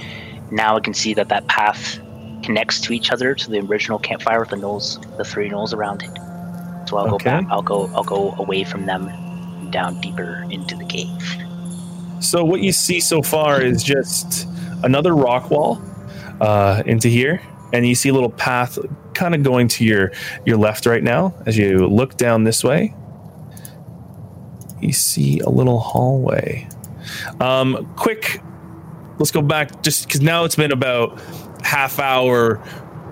now I can see that that path connects to each other to the original campfire with the gnolls, the three gnolls around it. So I'll okay. go back. I'll go. I'll go away from them, down deeper into the cave. So what you see so far is just another rock wall uh, into here, and you see a little path kind of going to your your left right now. As you look down this way, you see a little hallway. Um, quick, let's go back just because now it's been about half hour,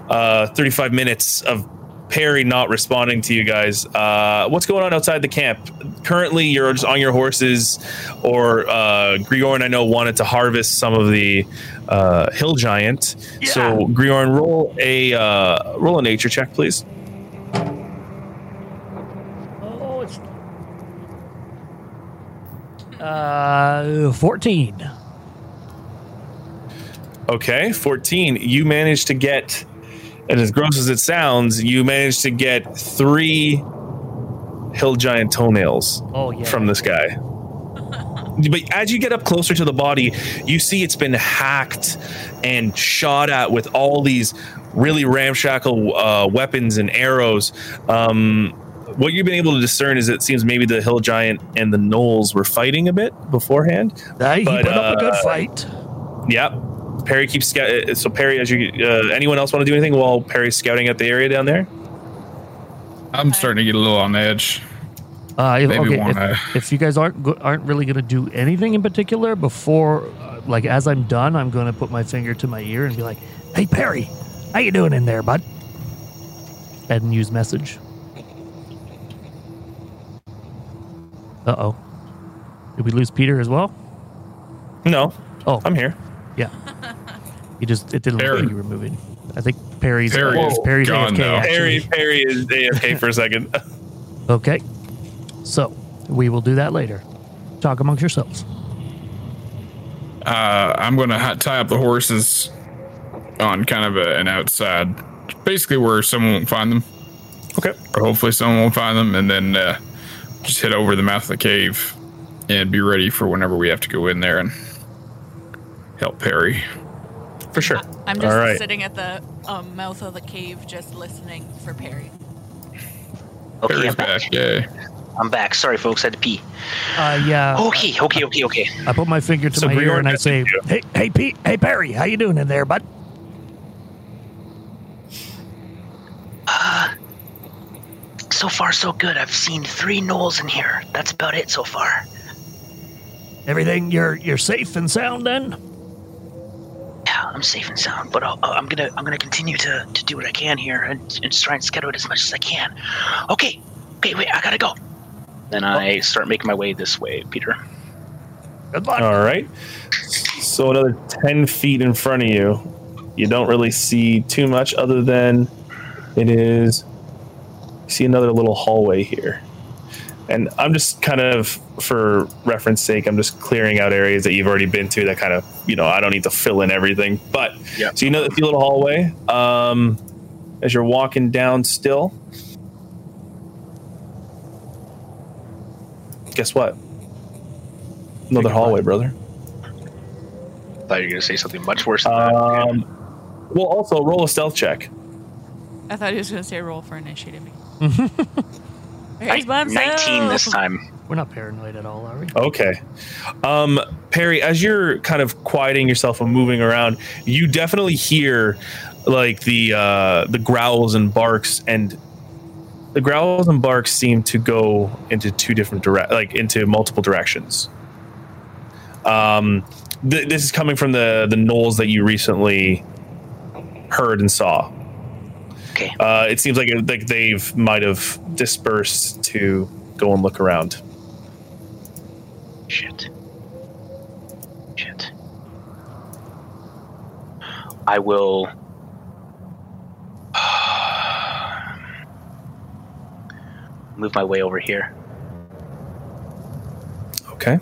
uh, thirty-five minutes of Perry not responding to you guys. Uh, what's going on outside the camp? Currently, you're just on your horses, or uh, Griorn, I know, wanted to harvest some of the uh, hill giant. Yeah. So, Griorn, roll a uh, roll a nature check, please. Oh, it's uh, fourteen. Okay, fourteen. You managed to get. And as gross as it sounds, you managed to get three hill giant toenails oh, yeah. from this guy. But as you get up closer to the body, you see it's been hacked and shot at with all these really ramshackle uh, weapons and arrows. Um, what you've been able to discern is it seems maybe the hill giant and the gnolls were fighting a bit beforehand. Uh, he but, put up uh, a good fight. Yep. Yeah. Perry keeps scout- so Perry as you uh, anyone else want to do anything while Perry's scouting at the area down there? I'm starting to get a little on edge. Uh, if, Maybe okay, wanna... if, if you guys aren't go- aren't really going to do anything in particular before, uh, like as I'm done, I'm going to put my finger to my ear and be like, "Hey Perry, how you doing in there, bud?" And use message. Uh oh, did we lose Peter as well? No. Oh, I'm here. Yeah. You just, it didn't Perry. look like you were moving. I think Perry's, Perry uh, is Perry's gone, A F K. Perry, Perry is A F K for a second. Okay. So we will do that later. Talk amongst yourselves. Uh, I'm going to tie up the horses on kind of a, an outside, basically where someone won't find them. Okay. Or hopefully someone won't find them. And then uh, just head over the mouth of the cave and be ready for whenever we have to go in there and help Perry. For sure. I, I'm just right. sitting at the um, mouth of the cave just listening for Perry. Okay, Perry's I'm back. back. Yay. I'm back. Sorry, folks. I had to pee. Uh, yeah. Okay, okay, okay, okay. I put my finger to so my ear and I say, hey, hey, Pete, hey, Perry, how you doing in there, bud? Uh, so far, so good. I've seen three gnolls in here. That's about it so far. Everything, you're you're safe and sound then? I'm safe and sound, but I'll, I'm gonna I'm gonna continue to, to do what I can here and, and try and schedule it as much as I can. Okay, okay, wait, I gotta go. Then I okay. start making my way this way, Peter. Good luck. All right. So another ten feet in front of you, you don't really see too much other than it is. You see another little hallway here. And I'm just kind of, for reference sake, I'm just clearing out areas that you've already been to that kind of, you know, I don't need to fill in everything. But yep. So you know the little hallway um, as you're walking down still. Guess what? Another hallway, brother. I thought you were going to say something much worse than that. Um, yeah. Well, also, roll a stealth check. I thought he was going to say roll for initiating me. nineteen this time. We're not paranoid at all, are we? Okay. Um, Perry, as you're kind of quieting yourself and moving around, you definitely hear like the uh, the growls and barks, and the growls and barks seem to go into two different direct, like into multiple directions. Um, th- this is coming from the the gnolls that you recently heard and saw. Uh, it seems like, like they've might have dispersed to go and look around. Shit. Shit. I will. Move my way over here. Okay.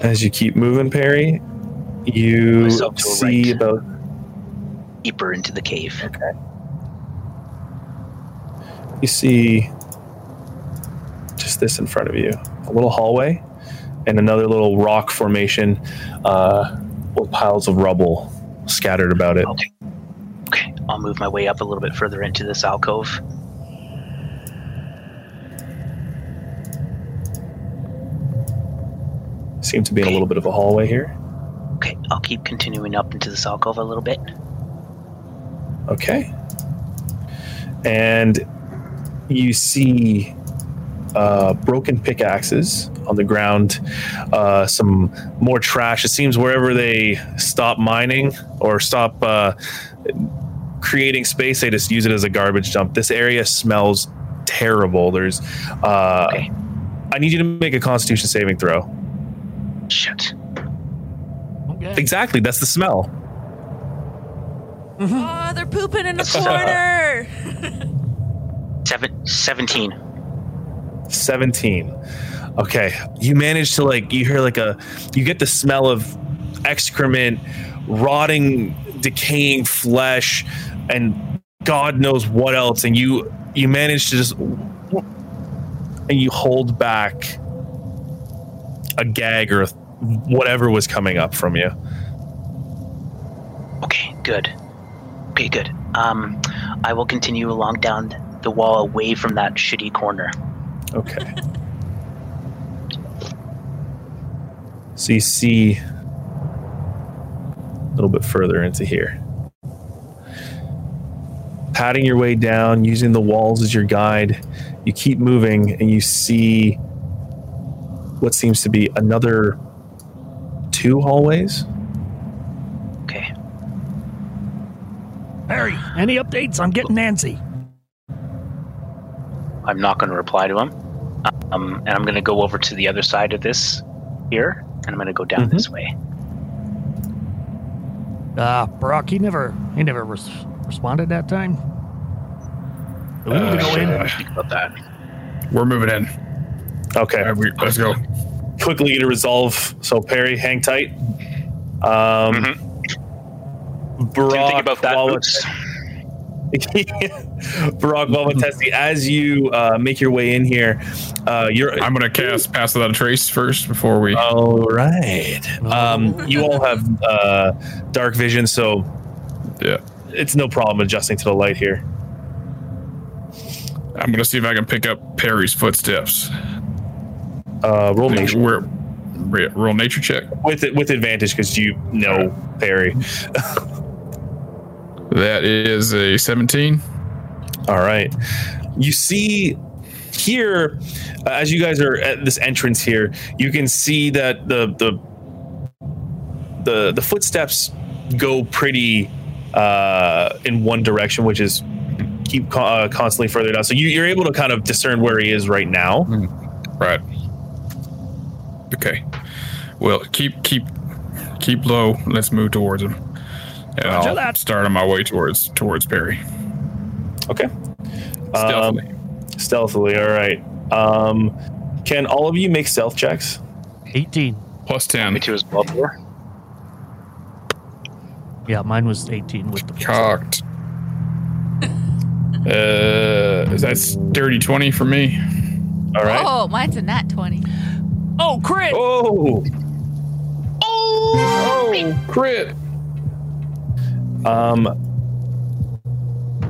As you keep moving, Perry, you see right. about. deeper into the cave. Okay. You see just this in front of you, a little hallway and another little rock formation uh, with piles of rubble scattered about it. Okay. Okay. I'll move my way up a little bit further into this alcove. Seems to be okay. In a little bit of a hallway here. Okay, I'll keep continuing up into this alcove a little bit. Okay. And you see uh, broken pickaxes on the ground, uh, some more trash. It seems wherever they stop mining or stop uh, creating space, they just use it as a garbage dump. This area smells terrible. There's. Uh, okay. I need you to make a Constitution saving throw. Shit. Okay. Exactly. That's the smell. Mm-hmm. Oh, they're pooping in the corner. Seven, seventeen. seventeen. Okay. You manage to, like, you hear like a, you get the smell of excrement, rotting, decaying flesh, and God knows what else. And you, you manage to just, and you hold back a gag or whatever was coming up from you. Okay, good. Okay, good. Um, I will continue along down the wall away from that shitty corner. Okay. So you see a little bit further into here. Padding your way down, using the walls as your guide, you keep moving and you see what seems to be another two hallways. Okay. Perry, any updates? I'm getting antsy. I'm not going to reply to him. Um, and I'm going to go over to the other side of this here, and I'm going to go down mm-hmm. this way. Uh, Brock, he never he never res- responded that time. We need uh, to go in and think about that. We're moving in. Okay, right, we, let's go. Quickly to resolve. So Perry, hang tight. Um, mm-hmm. Borok, Wauwatessi, as you uh, make your way in here, uh, you're. I'm gonna cast Pass Without a Trace first before we. All right. Um, you all have uh, dark vision, so yeah, it's no problem adjusting to the light here. I'm gonna see if I can pick up Perry's footsteps. Uh, roll nature. We're, we're, roll nature check with with advantage because you know right. Perry. That is a seventeen. All right. You see here uh, as you guys are at this entrance here, you can see that the the the, the footsteps go pretty uh, in one direction, which is keep co- uh, constantly further down. So you, you're able to kind of discern where he is right now. Mm. Right. Okay. Well, keep keep keep low. Let's move towards him. And Roger I'll that. start on my way towards towards Perry. Okay. Stealthily. Um, stealthily, all right. Um, can all of you make stealth checks? eighteen. Plus ten. Which was plus four. Yeah, mine was eighteen with the cocked. uh is that dirty twenty for me? All right. Oh, mine's a nat twenty. Oh, crit! Oh! Oh! Oh, crit! Um,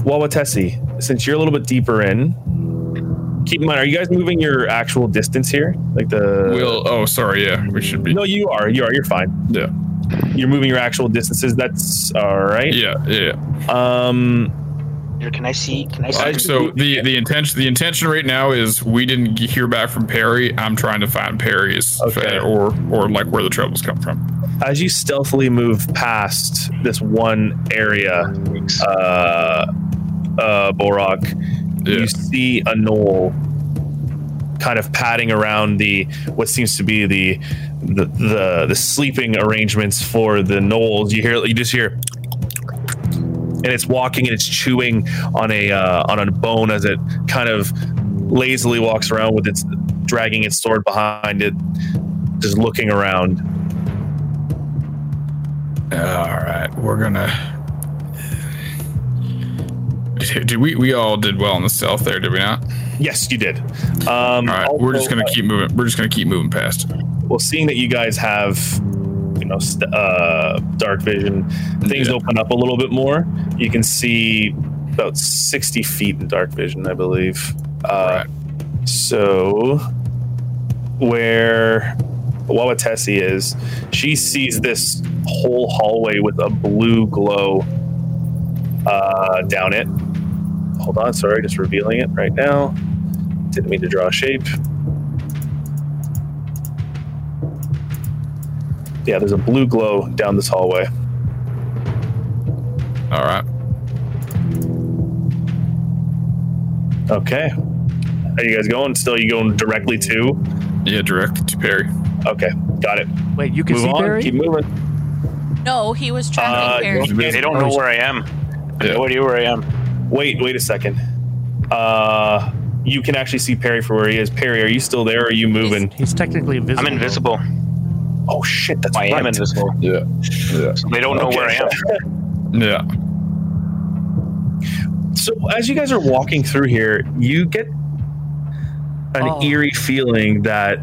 Wauwatessi, since you're a little bit deeper in, keep in mind, are you guys moving your actual distance here? Like the... We'll, oh, sorry, yeah, we should be. No, you are, you are, you're fine. Yeah. You're moving your actual distances, that's alright? Yeah, yeah, yeah. Um... Can I see? Can I see? Uh, so the the intention the intention right now is we didn't hear back from Perry. I'm trying to find Perry's okay. or or like where the troubles come from. As you stealthily move past this one area, uh, uh, Borok, yeah. you see a Gnoll kind of padding around the what seems to be the the the, the sleeping arrangements for the Gnolls. You hear you just hear. And it's walking and it's chewing on a uh, on a bone as it kind of lazily walks around with its dragging its sword behind it, just looking around. All right, we're gonna. Did, did we? We all did well in the stealth there, did we not? Yes, you did. Um, all right, we're just gonna keep moving. We're just gonna keep moving past. Well, seeing that you guys have you know, st- uh, dark vision, things yeah. open up a little bit more. You can see about sixty feet in dark vision, I believe. Uh, right. So where Wauwatessi is, she sees this whole hallway with a blue glow uh, down it. Hold on, sorry, just revealing it right now. Didn't mean to draw a shape. Yeah, there's a blue glow down this hallway. All right. Okay. Are you guys going? Still, you going directly to? Yeah, directly to Perry. Okay, got it. Wait, you can Move see on, Perry? Keep moving. No, he was trying to uh, Perry. They don't know where I am. Yeah. They don't know where I am. Wait, wait a second. Uh... You can actually see Perry for where he is. Perry, are you still there or are you moving? He's, he's technically invisible. I'm invisible. Oh, shit, that's I right. I am invisible. Yeah. yeah. So they don't okay. know where I am. yeah. So as you guys are walking through here, you get an oh. eerie feeling that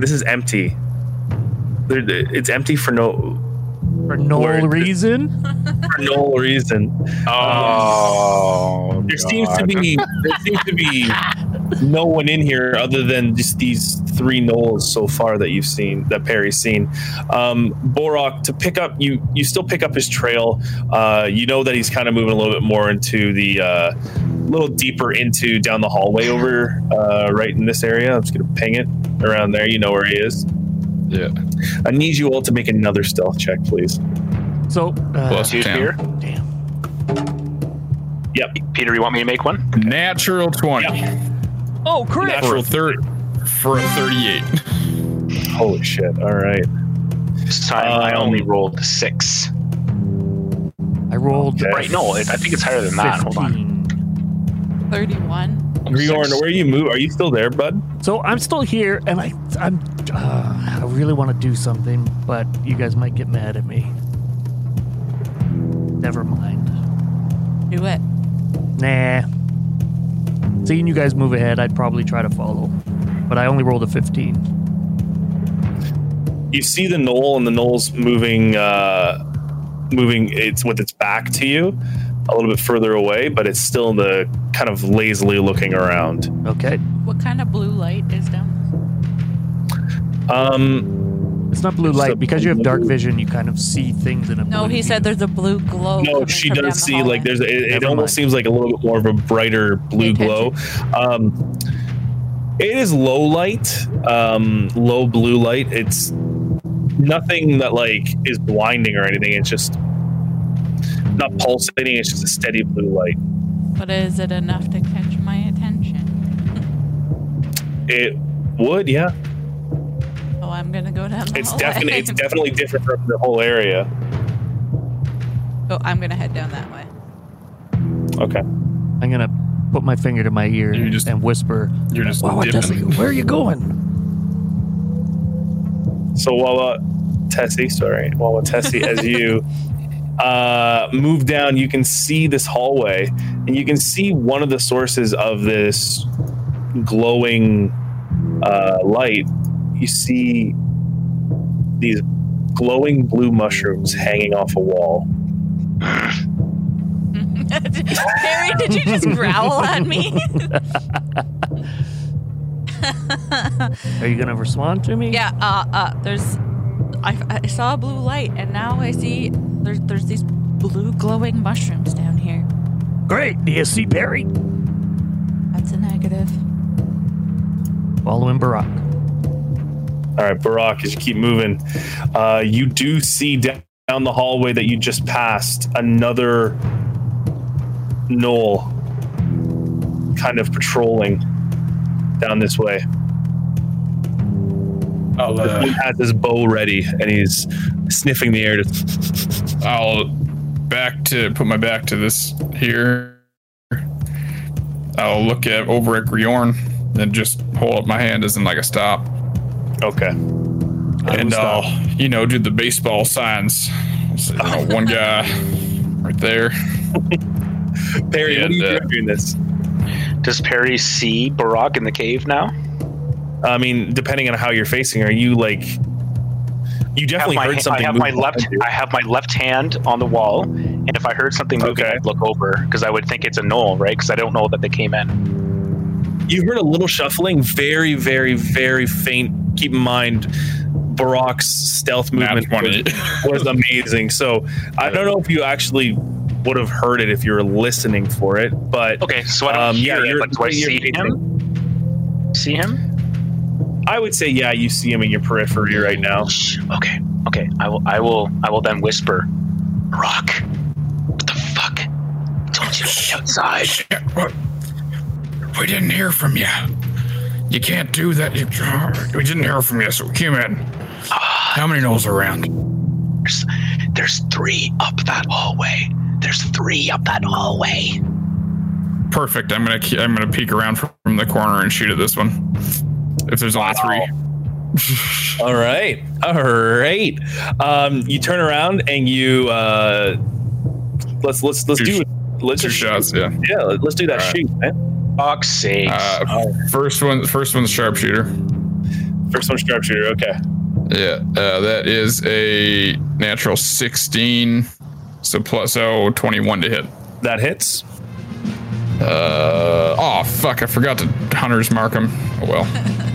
this is empty. It's empty for no... For no Word. reason? For no reason. Oh, there God. seems to be there seems to be no one in here other than just these three gnolls so far that you've seen, that Perry's seen. Um, Borok, to pick up you, you still pick up his trail. Uh, you know that he's kind of moving a little bit more into the uh, little deeper into down the hallway over uh, right in this area. I'm just gonna ping it around there. You know where he is. Yeah. I need you all to make another stealth check, please. So, uh, plus you, Peter. Damn. Yep. Peter, you want me to make one? Okay. Natural twenty. Yeah. Oh, correct. Natural thirty for a thirty-eight. Holy shit! All right. This time um, I only rolled six. I rolled okay. right. No, it, I think it's higher than that. Hold on. Thirty-one. Griorn, where are you move? Are you still there, bud? So I'm still here, and I I'm uh, I really want to do something, but you guys might get mad at me. Never mind. Do it. Nah. Seeing you guys move ahead, I'd probably try to follow, but I only rolled a fifteen. You see the gnoll, and the gnoll's moving, uh, moving. It's with its back to you. A little bit further away, but it's still in the kind of lazily looking around. Okay. What kind of blue light is down there? Um, it's not blue it's light. Because blue. You have dark vision, you kind of see things in a No, blue he view. Said there's a blue glow. No, she does see the like there's a, it, it almost seems like a little bit more of a brighter blue glow. Um, it is low light, um, low blue light. It's nothing that like is blinding or anything. It's just not pulsating, it's just a steady blue light. But is it enough to catch my attention? It would, yeah. Oh, I'm gonna go down the It's definitely it's definitely different from the whole area. Oh, I'm gonna head down that way. Okay. I'm gonna put my finger to my ear just, and whisper, You're just Wauwatessi, where are you going? So Wauwatessi, sorry, Wauwatessi, as you uh move down, you can see this hallway, and you can see one of the sources of this glowing uh light. You see these glowing blue mushrooms hanging off a wall. Perry, did you just growl at me? Are you gonna respond to me? Yeah. uh uh there's I, I saw a blue light, and now I see there's there's these blue glowing mushrooms down here. Great. Do you see Perry? That's a negative. Following Borok. All right, Borok, as you keep moving, uh, you do see down the hallway that you just passed another gnoll kind of patrolling down this way. I'll, uh, he has his bow ready, and he's sniffing the air. To I'll back to put my back to this here. I'll look at over at Griorn and just hold up my hand as in like a stop. Okay. And I'll, uh, you know, do the baseball signs. So, you know, one guy right there. Perry, and, what are you uh, doing this? Does Perry see Borok in the cave now? I mean, depending on how you're facing, are you like You definitely heard something. I have my left. I have my left hand on the wall, and if I heard something moving, okay, I'd look over because I would think it's a gnoll, right? Because I don't know that they came in. You heard a little shuffling, very, very, very faint. Keep in mind, Borok's stealth movement was, was amazing. So I don't know if you actually would have heard it if you were listening for it, but okay. So I don't um, hear yeah, it, but do I see him? See him? I would say, yeah, you see him in your periphery right now. Okay, okay. I will, I will, I will then whisper, "Rock, what the fuck? I told you to be outside. Shit, what? We didn't hear from you. You can't do that. You, we didn't hear from you, so come in. Uh, How many gnolls are around? There's, there's three up that hallway. There's three up that hallway. Perfect. I'm gonna, I'm gonna peek around from the corner and shoot at this one. If there's only wow. three. All right. All right. Um, you turn around and you uh, let's let's let's two do let's two shots. Shoot. Yeah. Yeah. Let's do that right. shoot, man. Fuck's sakes. Uh, oh. First one. First one's sharpshooter. First one's sharpshooter. Okay. Yeah. Uh, that is a natural sixteen. So plus so twenty-one to hit. That hits. Uh oh fuck! I forgot to hunter's mark him. Oh well.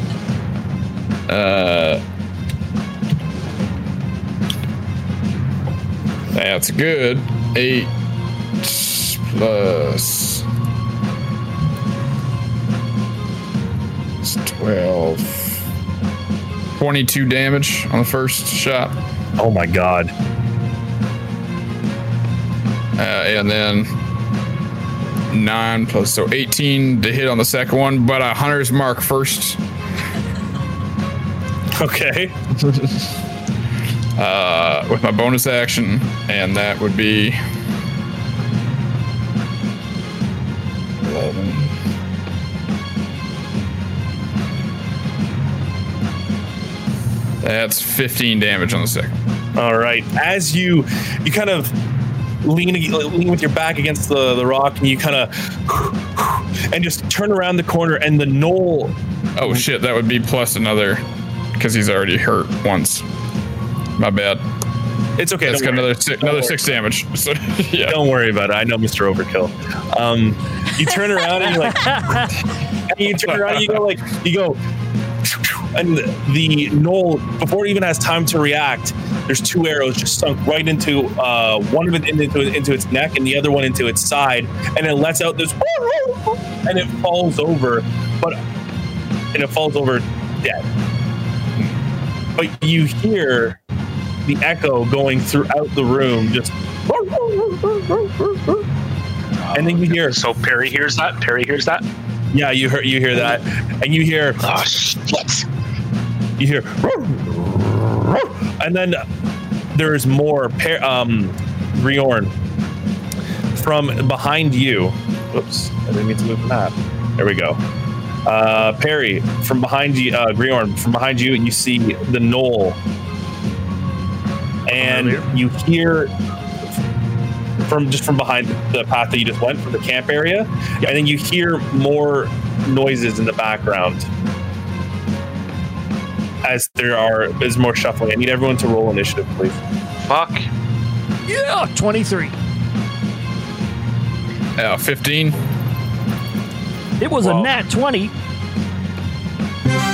Uh, that's good. Eight plus twelve. twenty-two damage on the first shot. Oh my god. Uh, and then nine plus, so eighteen to hit on the second one, but a hunter's mark first. Okay. uh, with my bonus action, and that would be eleven. That's fifteen damage on the second. All right. As you, you kind of lean, lean with your back against the, the rock, and you kind of, and just turn around the corner, and the gnoll. Oh shit! That would be plus another. Because he's already hurt once. My bad. It's okay. That's got another six, another six damage. So, yeah. Don't worry about it. I know Mister Overkill. Um, you turn around and you're like, and you turn around and you go like, you go, and the gnoll, before it even has time to react, there's two arrows just sunk right into uh, one of it into into its neck and the other one into its side, and it lets out this, and it falls over, but and it falls over dead. But you hear the echo going throughout the room, just, and then you hear. So Perry hears that. Perry hears that. Yeah, you hear you hear that, and you hear. Oh shit! You hear, and then there is more. Um, Griorn from behind you. Whoops! I didn't mean to move the map. There we go. Uh, Perry, from behind you, uh, Griorn, from behind you, and you see the gnoll. And you hear from just from behind the path that you just went from the camp area, and then you hear more noises in the background as there are is more shuffling. I need everyone to roll initiative, please. Fuck. Yeah, twenty-three. Uh, fifteen. It was Whoa. a nat twenty.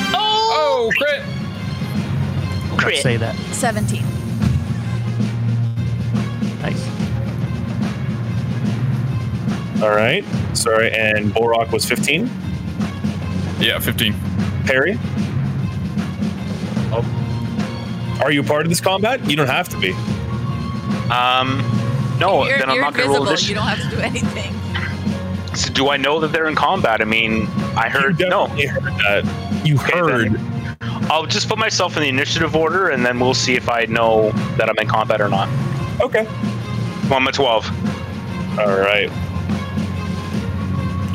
Oh, oh crit! Let's crit. Say that. seventeen. Nice. All right. Sorry, and Borok was fifteen? Yeah, fifteen. Perry? Oh. Are you part of this combat? You don't have to be. Um, No, you're, then I'm not going to roll this. You don't have to do anything. So do I know that they're in combat? I mean, I heard you no. Heard that. You heard. Okay, I'll just put myself in the initiative order, and then we'll see if I know that I'm in combat or not. Okay. Well, I'm at twelve. All right.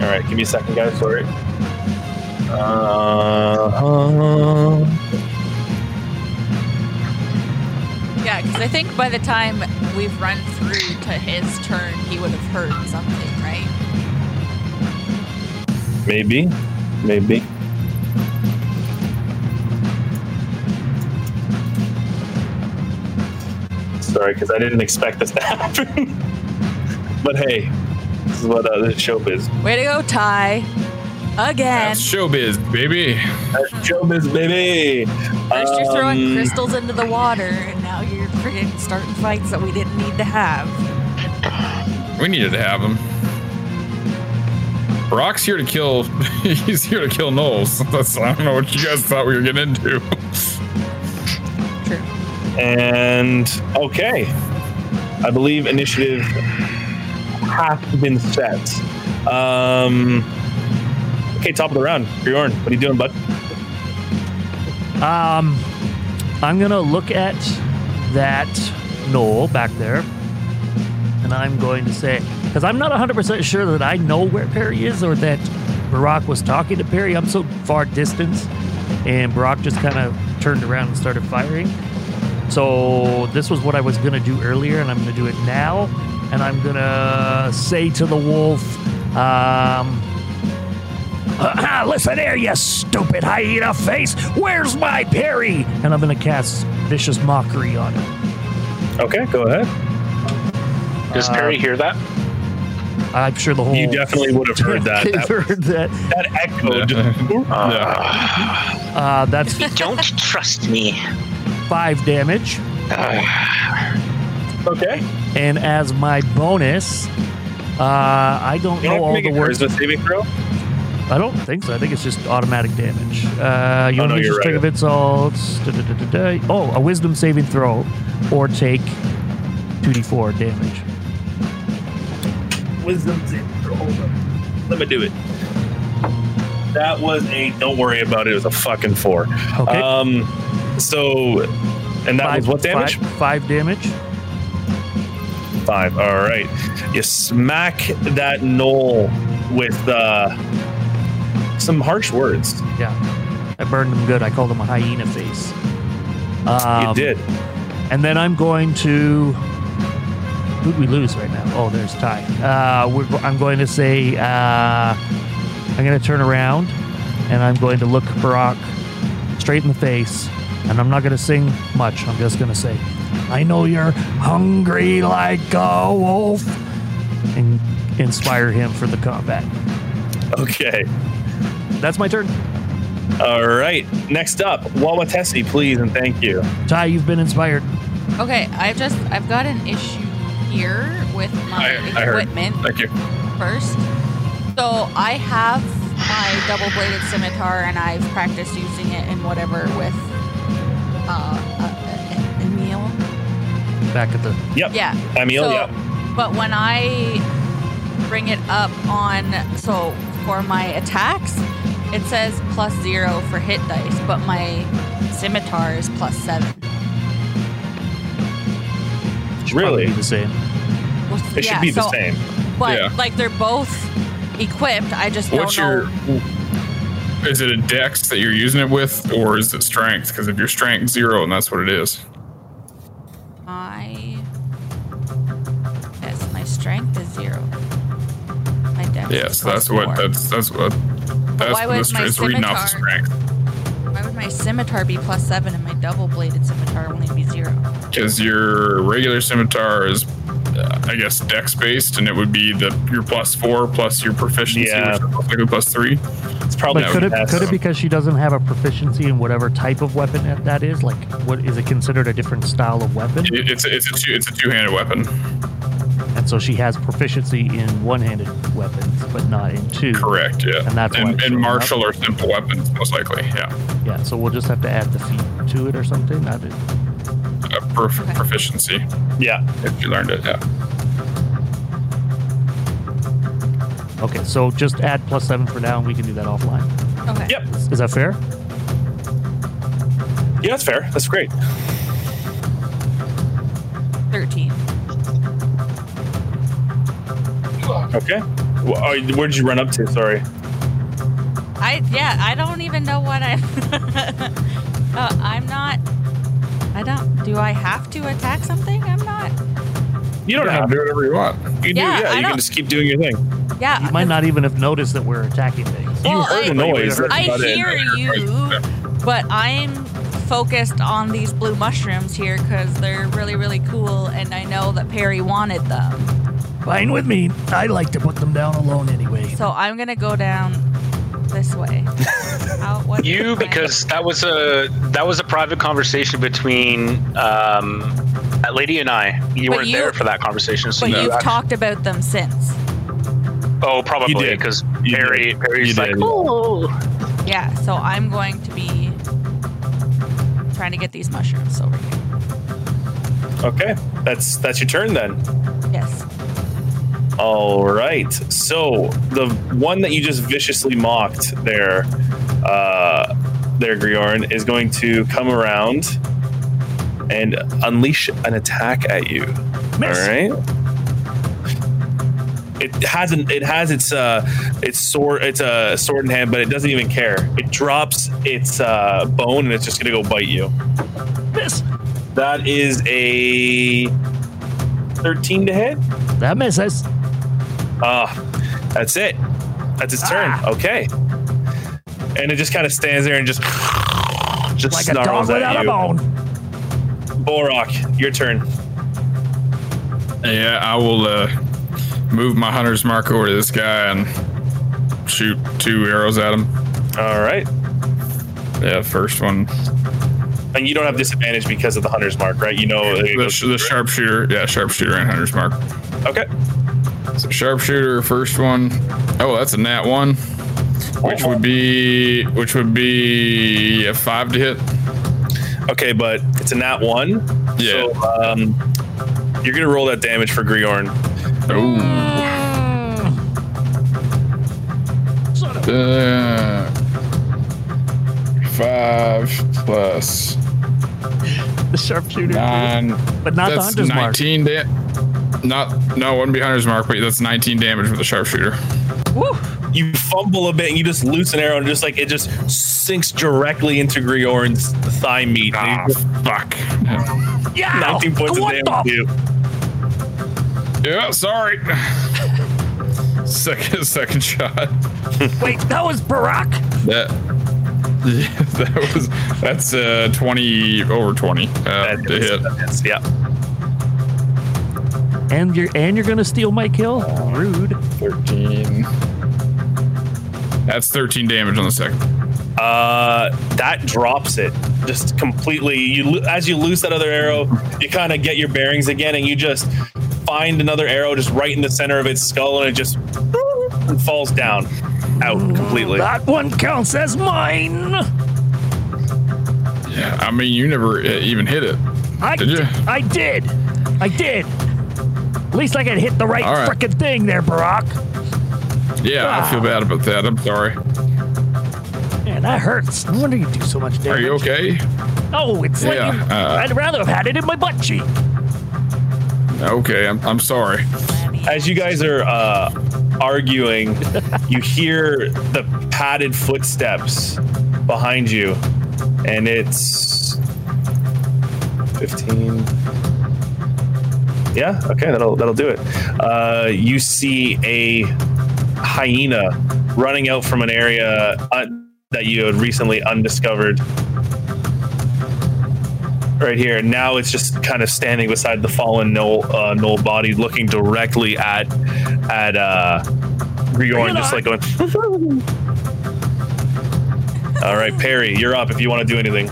All right. Give me a second, guys. Sorry. Uh. uh yeah, because I think by the time we've run through to his turn, he would have heard something, right? Maybe, maybe. Sorry, because I didn't expect this to happen. But hey, this is what uh, this showbiz. Way to go, Ty. Again. That's showbiz, baby. That's showbiz, baby. First, um, you're throwing crystals into the water, and now you're freaking starting fights that we didn't need to have. We needed to have them. Brock's here to kill. He's here to kill Knolls. I don't know what you guys thought we were getting into. True. And okay, I believe initiative has been set. Um, okay, top of the round, Griorn. What are you doing, bud? Um, I'm gonna look at that Gnoll back there, and I'm going to say. Because I'm not one hundred percent sure that I know where Perry is or that Borok was talking to Perry. I'm so far distance, and Borok just kind of turned around and started firing. So this was what I was going to do earlier, and I'm going to do it now. And I'm going to say to the wolf, um, listen here, you stupid hyena face. Where's my Perry? And I'm going to cast Vicious Mockery on him. Okay, go ahead. Does Perry um, hear that? I'm sure the whole... You definitely would have heard that. That, heard that. that echoed. Uh, uh, that's... You don't trust me. Five damage. Uh, okay. And as my bonus, uh, I don't you know all the words... Charisma saving throw? I don't think so. I think it's just automatic damage. Uh, you oh, no, you're right. Trick of insults. Da, da, da, da, da. Oh, a wisdom saving throw. Or take two d four damage. Wisdom saving throw. Hold on. Let me do it. That was a... Don't worry about it. It was a fucking four. Okay. Um, so... And that five, was what damage? Five, five damage. Five. All right. You smack that Gnoll with uh, some harsh words. Yeah. I burned him good. I called him a hyena face. Um, you did. And then I'm going to... Who'd we lose right now? Oh, there's Ty. Uh, we're, I'm going to say, uh, I'm going to turn around and I'm going to look Borok straight in the face. And I'm not going to sing much. I'm just going to say, I know you're hungry like a wolf. And inspire him for the combat. Okay. That's my turn. All right. Next up, Wauwatessi, please, and thank you. Ty, you've been inspired. Okay. I've just, I've got an issue here with my I, equipment I Thank you. First. So I have my double-bladed scimitar and I've practiced using it in whatever with uh, uh, Emil. Back at the... Yep. Yeah. Emil, so, yeah. But when I bring it up on... So for my attacks, it says plus zero for hit dice, but my scimitar is plus seven. Really? Be the same. Well, it yeah, should be so, the same. But yeah. like they're both equipped. I just What's don't your, know. Is it a dex that you're using it with, or is it strength? Because if you're strength zero, and that's what it is. I yes, my strength is zero. My dex. Yes, yeah, so that's what, that's, that's what that's what that's what it's reading off strength. Why would my scimitar be plus seven and my double-bladed scimitar only be zero? Because your regular scimitar is, uh, I guess, dex-based, and it would be the your plus four plus your proficiency, yeah. which is like a plus three. It's probably but could it could so. it because she doesn't have a proficiency in whatever type of weapon that, that is? Like, what is it considered a different style of weapon? It, it's a, it's a two it's a two-handed weapon. And so she has proficiency in one-handed weapons, but not in two. Correct, yeah. And that's and, and martial up. Or simple weapons, most likely, yeah. Yeah, so we'll just have to add the feat to it or something. I did. Uh, prof- okay. Proficiency. Yeah. If you learned it, yeah. Okay, so just add plus seven for now, and we can do that offline. Okay. Yep. Is that fair? Yeah, that's fair. That's great. thirteen. Okay. Where did you run up to? Sorry. I yeah. I don't even know what I. uh, I'm not. I don't. Do I have to attack something? I'm not. You don't yeah. have to do whatever you want. You can yeah, do, yeah. I you don't. can just keep doing your thing. Yeah. You might not even have noticed that we're attacking things. Well, you heard I, the noise. I, I hear it. you, but I'm focused on these blue mushrooms here because they're really, really cool, and I know that Perry wanted them. Fine with me. I like to put them down alone anyway. So I'm going to go down this way. Out, what's you, because that was a that was a private conversation between um, that lady and I. You but weren't you, there for that conversation. So but no, you've actually talked about them since. Oh, probably, because Perry, Perry's like, oh. Yeah, so I'm going to be trying to get these mushrooms over here. Okay, that's that's your turn then. Yes. All right. So the one that you just viciously mocked there, uh, there, Griorn, is going to come around and unleash an attack at you. Miss. All right. It hasn't. It has its uh, its sword. It's a uh, sword in hand, but it doesn't even care. It drops its uh, bone, and it's just gonna go bite you. Miss. That is a thirteen to hit. That misses. Ah, uh, that's it. That's its ah. turn. Okay. And it just kind of stands there and just just like snarls a dog at you. A bone. Borok, your turn. Yeah, I will. Uh... Move my hunter's mark over to this guy and shoot two arrows at him. All right. Yeah, first one. And you don't have disadvantage because of the hunter's mark, right? You know the, the, the sharpshooter. Yeah, sharpshooter and hunter's mark. Okay. So sharpshooter, first one. Oh, that's a nat one, which would be which would be a five to hit. Okay, but it's a nat one. Yeah. So um, you're gonna roll that damage for Griorn. Ooh. Uh, five plus the sharpshooter nine, dude. But not the hunter's nineteen mark. Da- not no, it wouldn't be hunter's mark, but that's nineteen damage for the sharpshooter. Woo! You fumble a bit and you just loose an arrow and just like it just sinks directly into Griorn's thigh meat. Ah, just, fuck! Yeah, nineteen points of damage to you. Yeah, sorry. second, second shot. Wait, that was Borok? That, yeah, that was. That's uh, twenty over twenty. Uh, that to is, hit. That is, yeah. And you're and you're gonna steal my kill? Uh, Rude. Thirteen. That's thirteen damage on the second. Uh, that drops it just completely. You as you lose that other arrow, you kind of get your bearings again, and you just find another arrow just right in the center of its skull, and it just and falls down out completely. That one counts as mine. Yeah, I mean, you never even hit it. I did. You? I did. I did. At least I could hit the right, right. frickin' thing there, Borok. Yeah, ah. I feel bad about that. I'm sorry. Man, that hurts. No wonder you do so much damage. Are you okay? Oh, it's yeah, like you, uh, I'd rather have had it in my butt cheek. Okay, I'm I'm sorry. As you guys are uh, arguing, you hear the padded footsteps behind you, and it's fifteen. Yeah, okay, that'll that'll do it. Uh, you see a hyena running out from an area un- that you had recently undiscovered. Right here, and now it's just kind of standing beside the fallen Gnoll, uh, Gnoll body, looking directly at at uh, Griorn, just like going. All right, Perry, you're up. If you want to do anything.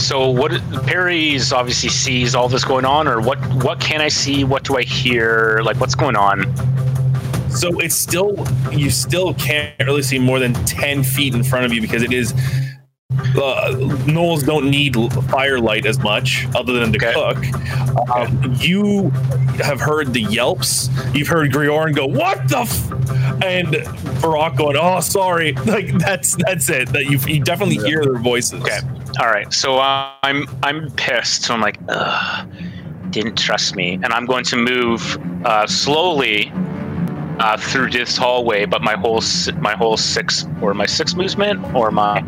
So what? Perry's obviously sees all this going on, or what? What can I see? What do I hear? Like, what's going on? So it's still you still can't really see more than ten feet in front of you because it is. Uh, Gnolls don't need firelight as much, other than to okay. cook. Um, you have heard the yelps. You've heard Griorn go, "What the?" F-? And Borok going, "Oh, sorry." Like that's that's it. That you you definitely yeah. hear their voices. Okay. All right. So uh, I'm I'm pissed. So I'm like, ugh, didn't trust me, and I'm going to move uh, slowly uh, through this hallway. But my whole my whole six or my six movement or my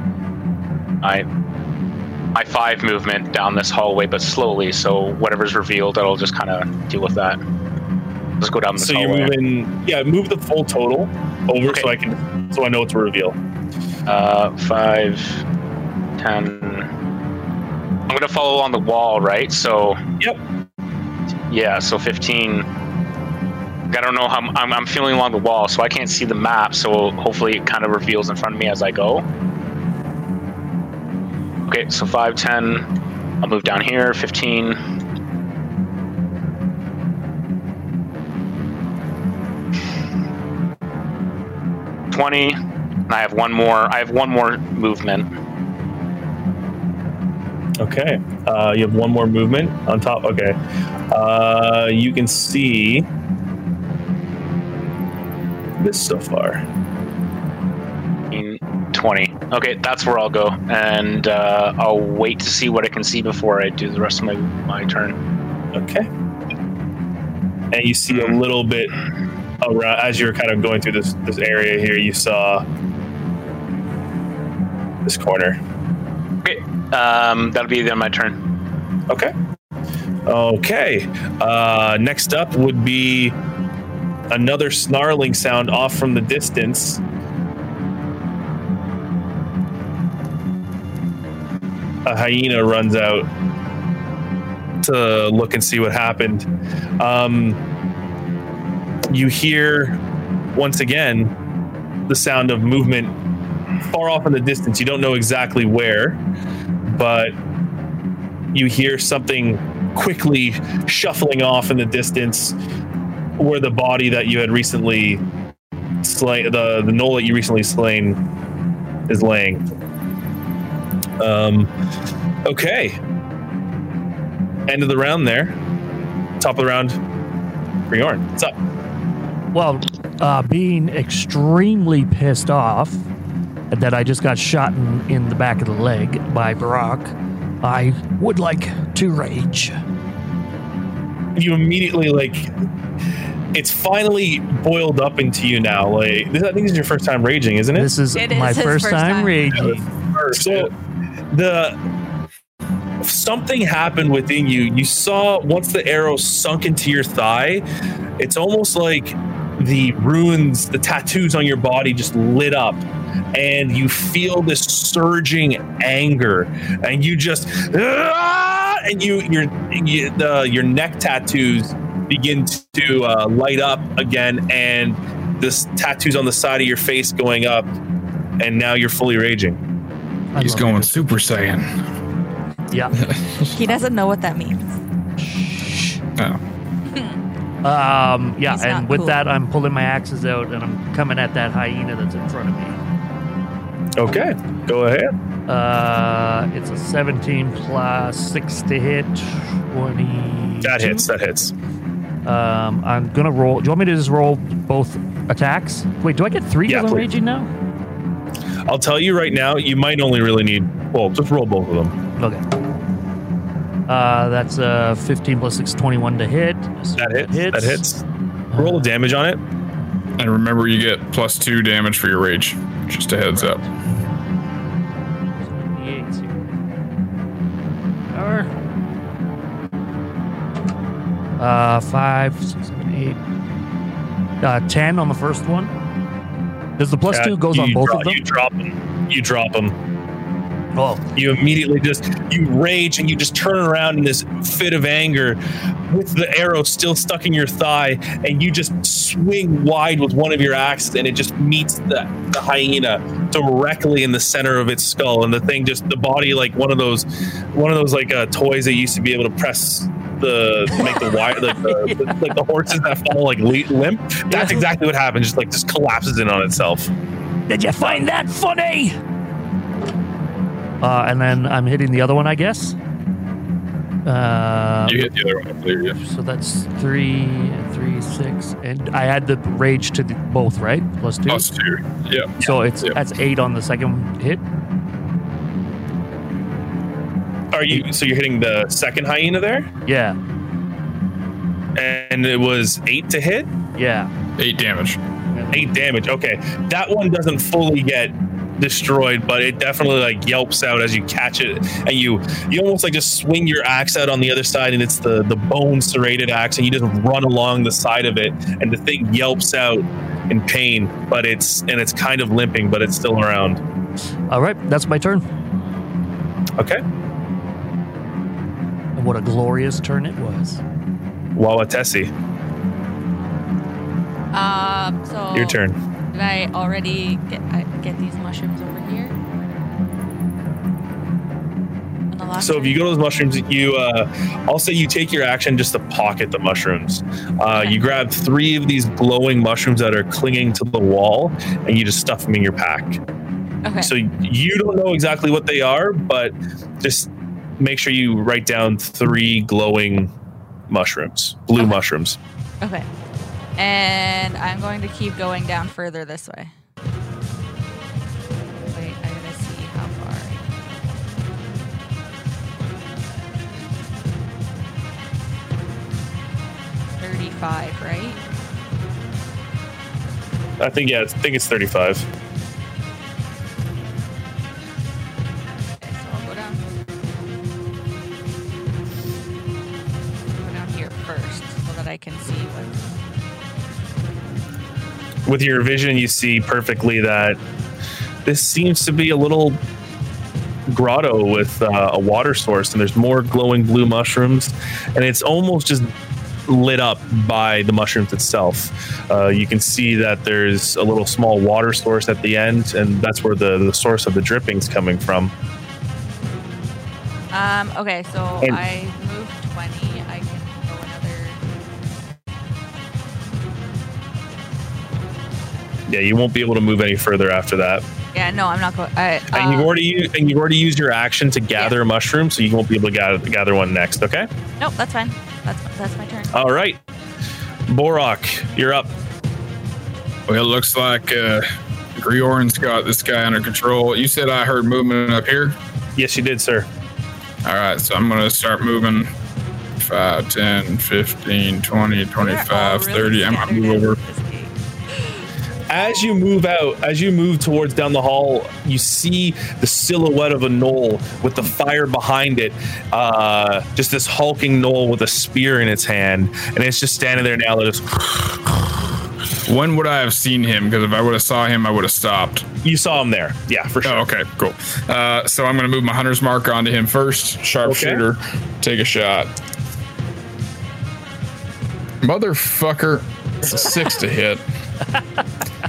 I, my five movement down this hallway, but slowly. So whatever's revealed, I'll just kind of deal with that. Let's go down this so hallway. So you're moving, yeah, move the full total over okay. so I can, so I know what to reveal. Uh, five, ten, I'm going to follow along the wall, right? So. Yep. Yeah, so fifteen. I don't know how I'm, I'm, I'm feeling along the wall, so I can't see the map, so hopefully it kind of reveals in front of me as I go. Okay, so five, ten. I'll move down here, fifteen. twenty. And I have one more. I have one more movement. Okay, uh, you have one more movement on top. Okay, uh, you can see this so far. twenty. Okay, that's where I'll go, and uh, I'll wait to see what I can see before I do the rest of my my turn. Okay. And you see a little bit around as you're kind of going through this this area here. You saw this corner. Okay. Um, that'll be then my turn. Okay. Okay. Uh, next up would be another snarling sound off from the distance. A hyena runs out to look and see what happened. Um, you hear, once again, the sound of movement far off in the distance. You don't know exactly where, but you hear something quickly shuffling off in the distance where the body that you had recently slain, the, the gnoll that you recently slain, is laying. Um, okay. End of the round there. Top of the round. Griorn, what's up? Well, uh, being extremely pissed off that I just got shot in, in the back of the leg by Borok, I would like to rage. You immediately, like, it's finally boiled up into you now. Like, this, I think this is your first time raging, isn't it? This is it my is first, first time, time. raging. So, the something happened within you. You saw once the arrow sunk into your thigh, it's almost like the runes, the tattoos on your body just lit up, and you feel this surging anger, and you just ah! and you your you, the your neck tattoos begin to uh, light up again, and this tattoos on the side of your face going up, and now you're fully raging. I He's going it. Super Saiyan. Yeah. He doesn't know what that means. Oh. Um, yeah, He's and with cool. that, I'm pulling my axes out, and I'm coming at that hyena that's in front of me. Okay, go ahead. Uh, it's a seventeen plus six to hit, twenty. That hits, that hits. Um, I'm going to roll. Do you want me to just roll both attacks? Wait, do I get three because yeah, I'm raging now? I'll tell you right now, you might only really need... Well, just roll both of them. Okay. Uh, that's uh, fifteen plus six, twenty-one to hit. So that hits. hits. That hits. Roll uh, damage on it. And remember, you get plus two damage for your rage. Just a heads right. up. Uh, five, six, seven, eight. Uh, ten on the first one. Does the plus yeah, two goes on both dro- of them? You drop them. You drop them. Oh. You immediately just, you rage and you just turn around in this fit of anger with the arrow still stuck in your thigh, and you just swing wide with one of your axes, and it just meets the, the hyena directly in the center of its skull, and the thing just, the body, like one of those, one of those like uh, toys that used to be able to press the make the wire like the, yeah. the like the horses that fall like limp. That's yeah. exactly what happens. Just like just collapses in on itself. Did you find that funny? Uh, and then I'm hitting the other one, I guess. Uh, you hit the other one, I believe, yeah. So that's three, and three, six, and I add the rage to the, both, right? Plus two. Plus two. Yeah. So it's yeah. that's eight on the second hit. Are you so you're hitting the second hyena there? Yeah. And it was eight to hit? Yeah. Eight damage. Eight damage. Okay. That one doesn't fully get destroyed, but it definitely like yelps out as you catch it, and you you almost like just swing your axe out on the other side, and it's the the bone serrated axe, and you just run along the side of it, and the thing yelps out in pain, but it's and it's kind of limping, but it's still around. All right, that's my turn. Okay. what a glorious turn it was. Wauwatessi. Um, so your turn. Did I already get I get these mushrooms over here? So if you go to those mushrooms, you uh, I'll say you take your action just to pocket the mushrooms. Uh, okay. You grab three of these glowing mushrooms that are clinging to the wall, and you just stuff them in your pack. Okay. So you don't know exactly what they are, but just make sure you write down three glowing mushrooms, blue okay. mushrooms. Okay. And I'm going to keep going down further this way. Five, right? I think yeah, I think it's thirty-five. Okay, so I'll go down. Go down here first, so that I can see what. With your vision, you see perfectly that this seems to be a little grotto with uh, a water source, and there's more glowing blue mushrooms, and it's almost just lit up by the mushrooms itself. Uh, you can see that there's a little small water source at the end, and that's where the, the source of the dripping's coming from. Um. Okay, so and I moved twenty. I can go another... Yeah, you won't be able to move any further after that. Yeah, no, I'm not going... Uh, and, you've already used, and you've already used your action to gather yeah. a mushroom, so you won't be able to gather, gather one next, okay? Nope, that's fine. That's that's my turn. All right, Borok, you're up. Well, it looks like uh, Griorn's got this guy under control. You said I heard movement up here? Yes, you did, sir. All right, so I'm going to start moving five, ten, fifteen, twenty, twenty-five, thirty. I'm going to move over. As you move out, as you move towards down the hall, you see the silhouette of a gnoll with the fire behind it. Uh, just this hulking gnoll with a spear in its hand. And it's just standing there now. Just... When would I have seen him? Because if I would have saw him, I would have stopped. You saw him there. Yeah, for sure. Oh, okay, cool. Uh, so I'm going to move my hunter's mark onto him first. Sharpshooter. Okay. Take a shot. Motherfucker. It's a six to hit.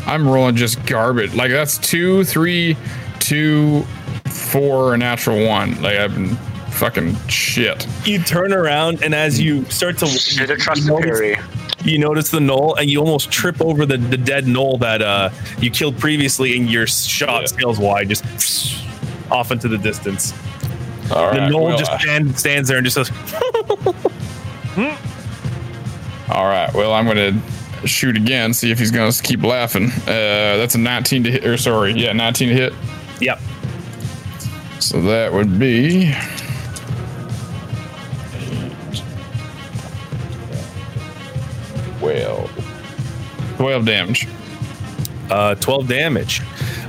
I'm rolling just garbage. Like that's two, three, two, four, a natural one. Like I've been fucking shit. You turn around and as you start to should have trusted Perry. You notice the gnoll and you almost trip over the, the dead gnoll that uh, you killed previously, and your shot yeah. sails wide, just off into the distance. All the right, gnoll well, just uh, stand, stands there and just says, hmm? "All right, well, I'm gonna." Shoot again, see if he's gonna keep laughing. Uh, that's a nineteen to hit, or sorry, yeah, nineteen to hit. Yep. So that would be twelve damage. Uh, twelve damage.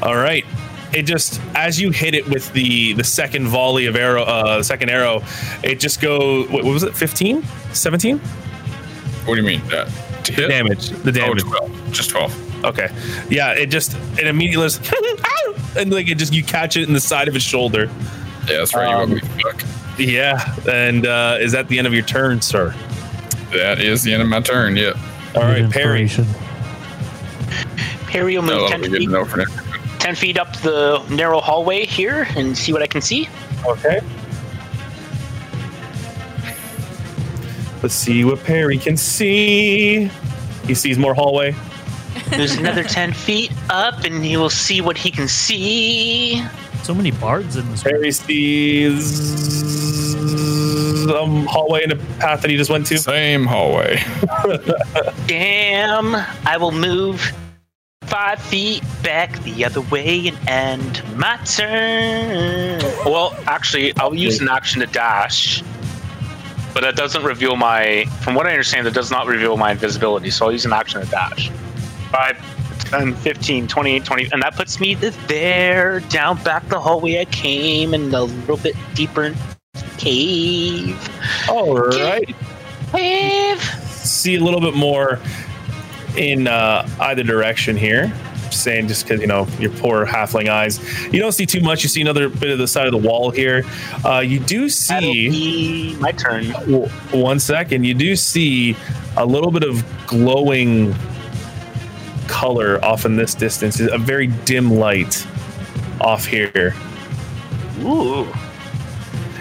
All right. It just as you hit it with the the second volley of arrow, uh, second arrow, it just go. What was it? fifteen? seventeen? What do you mean? Uh, The damage. The damage. Oh, twelve. Just twelve. Okay. Yeah, it just it immediately is, and like it just you catch it in the side of his shoulder. Yeah, that's right. Um, you ugly fuck. Yeah, and uh, is that the end of your turn, sir? That is the end of my turn. Yeah. All right, Perry. Perry will move ten feet, ten feet up the narrow hallway here and see what I can see. Okay. Let's see what Perry can see. He sees more hallway. There's another ten feet up, and he will see what he can see. So many bards in this. Perry sees um hallway in the path that he just went to. Same hallway. Damn! I will move five feet back the other way and end my turn. Well, actually, I'll use an action to dash. But that doesn't reveal my... From what I understand, that does not reveal my invisibility, so I'll use an action to dash. five, ten, fifteen, twenty, twenty... And that puts me there, down back the hallway I came, and a little bit deeper in the cave. All right. Cave! See a little bit more in uh, either direction here. saying, just because, you know, your poor halfling eyes, you don't see too much. You see another bit of the side of the wall here. Uh, you do see... My turn. One second. You do see a little bit of glowing color off in this distance. A very dim light off here. Ooh.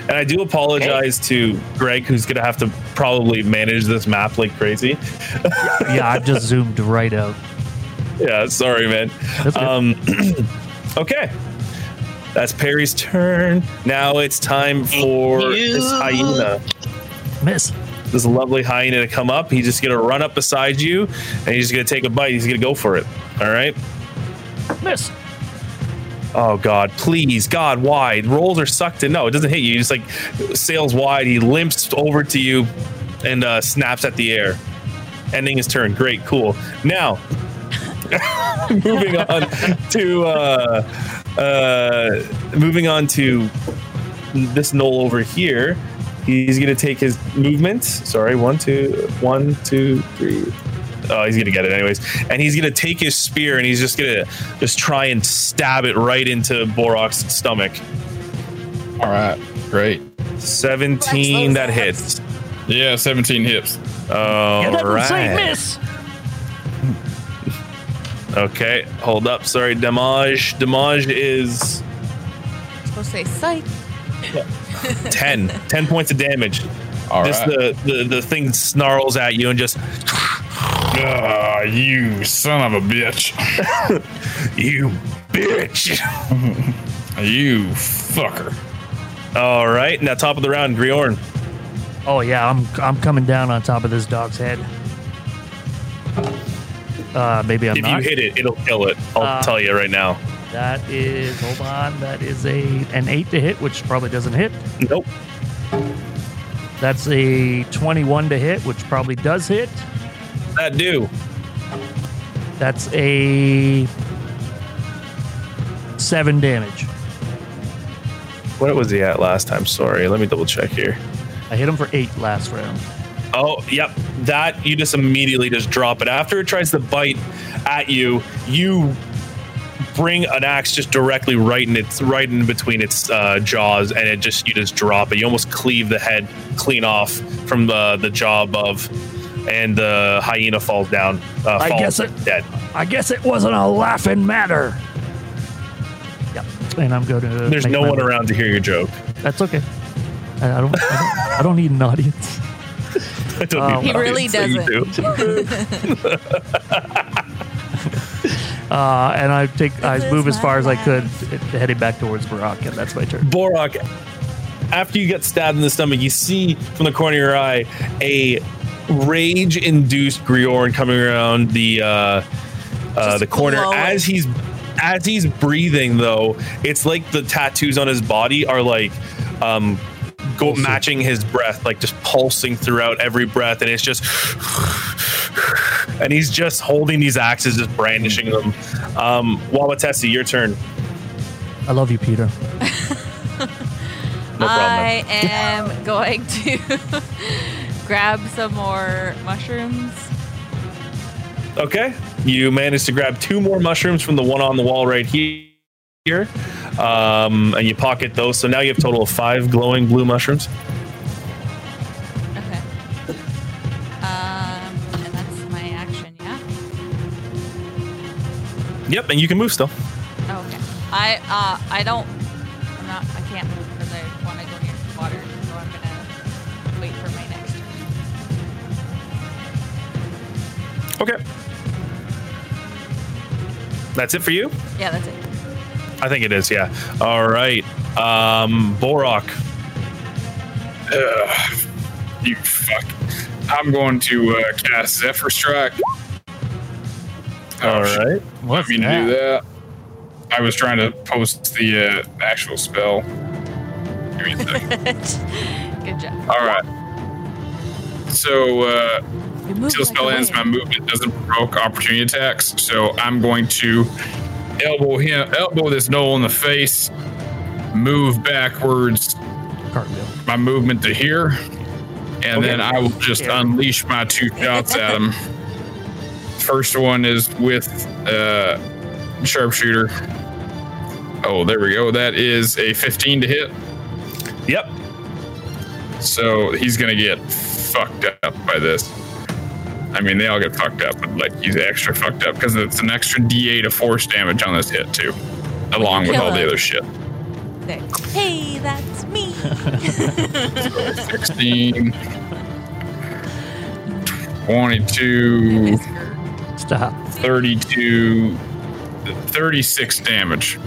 And I do apologize okay. to Greg, who's going to have to probably manage this map like crazy. Yeah, I just zoomed right out. Yeah, sorry, man. Um, okay. That's Perry's turn. Now it's time for this hyena. Miss. This lovely hyena to come up. He's just going to run up beside you, and he's just going to take a bite. He's going to go for it. All right? Miss. Oh, God, please, God, why? Rolls are sucked in. No, it doesn't hit you. He just, like, sails wide. He limps over to you and uh, snaps at the air. Ending his turn. Great, cool. Now, moving on to... Uh, uh, moving on to this Gnoll over here. He's going to take his movement. Sorry, one, two, one, two, three... Oh, he's gonna get it anyways, and he's gonna take his spear and he's just gonna just try and stab it right into Borok's stomach. All right, great. seventeen that hits. Yeah, seventeen hits. All yeah, that right. Miss. Okay, hold up. Sorry, damage. Damage is. I'm supposed to say psych. Ten. Ten points of damage. All just right. Just the, the the thing snarls at you and just. Ah, uh, you son of a bitch. You bitch. You fucker. All right, now top of the round, Griorn. Oh, yeah, I'm I'm coming down on top of this dog's head. Uh, maybe I'm if not. If you hit it, it'll kill it. I'll uh, tell you right now. That is, hold on, that is a an eight to hit, which probably doesn't hit. Nope. That's a twenty-one to hit, which probably does hit. That do that's a seven damage. What was he at last time? Sorry, let me double check here. I hit him for eight last round. Oh, yep, that you just immediately just drop it after it tries to bite at you. You bring an axe just directly right in its right in between its uh, jaws, and it just you just drop it. You almost cleave the head clean off from the the jaw above. And the hyena falls down. Uh, I falls guess it. Dead. I guess it wasn't a laughing matter. Yep. And I'm going to. There's no one around to hear your joke. That's okay. I don't. I don't, I don't need an audience. I don't um, need an he audience, really doesn't. Do. uh, and I take. It I move as far as bad. I could, heading back towards Borok, and that's my turn. Borok, after you get stabbed in the stomach, you see from the corner of your eye a. Rage-induced Griorn coming around the uh, uh, the corner blowing. as he's as he's breathing. Though it's like the tattoos on his body are like um, go matching his breath, like just pulsing throughout every breath, and it's just and he's just holding these axes, just brandishing them. Um, Wauwatessi, your turn. I love you, Peter. No problem. I am going to. Grab some more mushrooms. Okay, you managed to grab two more mushrooms from the one on the wall right here, um, and you pocket those. So now you have a total of five glowing blue mushrooms. Okay, um, and that's my action. Yeah. Yep, and you can move still. Oh, okay, I uh, I don't. I'm not. I can't move because I want to go near the water, so I'm gonna wait for my next. Okay. That's it for you? Yeah, that's it. I think it is, yeah. All right. Um, Borok. Uh, you fuck. I'm going to uh, cast Zephyr Strike. All oh, right. Let me do that. I was trying to post the uh, actual spell. Give me a second. Good job. All right. So... Uh, until the spell ends, my movement doesn't provoke opportunity attacks, so I'm going to elbow him, elbow this Gnoll in the face, move backwards, cartwheel my movement to here, and okay. Then I will just yeah. unleash my two shots at him. First one is with uh, sharpshooter. Oh, there we go. That is a fifteen to hit. Yep. So he's going to get fucked up by this. I mean, they all get fucked up, but like he's extra fucked up because it's an extra D eight of force damage on this hit too, along with all the other shit. There. Hey, that's me. So sixteen, twenty-two, stop. thirty-two, thirty-six damage.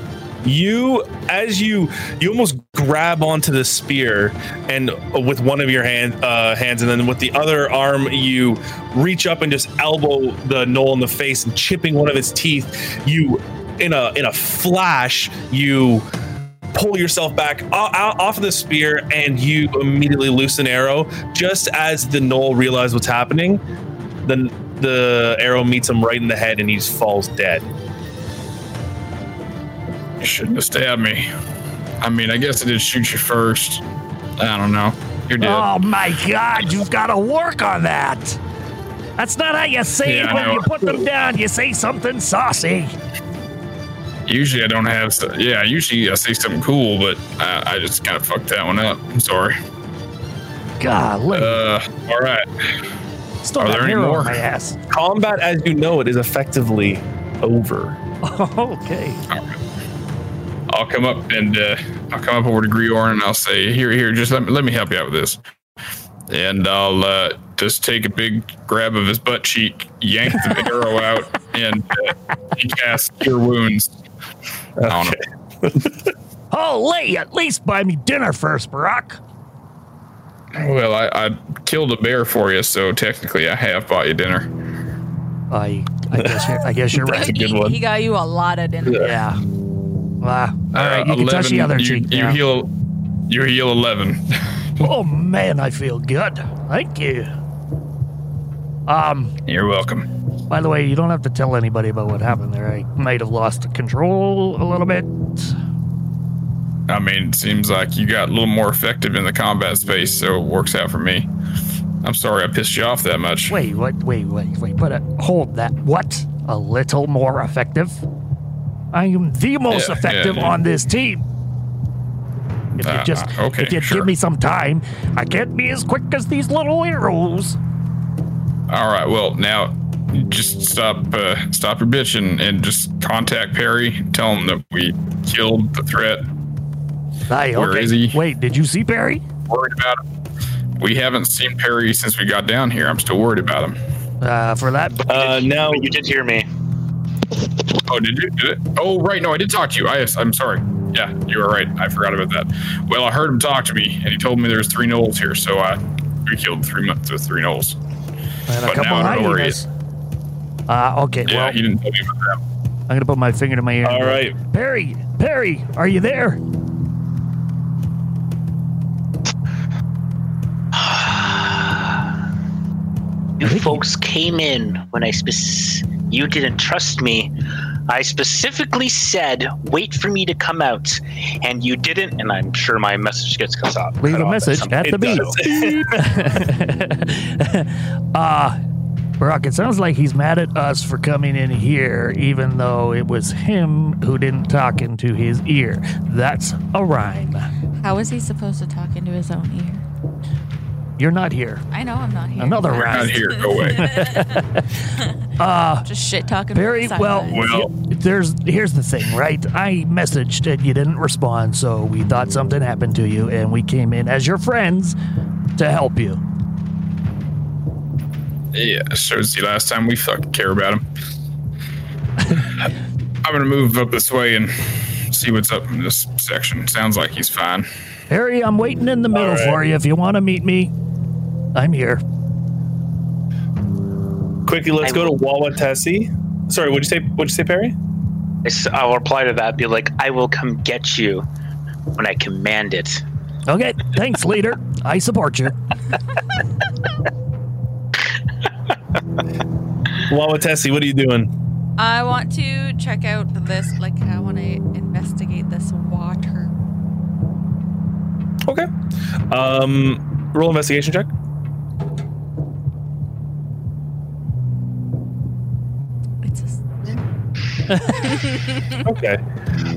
You, as you, you almost grab onto the spear, and with one of your hand, uh, hands, and then with the other arm, you reach up and just elbow the gnoll in the face, and chipping one of its teeth, you, in a in a flash, you pull yourself back off of the spear, and you immediately loose an arrow. Just as the gnoll realizes what's happening, then the arrow meets him right in the head, and he falls dead. You shouldn't have stabbed me. I mean, I guess I did shoot you first. I don't know. You're dead. Oh my God, you've got to work on that. That's not how you say yeah, it when you put them down. You say something saucy. Usually I don't have... Yeah, usually I say something cool, but I, I just kind of fucked that one up. I'm sorry. Golly. Uh, all right. Still Are there any more? My ass. Combat as you know it is effectively over. Okay. All right. I'll come up and uh, I'll come up over to Griorn and I'll say, here, here, just let me, let me help you out with this. And I'll uh, just take a big grab of his butt cheek, yank the arrow out, and uh, he casts Cure Wounds. Okay. On him. Holy, at least buy me dinner first, Borok. Well, I, I killed a bear for you, so technically I have bought you dinner. I, I guess you're, I guess you're right. That's a good one. He got you a lot of dinner. Yeah. yeah. Wow. All right, you uh, can eleven, touch the other you, cheek you now. Heal, you heal eleven. Oh, man, I feel good. Thank you. Um, You're welcome. By the way, you don't have to tell anybody about what happened there. I might have lost control a little bit. I mean, it seems like you got a little more effective in the combat space, so it works out for me. I'm sorry I pissed you off that much. Wait, what? Wait, wait, wait. Put it. Hold that. What? A little more effective? I am the most yeah, effective yeah, yeah. on this team. If you uh, just okay, if you sure. give me some time, I can't be as quick as these little arrows. All right, well now, just stop, uh, stop your bitching and just contact Perry. Tell him that we killed the threat. Aye, Where okay. is he? Wait, did you see Perry? Worried about him. We haven't seen Perry since we got down here. I'm still worried about him. Uh, for that. But uh, you, no, you did hear me. Oh, did you do it? Oh, right. No, I did talk to you. I, I'm sorry. Yeah, you were right. I forgot about that. Well, I heard him talk to me, and he told me there's three gnolls here, so I we killed three months with three gnolls. And but a couple now I don't know where he is. Uh, okay, yeah, well, he didn't tell me about that. I'm going to put my finger to my ear. All right. Perry, Perry, are you there? You folks came in when I spec- you didn't trust me. I specifically said, wait for me to come out, and you didn't, and I'm sure my message gets cut off. Leave cut a message at, at the beep. uh, Borok, it sounds like he's mad at us for coming in here, even though it was him who didn't talk into his ear. That's a rhyme. How is he supposed to talk into his own ear? You're not here. I know I'm not here. Another I'm round. Not here. Go away. uh, Just shit talking. Very well. well. There's here's the thing, right? I messaged and you didn't respond, so we thought something happened to you, and we came in as your friends to help you. Yeah, sure. It's the last time we fucking care about him. I'm gonna move up this way and see what's up in this section. Sounds like he's fine. Harry, I'm waiting in the middle right. for you. If you want to meet me, I'm here. Quickly, let's I'm go to Wauwatessi. Sorry, what'd you say? What'd you say, Perry? I'll reply to that. Be like, I will come get you when I command it. Okay, thanks, leader. I support you. Wauwatessi, what are you doing? I want to check out this. Like, I want to investigate this water. Okay. Um, roll investigation check. It's a Okay.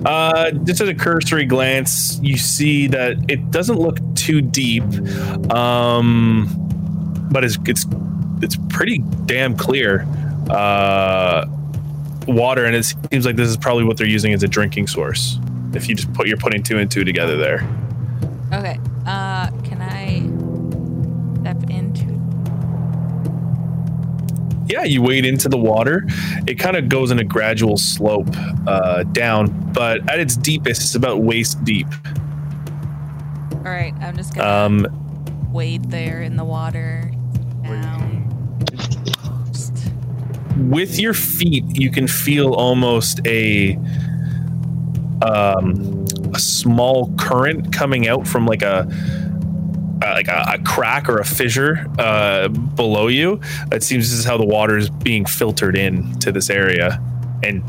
Uh, just at a cursory glance, you see that it doesn't look too deep, um, but it's it's it's pretty damn clear uh, water, and it seems like this is probably what they're using as a drinking source. If you just put you're putting two and two together there. Okay. Uh, can I step into? Yeah, you wade into the water. It kind of goes in a gradual slope uh, down, but at its deepest, it's about waist deep. All right, I'm just gonna um, wade there in the water. Down. Just... With your feet, you can feel almost a um, a small current coming out from like a. Uh, like a, a crack or a fissure uh, below you. It seems this is how the water is being filtered in to this area and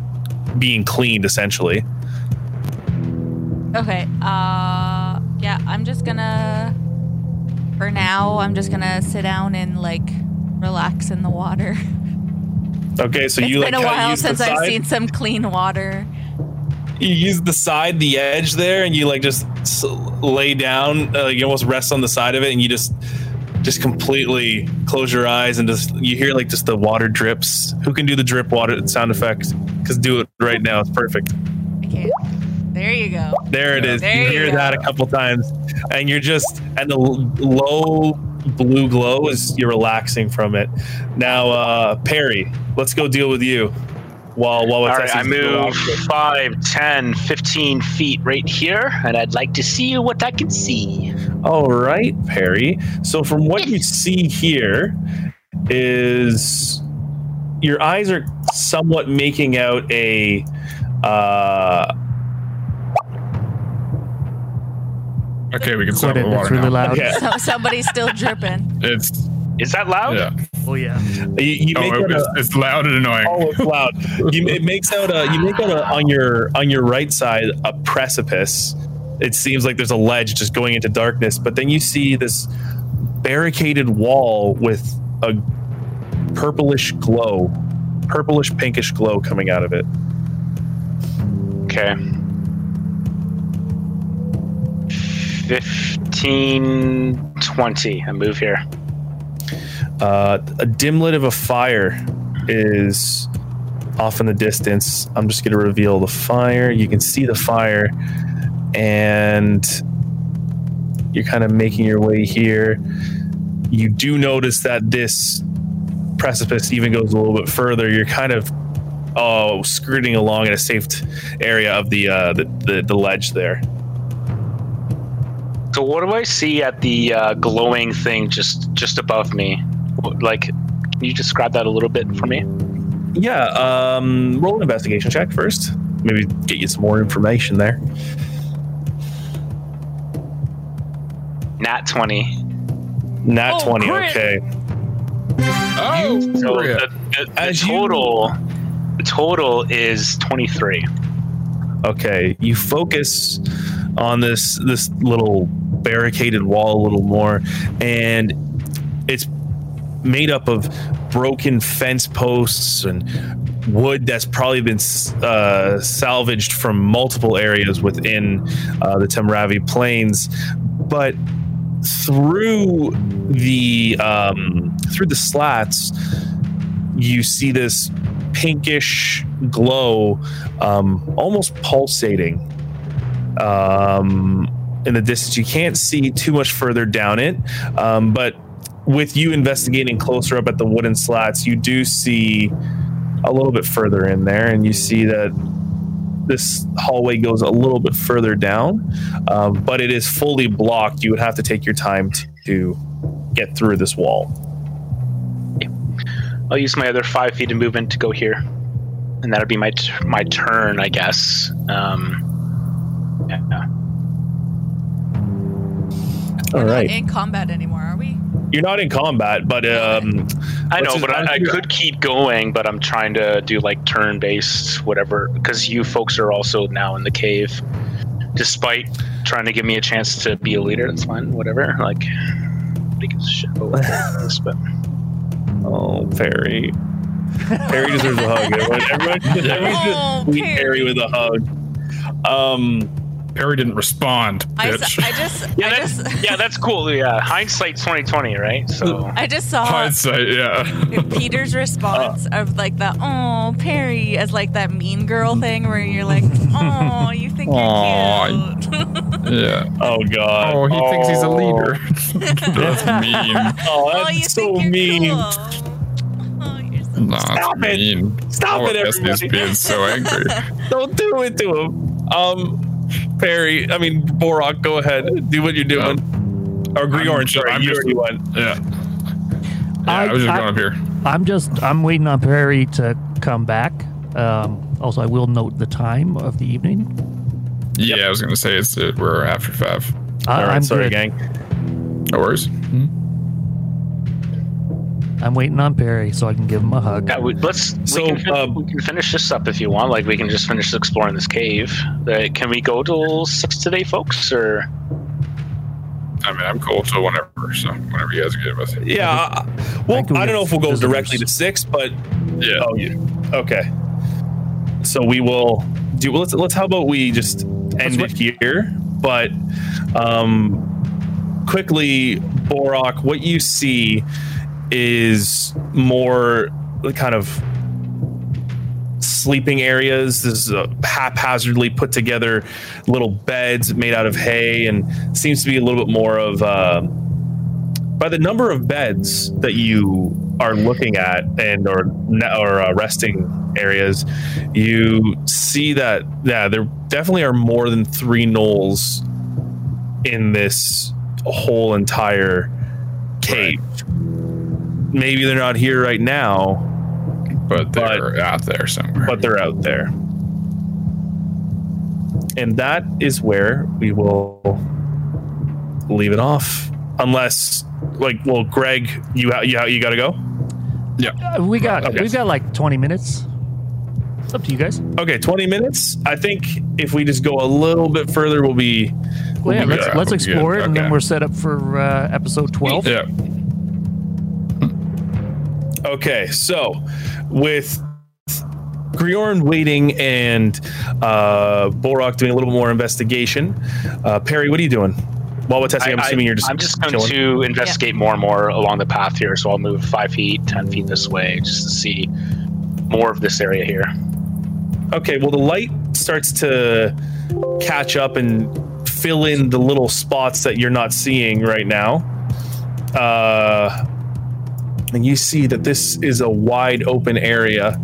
being cleaned, essentially. Okay. Uh, yeah, I'm just gonna... For now, I'm just gonna sit down and, like, relax in the water. Okay, so it's you, like, it's been a while since I've seen some clean water. You use the side, the edge there, and you like just lay down. Uh, you almost rest on the side of it, and you just just completely close your eyes and just you hear like just the water drips. Who can do the drip water sound effect? Because do it right now. It's perfect. I can't. There you go. There it is. There you hear you that a couple times, and you're just and the low blue glow is you're relaxing from it. Now, uh, Perry, let's go deal with you. While, while it's all right, I move five, ten, fifteen feet right here, and I'd like to see what I can see. All right, Perry. So from what you see here is your eyes are somewhat making out a uh, okay, we can stop the water really now. Loud. Okay. So, somebody's still dripping. It's Is that loud? Yeah. Oh yeah. You, you make oh, it, a, it's loud and annoying. Oh, it's loud. You, it makes out a. You make out a, on your on your right side a precipice. It seems like there's a ledge just going into darkness, but then you see this barricaded wall with a purplish glow, purplish pinkish glow coming out of it. Okay. Fifteen twenty. I move here. Uh, a dim lit of a fire is off in the distance. I'm just going to reveal the fire. You can see the fire, and you're kind of making your way here. You do notice that this precipice even goes a little bit further. You're kind of oh skirting along in a safe area of the uh, the, the the ledge there. So what do I see at the uh, glowing thing just, just above me? Like, can you describe that a little bit for me? Yeah, um, roll an investigation check first. Maybe get you some more information there. Nat twenty. Nat oh, twenty, crit. Okay. Oh, you, so the, the, the total, you... the total is twenty-three. Okay, you focus on this this little barricaded wall a little more, and it's made up of broken fence posts and wood that's probably been uh, salvaged from multiple areas within uh, the Temravi plains. But through the um, through the slats, you see this pinkish glow, um, almost pulsating. Um, in the distance, you can't see too much further down it, um, but with you investigating closer up at the wooden slats, you do see a little bit further in there, and you see that this hallway goes a little bit further down, um, but it is fully blocked. You would have to take your time to, to get through this wall. Yeah. I'll use my other five feet of movement to go here, and that'll be my t- my turn, I guess. Um, Yeah. All We're right. Not in combat anymore, are we? You're not in combat, but um, I know. But I, I could keep going, but I'm trying to do like turn-based, whatever, because you folks are also now in the cave. Despite trying to give me a chance to be a leader, that's fine. Whatever. Like, I think it's shit. But oh, Perry. Perry deserves a hug. Everyone, everyone, everyone, everyone oh, just Perry. Perry with a hug. Um. Perry didn't respond. Bitch. I, I just, yeah, I that's, just yeah, that's cool. Yeah, hindsight twenty twenty, right? So I just saw hindsight, yeah. Peter's response uh, of like the oh Perry as like that mean girl thing where you're like oh you think you're cute. Yeah. Oh god. Oh he oh. thinks he's a leader. That's mean. Oh that's oh, you so think you're mean. Cool. Oh, nah, Stop it! Mean. Stop oh, it! Everybody being so angry. Don't do it to him. Um. Perry, I mean, Borok, go ahead. Do what you're doing. Yeah. Or Griorn, sorry. I'm just, you already won. Yeah. Yeah, I, I was just I, going up here. I'm just, I'm waiting on Perry to come back. Um, also, I will note the time of the evening. Yeah, yep. I was going to say it's uh, we're after five. Uh, All right, I'm sorry, good. gang. No worries. Mm-hmm. I'm waiting on Perry so I can give him a hug. Yeah, we, let's. So we can, finish, uh, we can finish this up if you want. Like we can just finish exploring this cave. Uh, can we go till six today, folks? Or I mean, I'm cool till whenever. So whenever you guys get with it. Yeah. Well, I, we I don't know if we'll go visitors. directly to six, but yeah. Oh, yeah. Okay. So we will do. Well, let's let's. How about we just end let's it here? But um, quickly, Borok, what you see is more kind of sleeping areas. This is a haphazardly put together little beds made out of hay, and seems to be a little bit more of uh, by the number of beds that you are looking at and or or uh, resting areas, you see that yeah, there definitely are more than three gnolls in this whole entire cave. Right. Maybe they're not here right now, but they're but, out there somewhere. But they're out there. And that is where we will leave it off. Unless, like, well, Greg, you you, you got to go? Yeah. Uh, we got, okay. We've got like twenty minutes. It's up to you guys. Okay, twenty minutes. I think if we just go a little bit further, we'll be... Well, yeah, we'll let's, go, let's explore good. it, okay. And then we're set up for uh, episode twelve. Yeah. Okay, so with Griorn waiting and uh, Borok doing a little more investigation, uh, Perry, what are you doing? Well, what's happening? I'm I, assuming you're just. I'm just going chilling. to investigate yeah. more and more along the path here, so I'll move five feet, ten feet this way, just to see more of this area here. Okay, well, the light starts to catch up and fill in the little spots that you're not seeing right now. Uh. And you see that this is a wide open area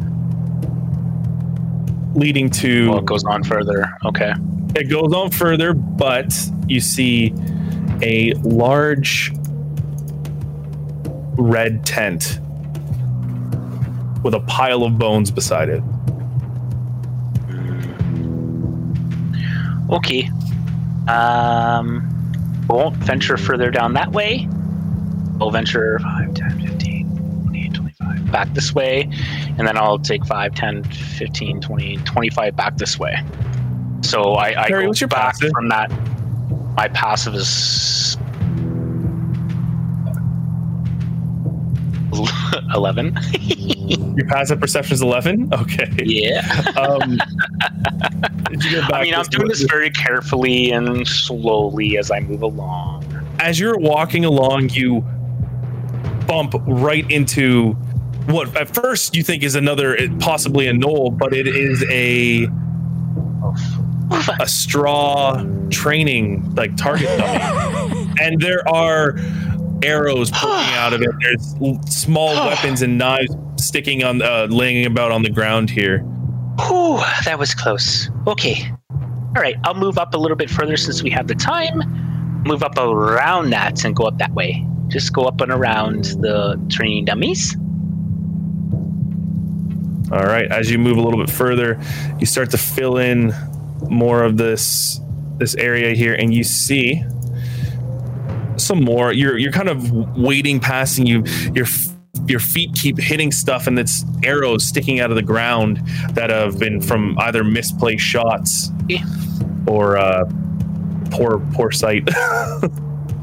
leading to... Well, it goes on further. Okay. It goes on further, but you see a large red tent with a pile of bones beside it. Okay. Um, I won't venture further down that way. I'll venture five, ten, fifteen. Back this way, and then I'll take five, ten, fifteen, twenty, twenty-five back this way. So I, I Perry, go back passive? From that. My passive is eleven. Your passive perception is eleven? Okay. Yeah. Um, did you go back I mean, I'm doing this very carefully and slowly as I move along. As you're walking along, you bump right into what at first you think is another, possibly a gnoll, but it is a a straw training like target dummy, and there are arrows poking out of it. There's small weapons and knives sticking on, uh, laying about on the ground here. Whew, that was close. Okay, all right, I'll move up a little bit further since we have the time. Move up around that and go up that way. Just go up and around the training dummies. All right. As you move a little bit further, you start to fill in more of this this area here, and you see some more. You're you're kind of wading past, and you your your feet keep hitting stuff, and it's arrows sticking out of the ground that have been from either misplaced shots yeah. or uh, poor poor sight.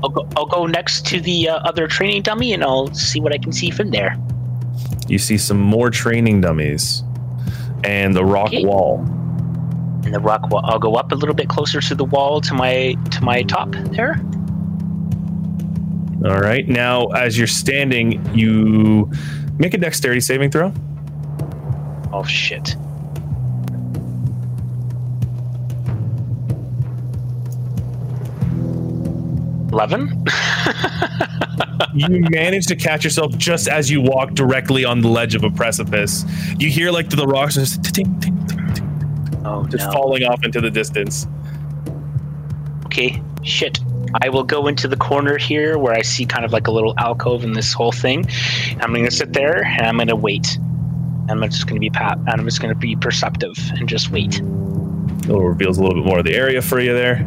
I'll go, I'll go next to the uh, other training dummy, and I'll see what I can see from there. You see some more training dummies and the rock okay. wall. And the rock wall. I'll go up a little bit closer to the wall to my to my top there. All right. Now, as you're standing, you make a dexterity saving throw. Oh, shit. eleven You manage to catch yourself just as you walk directly on the ledge of a precipice. You hear like the rocks just ting, ting, ting, ting, oh, just no. falling off into the distance. Okay, shit. I will go into the corner here where I see kind of like a little alcove in this whole thing. I'm going to sit there and I'm going to wait. I'm just going to be pat. I'm just going to be perceptive and just wait. It reveals a little bit more of the area for you there.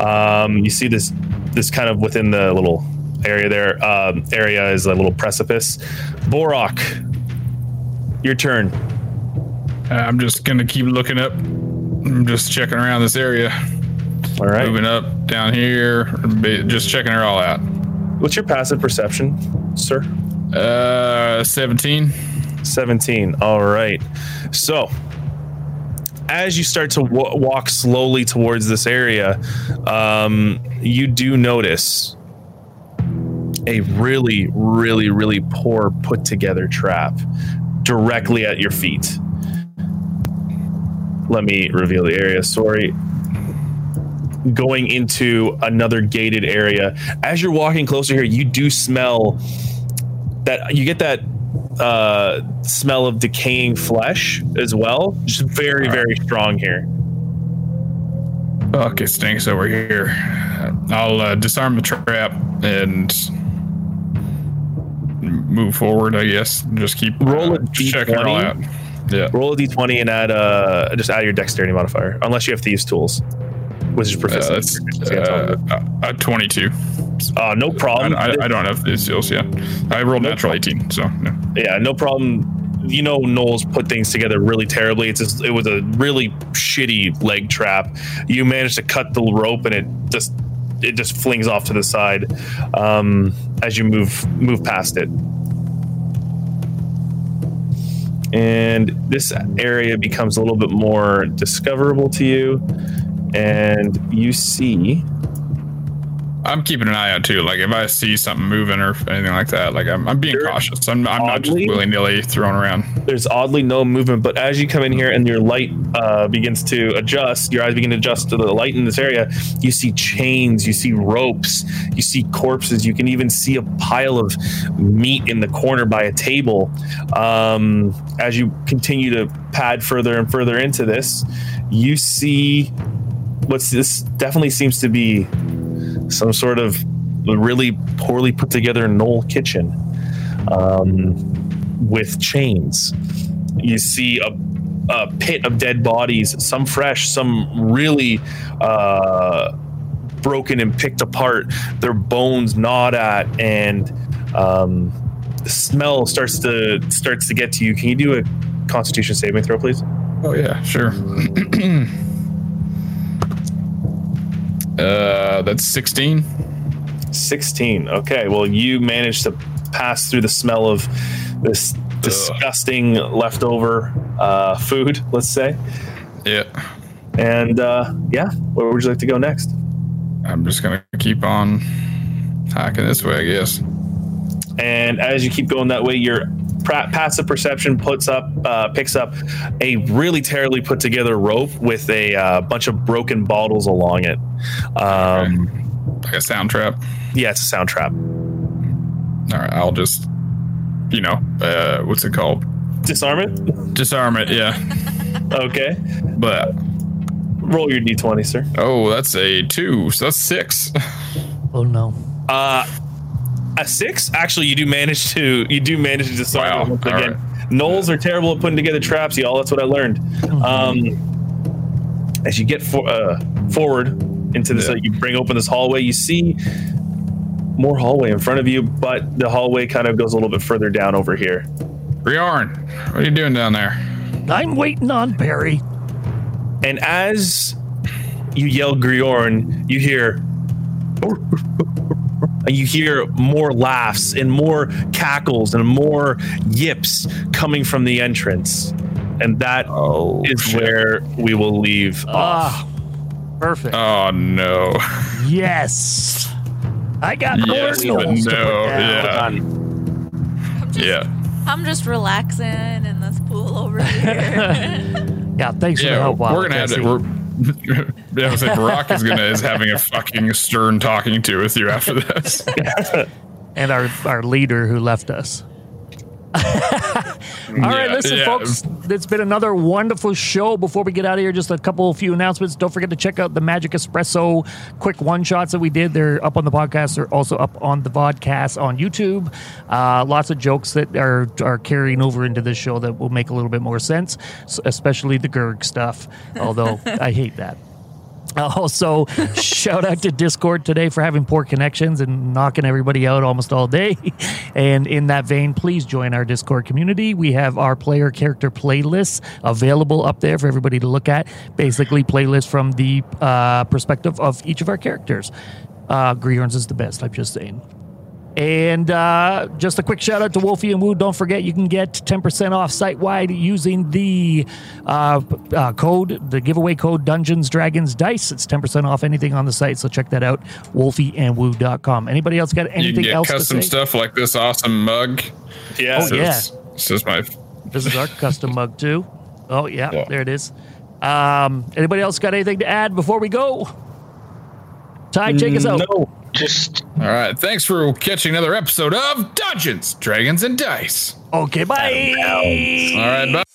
Um, you see this this kind of within the little area there. Um, area is a little precipice. Borok, your turn. Uh, I'm just going to keep looking up. I'm just checking around this area. All right. Moving up down here, just checking her all out. What's your passive perception, sir? Uh, seventeen. seventeen. All right. So, as you start to w- walk slowly towards this area, um, you do notice a really, really, really poor put together trap directly at your feet. Let me reveal the area. Sorry. Going into another gated area. As you're walking closer here, you do smell that. You get that uh, smell of decaying flesh as well. Just very, very strong here. Fuck, it stinks over here. I'll uh, disarm the trap and move forward, I guess. Just keep roll uh, checking it all out. Yeah. Roll a d twenty and add uh, just add your dexterity modifier, unless you have thieves' tools. Which is proficiency. Uh, uh, uh, twenty-two. Uh, no problem. I, I, I don't have these deals yet. I rolled no natural problem. eighteen, so no. Yeah, no problem. You know, Gnoll's put things together really terribly. It's just, it was a really shitty leg trap. You managed to cut the rope, and it just it just flings off to the side um, as you move move past it. And this area becomes a little bit more discoverable to you. And you see, I'm keeping an eye out too. Like if I see something moving or anything like that, like I'm, I'm being cautious. I'm, I'm not just willy nilly thrown around. There's oddly no movement, but as you come in here and your light uh, begins to adjust, your eyes begin to adjust to the light in this area. You see chains, you see ropes, you see corpses. You can even see a pile of meat in the corner by a table. Um, as you continue to pad further and further into this, you see. What's this definitely seems to be some sort of really poorly put together Gnoll kitchen um, with chains. You see a, a pit of dead bodies, some fresh, some really uh, broken and picked apart, their bones gnawed at, and um, the smell starts to starts to get to you. Can you do a Constitution saving throw, please? Oh, yeah, sure. Uh, that's sixteen. sixteen. Okay. Well, you managed to pass through the smell of this disgusting Ugh. leftover uh, food, let's say. Yeah. And uh, yeah, where would you like to go next? I'm just going to keep on hiking this way, I guess. And as you keep going that way, your passive perception puts up, uh, picks up a really terribly put together rope with a uh, bunch of broken bottles along it. Um, right. Like a sound trap? Yeah, it's a sound trap. All right, I'll just, you know, uh, what's it called? Disarm it? Disarm it, yeah. Okay. But roll your d twenty, sir. Oh, that's a two, so that's six. Oh, no. Uh... A six? Actually, you do manage to you do manage to disarm wow. them again. Right. Gnolls are terrible at putting together traps, y'all. That's what I learned. Um, as you get for, uh, forward into this, yeah. uh, you bring open this hallway. You see more hallway in front of you, but the hallway kind of goes a little bit further down over here. Griorn, what are you doing down there? I'm waiting on Perry. And as you yell Griorn, you hear. you hear more laughs and more cackles and more yips coming from the entrance. And that oh, is shit. where we will leave oh, off. Perfect. Oh, no. Yes. I got yes, no. no yeah. I'm just, yeah. I'm just relaxing in this pool over here. Yeah, thanks yeah, for the help. We're going to have to... We're, yeah, I was like, Rock is gonna is having a fucking stern talking to with you after this, and our our leader who left us. All yeah, right, listen, yeah. folks, it's been another wonderful show. Before we get out of here, just a couple few announcements. Don't forget to check out the Magic Espresso quick one shots that we did. They're up on the podcast. They're also up on the vodcast on YouTube. Uh, lots of jokes that are are carrying over into this show that will make a little bit more sense, especially the Gerg stuff. Although I hate that. Also, shout out to Discord today for having poor connections and knocking everybody out almost all day. And in that vein, please join our Discord community. We have our player character playlists available up there for everybody to look at. Basically, playlists from the uh, perspective of each of our characters. Uh, Griorn's is the best, I'm just saying. And uh, just a quick shout out to Wolfie and Woo. Don't forget, you can get ten percent off site-wide using the uh, uh, code, the giveaway code Dungeons, Dragons, Dice. It's ten percent off anything on the site, so check that out, wolfie and woo dot com. Anybody else got anything you else to say? You get custom stuff like this awesome mug. Yeah. Oh, so yeah. It's, it's just my... This is our custom mug, too. Oh, yeah, yeah. There it is. Um, anybody else got anything to add before we go? Ty, take us out. No. Just. All right. Thanks for catching another episode of Dungeons, Dragons, and Dice. Okay, bye. All right, bye.